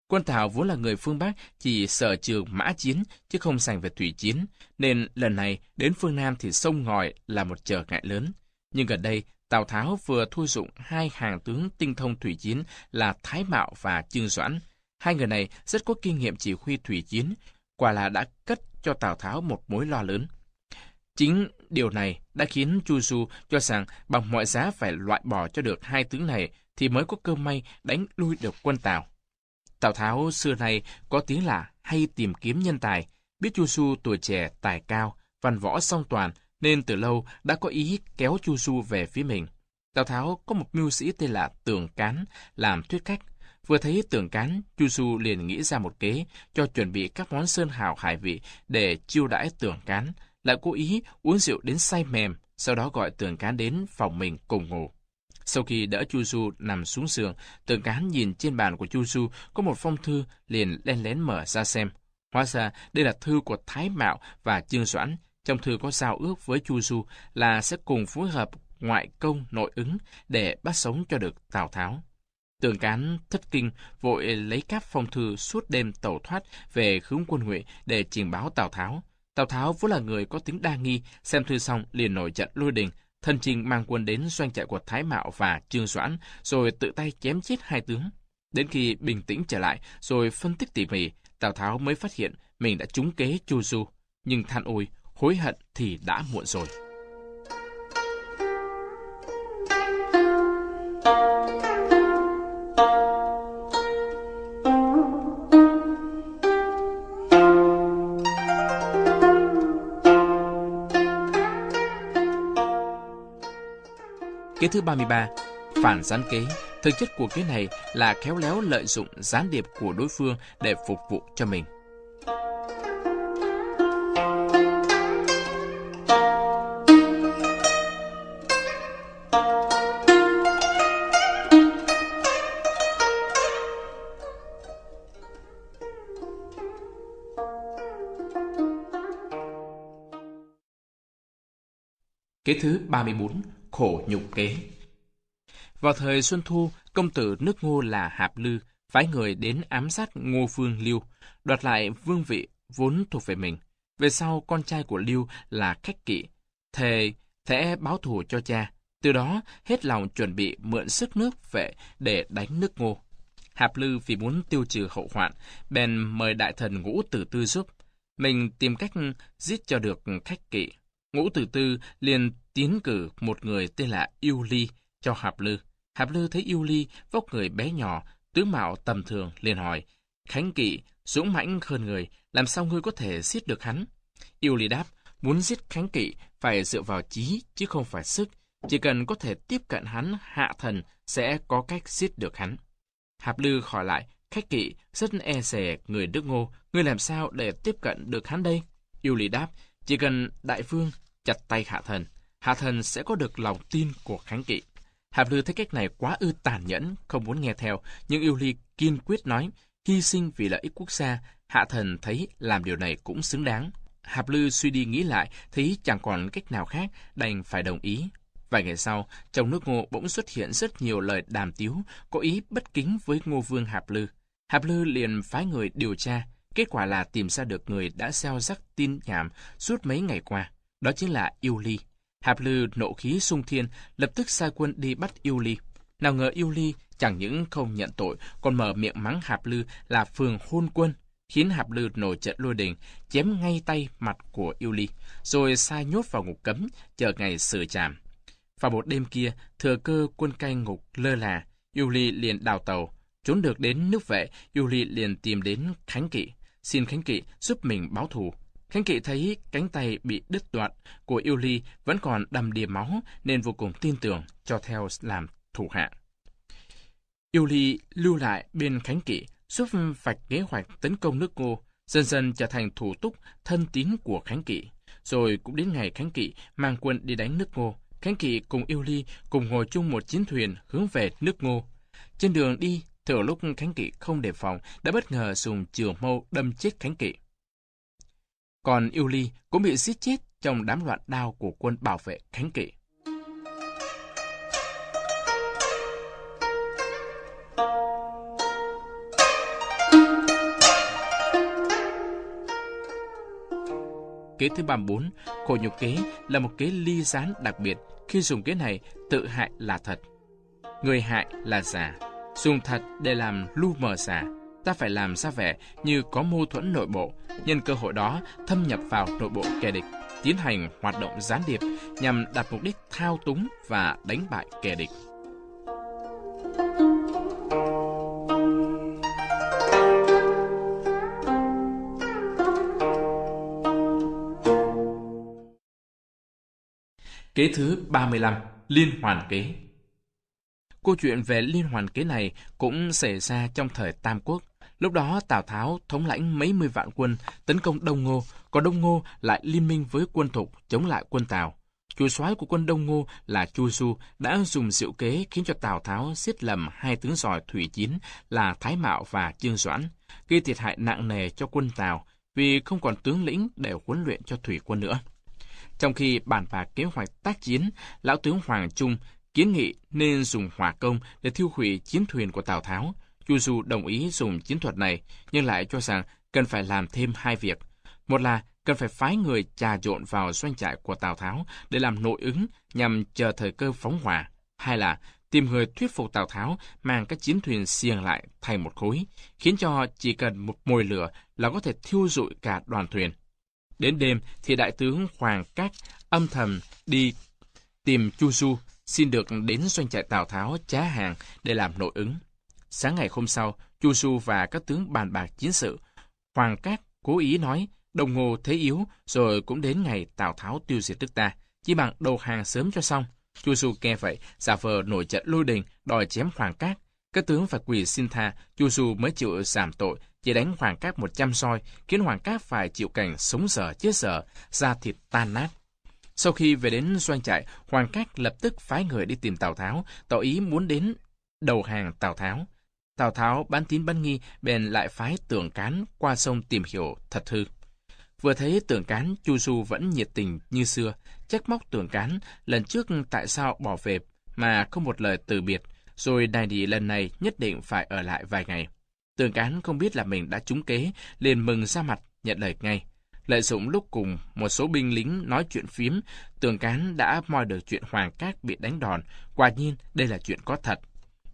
Quân Tào vốn là người phương Bắc, chỉ sở trường mã chiến chứ không sành về thủy chiến, nên lần này đến phương Nam thì sông ngòi là một trở ngại lớn. Nhưng gần đây, Tào Tháo vừa thu dụng 2 hàng tướng tinh thông thủy chiến là Thái Mạo và Trương Doãn. 2 người này rất có kinh nghiệm chỉ huy thủy chiến, quả là đã cất cho Tào Tháo một mối lo lớn. Chính điều này đã khiến Chu Du cho rằng bằng mọi giá phải loại bỏ cho được 2 tướng này thì mới có cơ may đánh lui được quân Tào. Tào Tháo xưa nay có tiếng là hay tìm kiếm nhân tài, biết Chu Du tuổi trẻ tài cao, văn võ song toàn nên từ lâu đã có ý kéo Chu Du về phía mình. Tào Tháo có một mưu sĩ tên là Tưởng Cán làm thuyết khách. Vừa thấy Tưởng Cán, Chu Du liền nghĩ ra một kế cho chuẩn bị các món sơn hào hải vị để chiêu đãi Tưởng Cán, lại cố ý uống rượu đến say mềm, sau đó gọi Tưởng Cán đến phòng mình cùng ngủ. Sau khi đỡ Chu Du nằm xuống giường, Tưởng Cán nhìn trên bàn của Chu Du có một phong thư, liền len lén mở ra xem. Hóa ra đây là thư của Thái Mạo và Trương Doãn. Trong thư có giao ước với Chu Du là sẽ cùng phối hợp ngoại công nội ứng để bắt sống cho được Tào Tháo. Tưởng Cán thất kinh, vội lấy các phong thư suốt đêm tẩu thoát về hướng quân Ngụy để trình báo Tào Tháo. Tào Tháo vốn là người có tính đa nghi, xem thư xong liền nổi trận lôi đình, thân chinh mang quân đến doanh trại của Thái Mạo và Trương Doãn, rồi tự tay chém chết 2 tướng. Đến khi bình tĩnh trở lại, rồi phân tích tỉ mỉ, Tào Tháo mới phát hiện mình đã trúng kế Chu Du, nhưng than ôi, hối hận thì đã muộn rồi. Kế thứ 33, phản gián kế. Thực chất của kế này là khéo léo lợi dụng gián điệp của đối phương để phục vụ cho mình. Kế thứ 34, khổ nhục kế. Vào thời Xuân Thu, công tử nước Ngô là Hạp Lư phái người đến ám sát Ngô Vương Liêu, đoạt lại vương vị vốn thuộc về mình. Về sau, con trai của Lưu là Khách Kỵ, thề sẽ báo thù cho cha, từ đó hết lòng chuẩn bị mượn sức nước vệ để đánh nước Ngô. Hạp Lư vì muốn tiêu trừ hậu hoạn, bèn mời đại thần Ngũ Tử Tư giúp. Mình tìm cách giết cho được Khách Kỵ. Ngũ Tử Tư liền tiến cử một người tên là Yêu Ly cho Hạp Lư. Hạp Lư thấy Yêu Ly vóc người bé nhỏ, tướng mạo tầm thường, liền hỏi: Khánh Kỵ dũng mãnh hơn người, làm sao ngươi có thể giết được hắn? Yêu Ly đáp: muốn giết Khánh Kỵ phải dựa vào trí chứ không phải sức, chỉ cần có thể tiếp cận hắn, hạ thần sẽ có cách giết được hắn. Hạp Lư hỏi lại: Khách Kỵ rất e dè người nước Ngô, ngươi làm sao để tiếp cận được hắn đây? Yêu Ly đáp: chỉ cần đại vương chặt tay hạ thần sẽ có được lòng tin của Khánh Kỵ. Hạp Lư thấy cách này quá ư tàn nhẫn, không muốn nghe theo, nhưng Yêu Ly kiên quyết nói: hy sinh vì lợi ích quốc gia, hạ thần thấy làm điều này cũng xứng đáng. Hạp Lư suy đi nghĩ lại, thấy chẳng còn cách nào khác, đành phải đồng ý. Vài ngày sau, trong nước Ngô bỗng xuất hiện rất nhiều lời đàm tiếu, có ý bất kính với Ngô Vương Hạp Lư. Hạp Lư liền phái người điều tra, kết quả là tìm ra được người đã gieo rắc tin nhảm suốt mấy ngày qua, đó chính là Yêu Ly. Hạp Lư nộ khí sung thiên, lập tức sai quân đi bắt Yêu Ly. Nào ngờ Yêu Ly chẳng những không nhận tội, còn mở miệng mắng Hạp Lư là phường hôn quân, khiến Hạp Lư nổi trận lôi đình, chém ngay tay mặt của Yêu Ly, rồi sai nhốt vào ngục cấm, chờ ngày xử trảm. Vào một đêm kia, thừa cơ quân canh ngục lơ là, Yêu Ly liền đào tàu, trốn được đến nước Vệ. Yêu Ly liền tìm đến Khánh Kỵ, xin Khánh Kỵ giúp mình báo thù. Khánh Kỵ thấy cánh tay bị đứt đoạn của Yêu Ly vẫn còn đầm đìa máu nên vô cùng tin tưởng, cho theo làm thủ hạ. Yêu Ly lưu lại bên Khánh Kỵ, giúp vạch kế hoạch tấn công nước Ngô, dần dần trở thành thủ túc thân tín của Khánh Kỵ. Rồi cũng đến ngày Khánh Kỵ mang quân đi đánh nước Ngô, Khánh Kỵ cùng Yêu Ly cùng ngồi chung một chiến thuyền hướng về nước Ngô. Trên đường đi, thừa lúc Khánh Kỵ không đề phòng, đã bất ngờ dùng trường mâu đâm chết Khánh Kỵ. Còn Yêu Ly cũng bị giết chết trong đám loạn đao của quân bảo vệ Khánh Kỵ. Kế thứ 34, khổ nhục kế, là một kế ly gián đặc biệt. Khi dùng kế này, tự hại là thật, người hại là giả. Dùng thật để làm lu mờ giả, ta phải làm ra vẻ như có mâu thuẫn nội bộ, nhân cơ hội đó thâm nhập vào nội bộ kẻ địch, tiến hành hoạt động gián điệp nhằm đạt mục đích thao túng và đánh bại kẻ địch. Kế thứ 35, liên hoàn kế. Câu chuyện về liên hoàn kế này cũng xảy ra trong thời Tam Quốc. Lúc đó Tào Tháo thống lãnh mấy mươi vạn quân tấn công Đông Ngô, còn Đông Ngô lại liên minh với quân Thục chống lại quân Tào. Chủ soái của quân Đông Ngô là Chu Du đã dùng diệu kế khiến cho Tào Tháo giết lầm hai tướng giỏi thủy chiến là Thái Mạo và Trương Doãn, gây thiệt hại nặng nề cho quân Tào vì không còn tướng lĩnh để huấn luyện cho thủy quân nữa. Trong khi bàn bạc kế hoạch tác chiến, lão tướng Hoàng Trung kiến nghị nên dùng hỏa công để thiêu hủy chiến thuyền của Tào Tháo. Chu Du đồng ý dùng chiến thuật này, nhưng lại cho rằng cần phải làm thêm hai việc. Một là cần phải phái người trà trộn vào doanh trại của Tào Tháo để làm nội ứng nhằm chờ thời cơ phóng hỏa. Hai là tìm người thuyết phục Tào Tháo mang các chiến thuyền xiềng lại thành một khối, khiến cho chỉ cần một mồi lửa là có thể thiêu rụi cả đoàn thuyền. Đến đêm thì đại tướng Hoàng Các âm thầm đi tìm Chu Du, xin được đến doanh trại Tào Tháo trá hàng để làm nội ứng. Sáng ngày hôm sau, Chu Du và các tướng bàn bạc chiến sự. Hoàng Các cố ý nói, Đông Ngô thế yếu, rồi cũng đến ngày Tào Tháo tiêu diệt nước ta, chỉ bằng đầu hàng sớm cho xong. Chu Du nghe vậy, giả vờ nổi trận lôi đình, đòi chém Hoàng Các. Các tướng phải quỳ xin tha, Chu Du mới chịu giảm tội, chỉ đánh Hoàng Các 100 roi, khiến Hoàng Các phải chịu cảnh sống dở chết dở, da thịt tan nát. Sau khi về đến doanh trại, Hoàng Các lập tức phái người đi tìm Tào Tháo, tỏ ý muốn đến đầu hàng Tào Tháo. Tào Tháo bán tín bán nghi, bèn lại phái Tưởng Cán qua sông tìm hiểu thật hư. Vừa thấy Tưởng Cán, Chu Du vẫn nhiệt tình như xưa, trách móc Tưởng Cán lần trước tại sao bỏ về mà không một lời từ biệt, rồi nài nỉ lần này nhất định phải ở lại vài ngày. Tưởng Cán không biết là mình đã trúng kế, liền mừng ra mặt nhận lời ngay. Lợi dụng lúc cùng một số binh lính nói chuyện phím, Tường Cán đã moi được chuyện Hoàng Cát bị đánh đòn. Quả nhiên đây là chuyện có thật.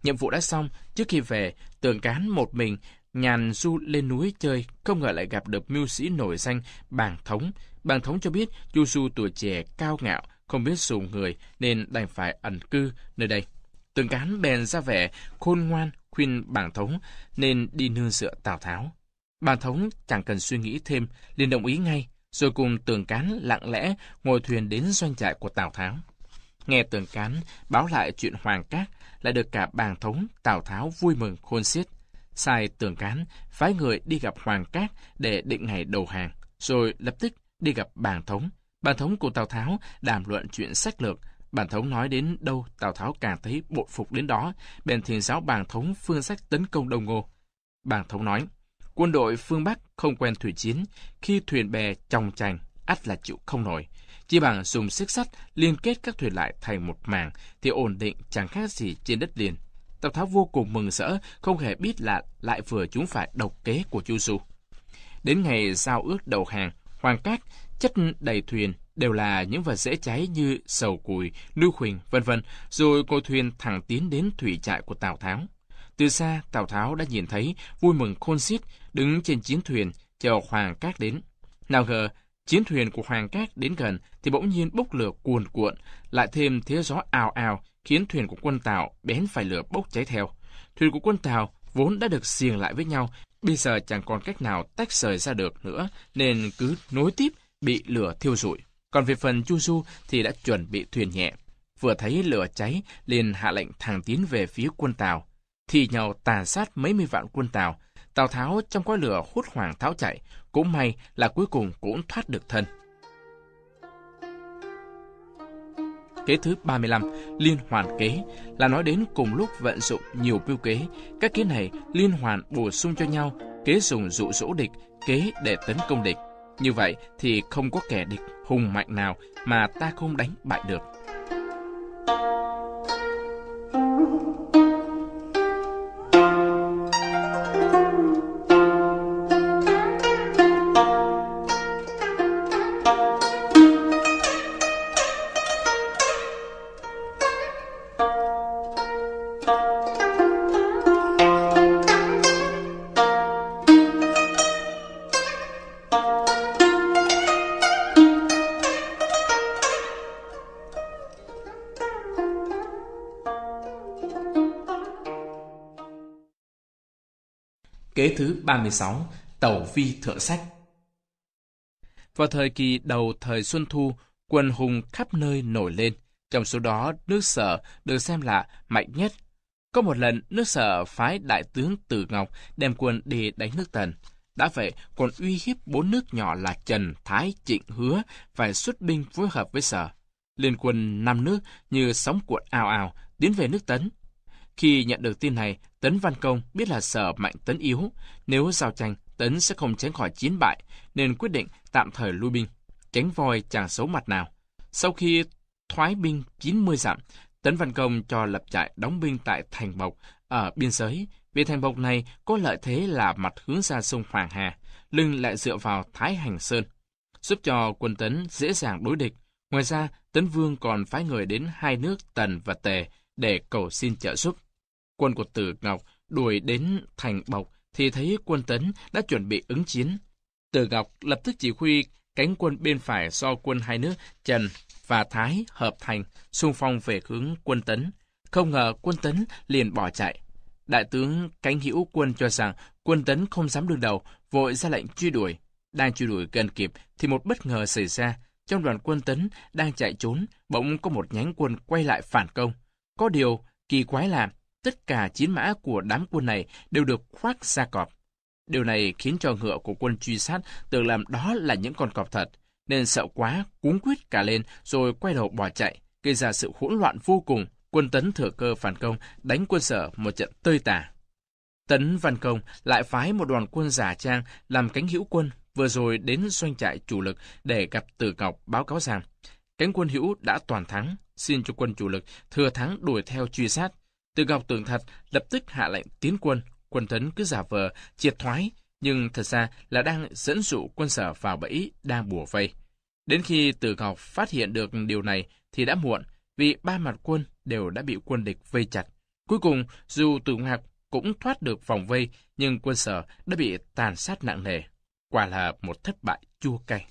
Nhiệm vụ đã xong, trước khi về, Tường Cán một mình nhàn du lên núi chơi, không ngờ lại gặp được mưu sĩ nổi danh Bàng Thống. Bàng Thống cho biết Chu Du tuổi trẻ cao ngạo, không biết dùng người nên đành phải ẩn cư nơi đây. Tường Cán bèn ra vẻ khôn ngoan khuyên Bàng Thống nên đi nương dựa Tào Tháo. Bàng Thống chẳng cần suy nghĩ thêm, liền đồng ý ngay, rồi cùng Tường Cán lặng lẽ ngồi thuyền đến doanh trại của Tào Tháo. Nghe Tường Cán báo lại chuyện Hoàng Cát, lại được cả Bàng Thống, Tào Tháo vui mừng khôn xiết. Sai Tường Cán phái người đi gặp Hoàng Cát để định ngày đầu hàng, rồi lập tức đi gặp Bàng Thống. Bàng Thống của Tào Tháo đàm luận chuyện sách lược. Bàng Thống nói đến đâu Tào Tháo càng thấy bội phục đến đó, bèn thỉnh giáo Bàng Thống phương sách tấn công Đông Ngô. Bàng Thống nói, quân đội phương Bắc không quen thủy chiến, khi thuyền bè chòng chành, ắt là chịu không nổi. Chỉ bằng dùng xích sắt liên kết các thuyền lại thành một mảng thì ổn định chẳng khác gì trên đất liền. Tào Tháo vô cùng mừng rỡ, không hề biết là lại vừa chúng phải độc kế của Chu Du. Đến ngày giao ước đầu hàng, Hoàng Cát chất đầy thuyền đều là những vật dễ cháy như sầu cùi, lưu huỳnh, v.v. rồi cô thuyền thẳng tiến đến thủy trại của Tào Tháo. Từ xa, Tào Tháo đã nhìn thấy, vui mừng khôn xiết, đứng trên chiến thuyền chờ Hoàng Cát đến. Nào ngờ chiến thuyền của Hoàng Cát đến gần thì bỗng nhiên bốc lửa cuồn cuộn, lại thêm thế gió ào ào khiến thuyền của quân Tào bén phải lửa bốc cháy theo. Thuyền của quân Tào vốn đã được xiềng lại với nhau, bây giờ chẳng còn cách nào tách rời ra được nữa, nên cứ nối tiếp bị lửa thiêu rụi. Còn về phần Chu Du thì đã chuẩn bị thuyền nhẹ, vừa thấy lửa cháy liền hạ lệnh thẳng tiến về phía quân Tào, thì nhau tàn sát mấy mươi vạn quân Tào. Tào Tháo trong khói lửa hốt hoảng tháo chạy, cũng may là cuối cùng cũng thoát được thân. Kế thứ 35, liên hoàn kế, là nói đến cùng lúc vận dụng nhiều mưu kế. Các kế này liên hoàn bổ sung cho nhau, kế dùng dụ dỗ địch, kế để tấn công địch. Như vậy thì không có kẻ địch hùng mạnh nào mà ta không đánh bại được. Kế thứ 36, Tẩu Vi Thượng Sách. Vào thời kỳ đầu thời Xuân Thu, quân Hùng khắp nơi nổi lên, trong số đó nước Sở được xem là mạnh nhất. Có một lần, nước Sở phái đại tướng Từ Ngọc đem quân đi đánh nước Tần. Đã vậy, còn uy hiếp bốn nước nhỏ là Trần, Thái, Trịnh, Hứa phải xuất binh phối hợp với Sở. Liên quân năm nước như sóng cuộn ào ào tiến về nước Tấn. Khi nhận được tin này, Tấn Văn Công biết là Sở mạnh Tấn yếu, nếu giao tranh, Tấn sẽ không tránh khỏi chiến bại, nên quyết định tạm thời lui binh, tránh voi chẳng xấu mặt nào. Sau khi thoái binh 90 dặm, Tấn Văn Công cho lập trại đóng binh tại Thành Bộc ở biên giới. Vì Thành Bộc này có lợi thế là mặt hướng ra sông Hoàng Hà, lưng lại dựa vào Thái Hành Sơn, giúp cho quân Tấn dễ dàng đối địch. Ngoài ra, Tấn Vương còn phái người đến hai nước Tần và Tề để cầu xin trợ giúp. Quân của Từ Ngọc đuổi đến Thành Bộc thì thấy quân Tấn đã chuẩn bị ứng chiến. Từ Ngọc lập tức chỉ huy cánh quân bên phải do quân hai nước Trần và Thái hợp thành xung phong về hướng quân Tấn. Không ngờ quân Tấn liền bỏ chạy. Đại tướng Cánh Hữu Quân cho rằng quân Tấn không dám đương đầu, vội ra lệnh truy đuổi. Đang truy đuổi gần kịp thì một bất ngờ xảy ra. Trong đoàn quân Tấn đang chạy trốn, bỗng có một nhánh quân quay lại phản công. Có điều kỳ quái là tất cả chiến mã của đám quân này đều được khoác da cọp. Điều này khiến cho ngựa của quân truy sát tưởng làm đó là những con cọp thật, nên sợ quá, cuống quýt cả lên rồi quay đầu bỏ chạy, gây ra sự hỗn loạn vô cùng. Quân Tấn thừa cơ phản công, đánh quân Sở một trận tơi tả. Tấn Văn Công lại phái một đoàn quân giả trang làm Cánh Hữu Quân vừa rồi đến doanh trại chủ lực để gặp Từ Ngọc báo cáo rằng cánh quân Hữu đã toàn thắng, xin cho quân chủ lực thừa thắng đuổi theo truy sát. Từ Ngọc tưởng thật, lập tức hạ lệnh tiến quân. Quân Tấn cứ giả vờ triệt thoái, nhưng thật ra là đang dẫn dụ quân Sở vào bẫy đang bủa vây. Đến khi Từ Ngọc phát hiện được điều này thì đã muộn, vì ba mặt quân đều đã bị quân địch vây chặt. Cuối cùng, dù Từ Ngọc cũng thoát được vòng vây, nhưng quân Sở đã bị tàn sát nặng nề. Quả là một thất bại chua cay.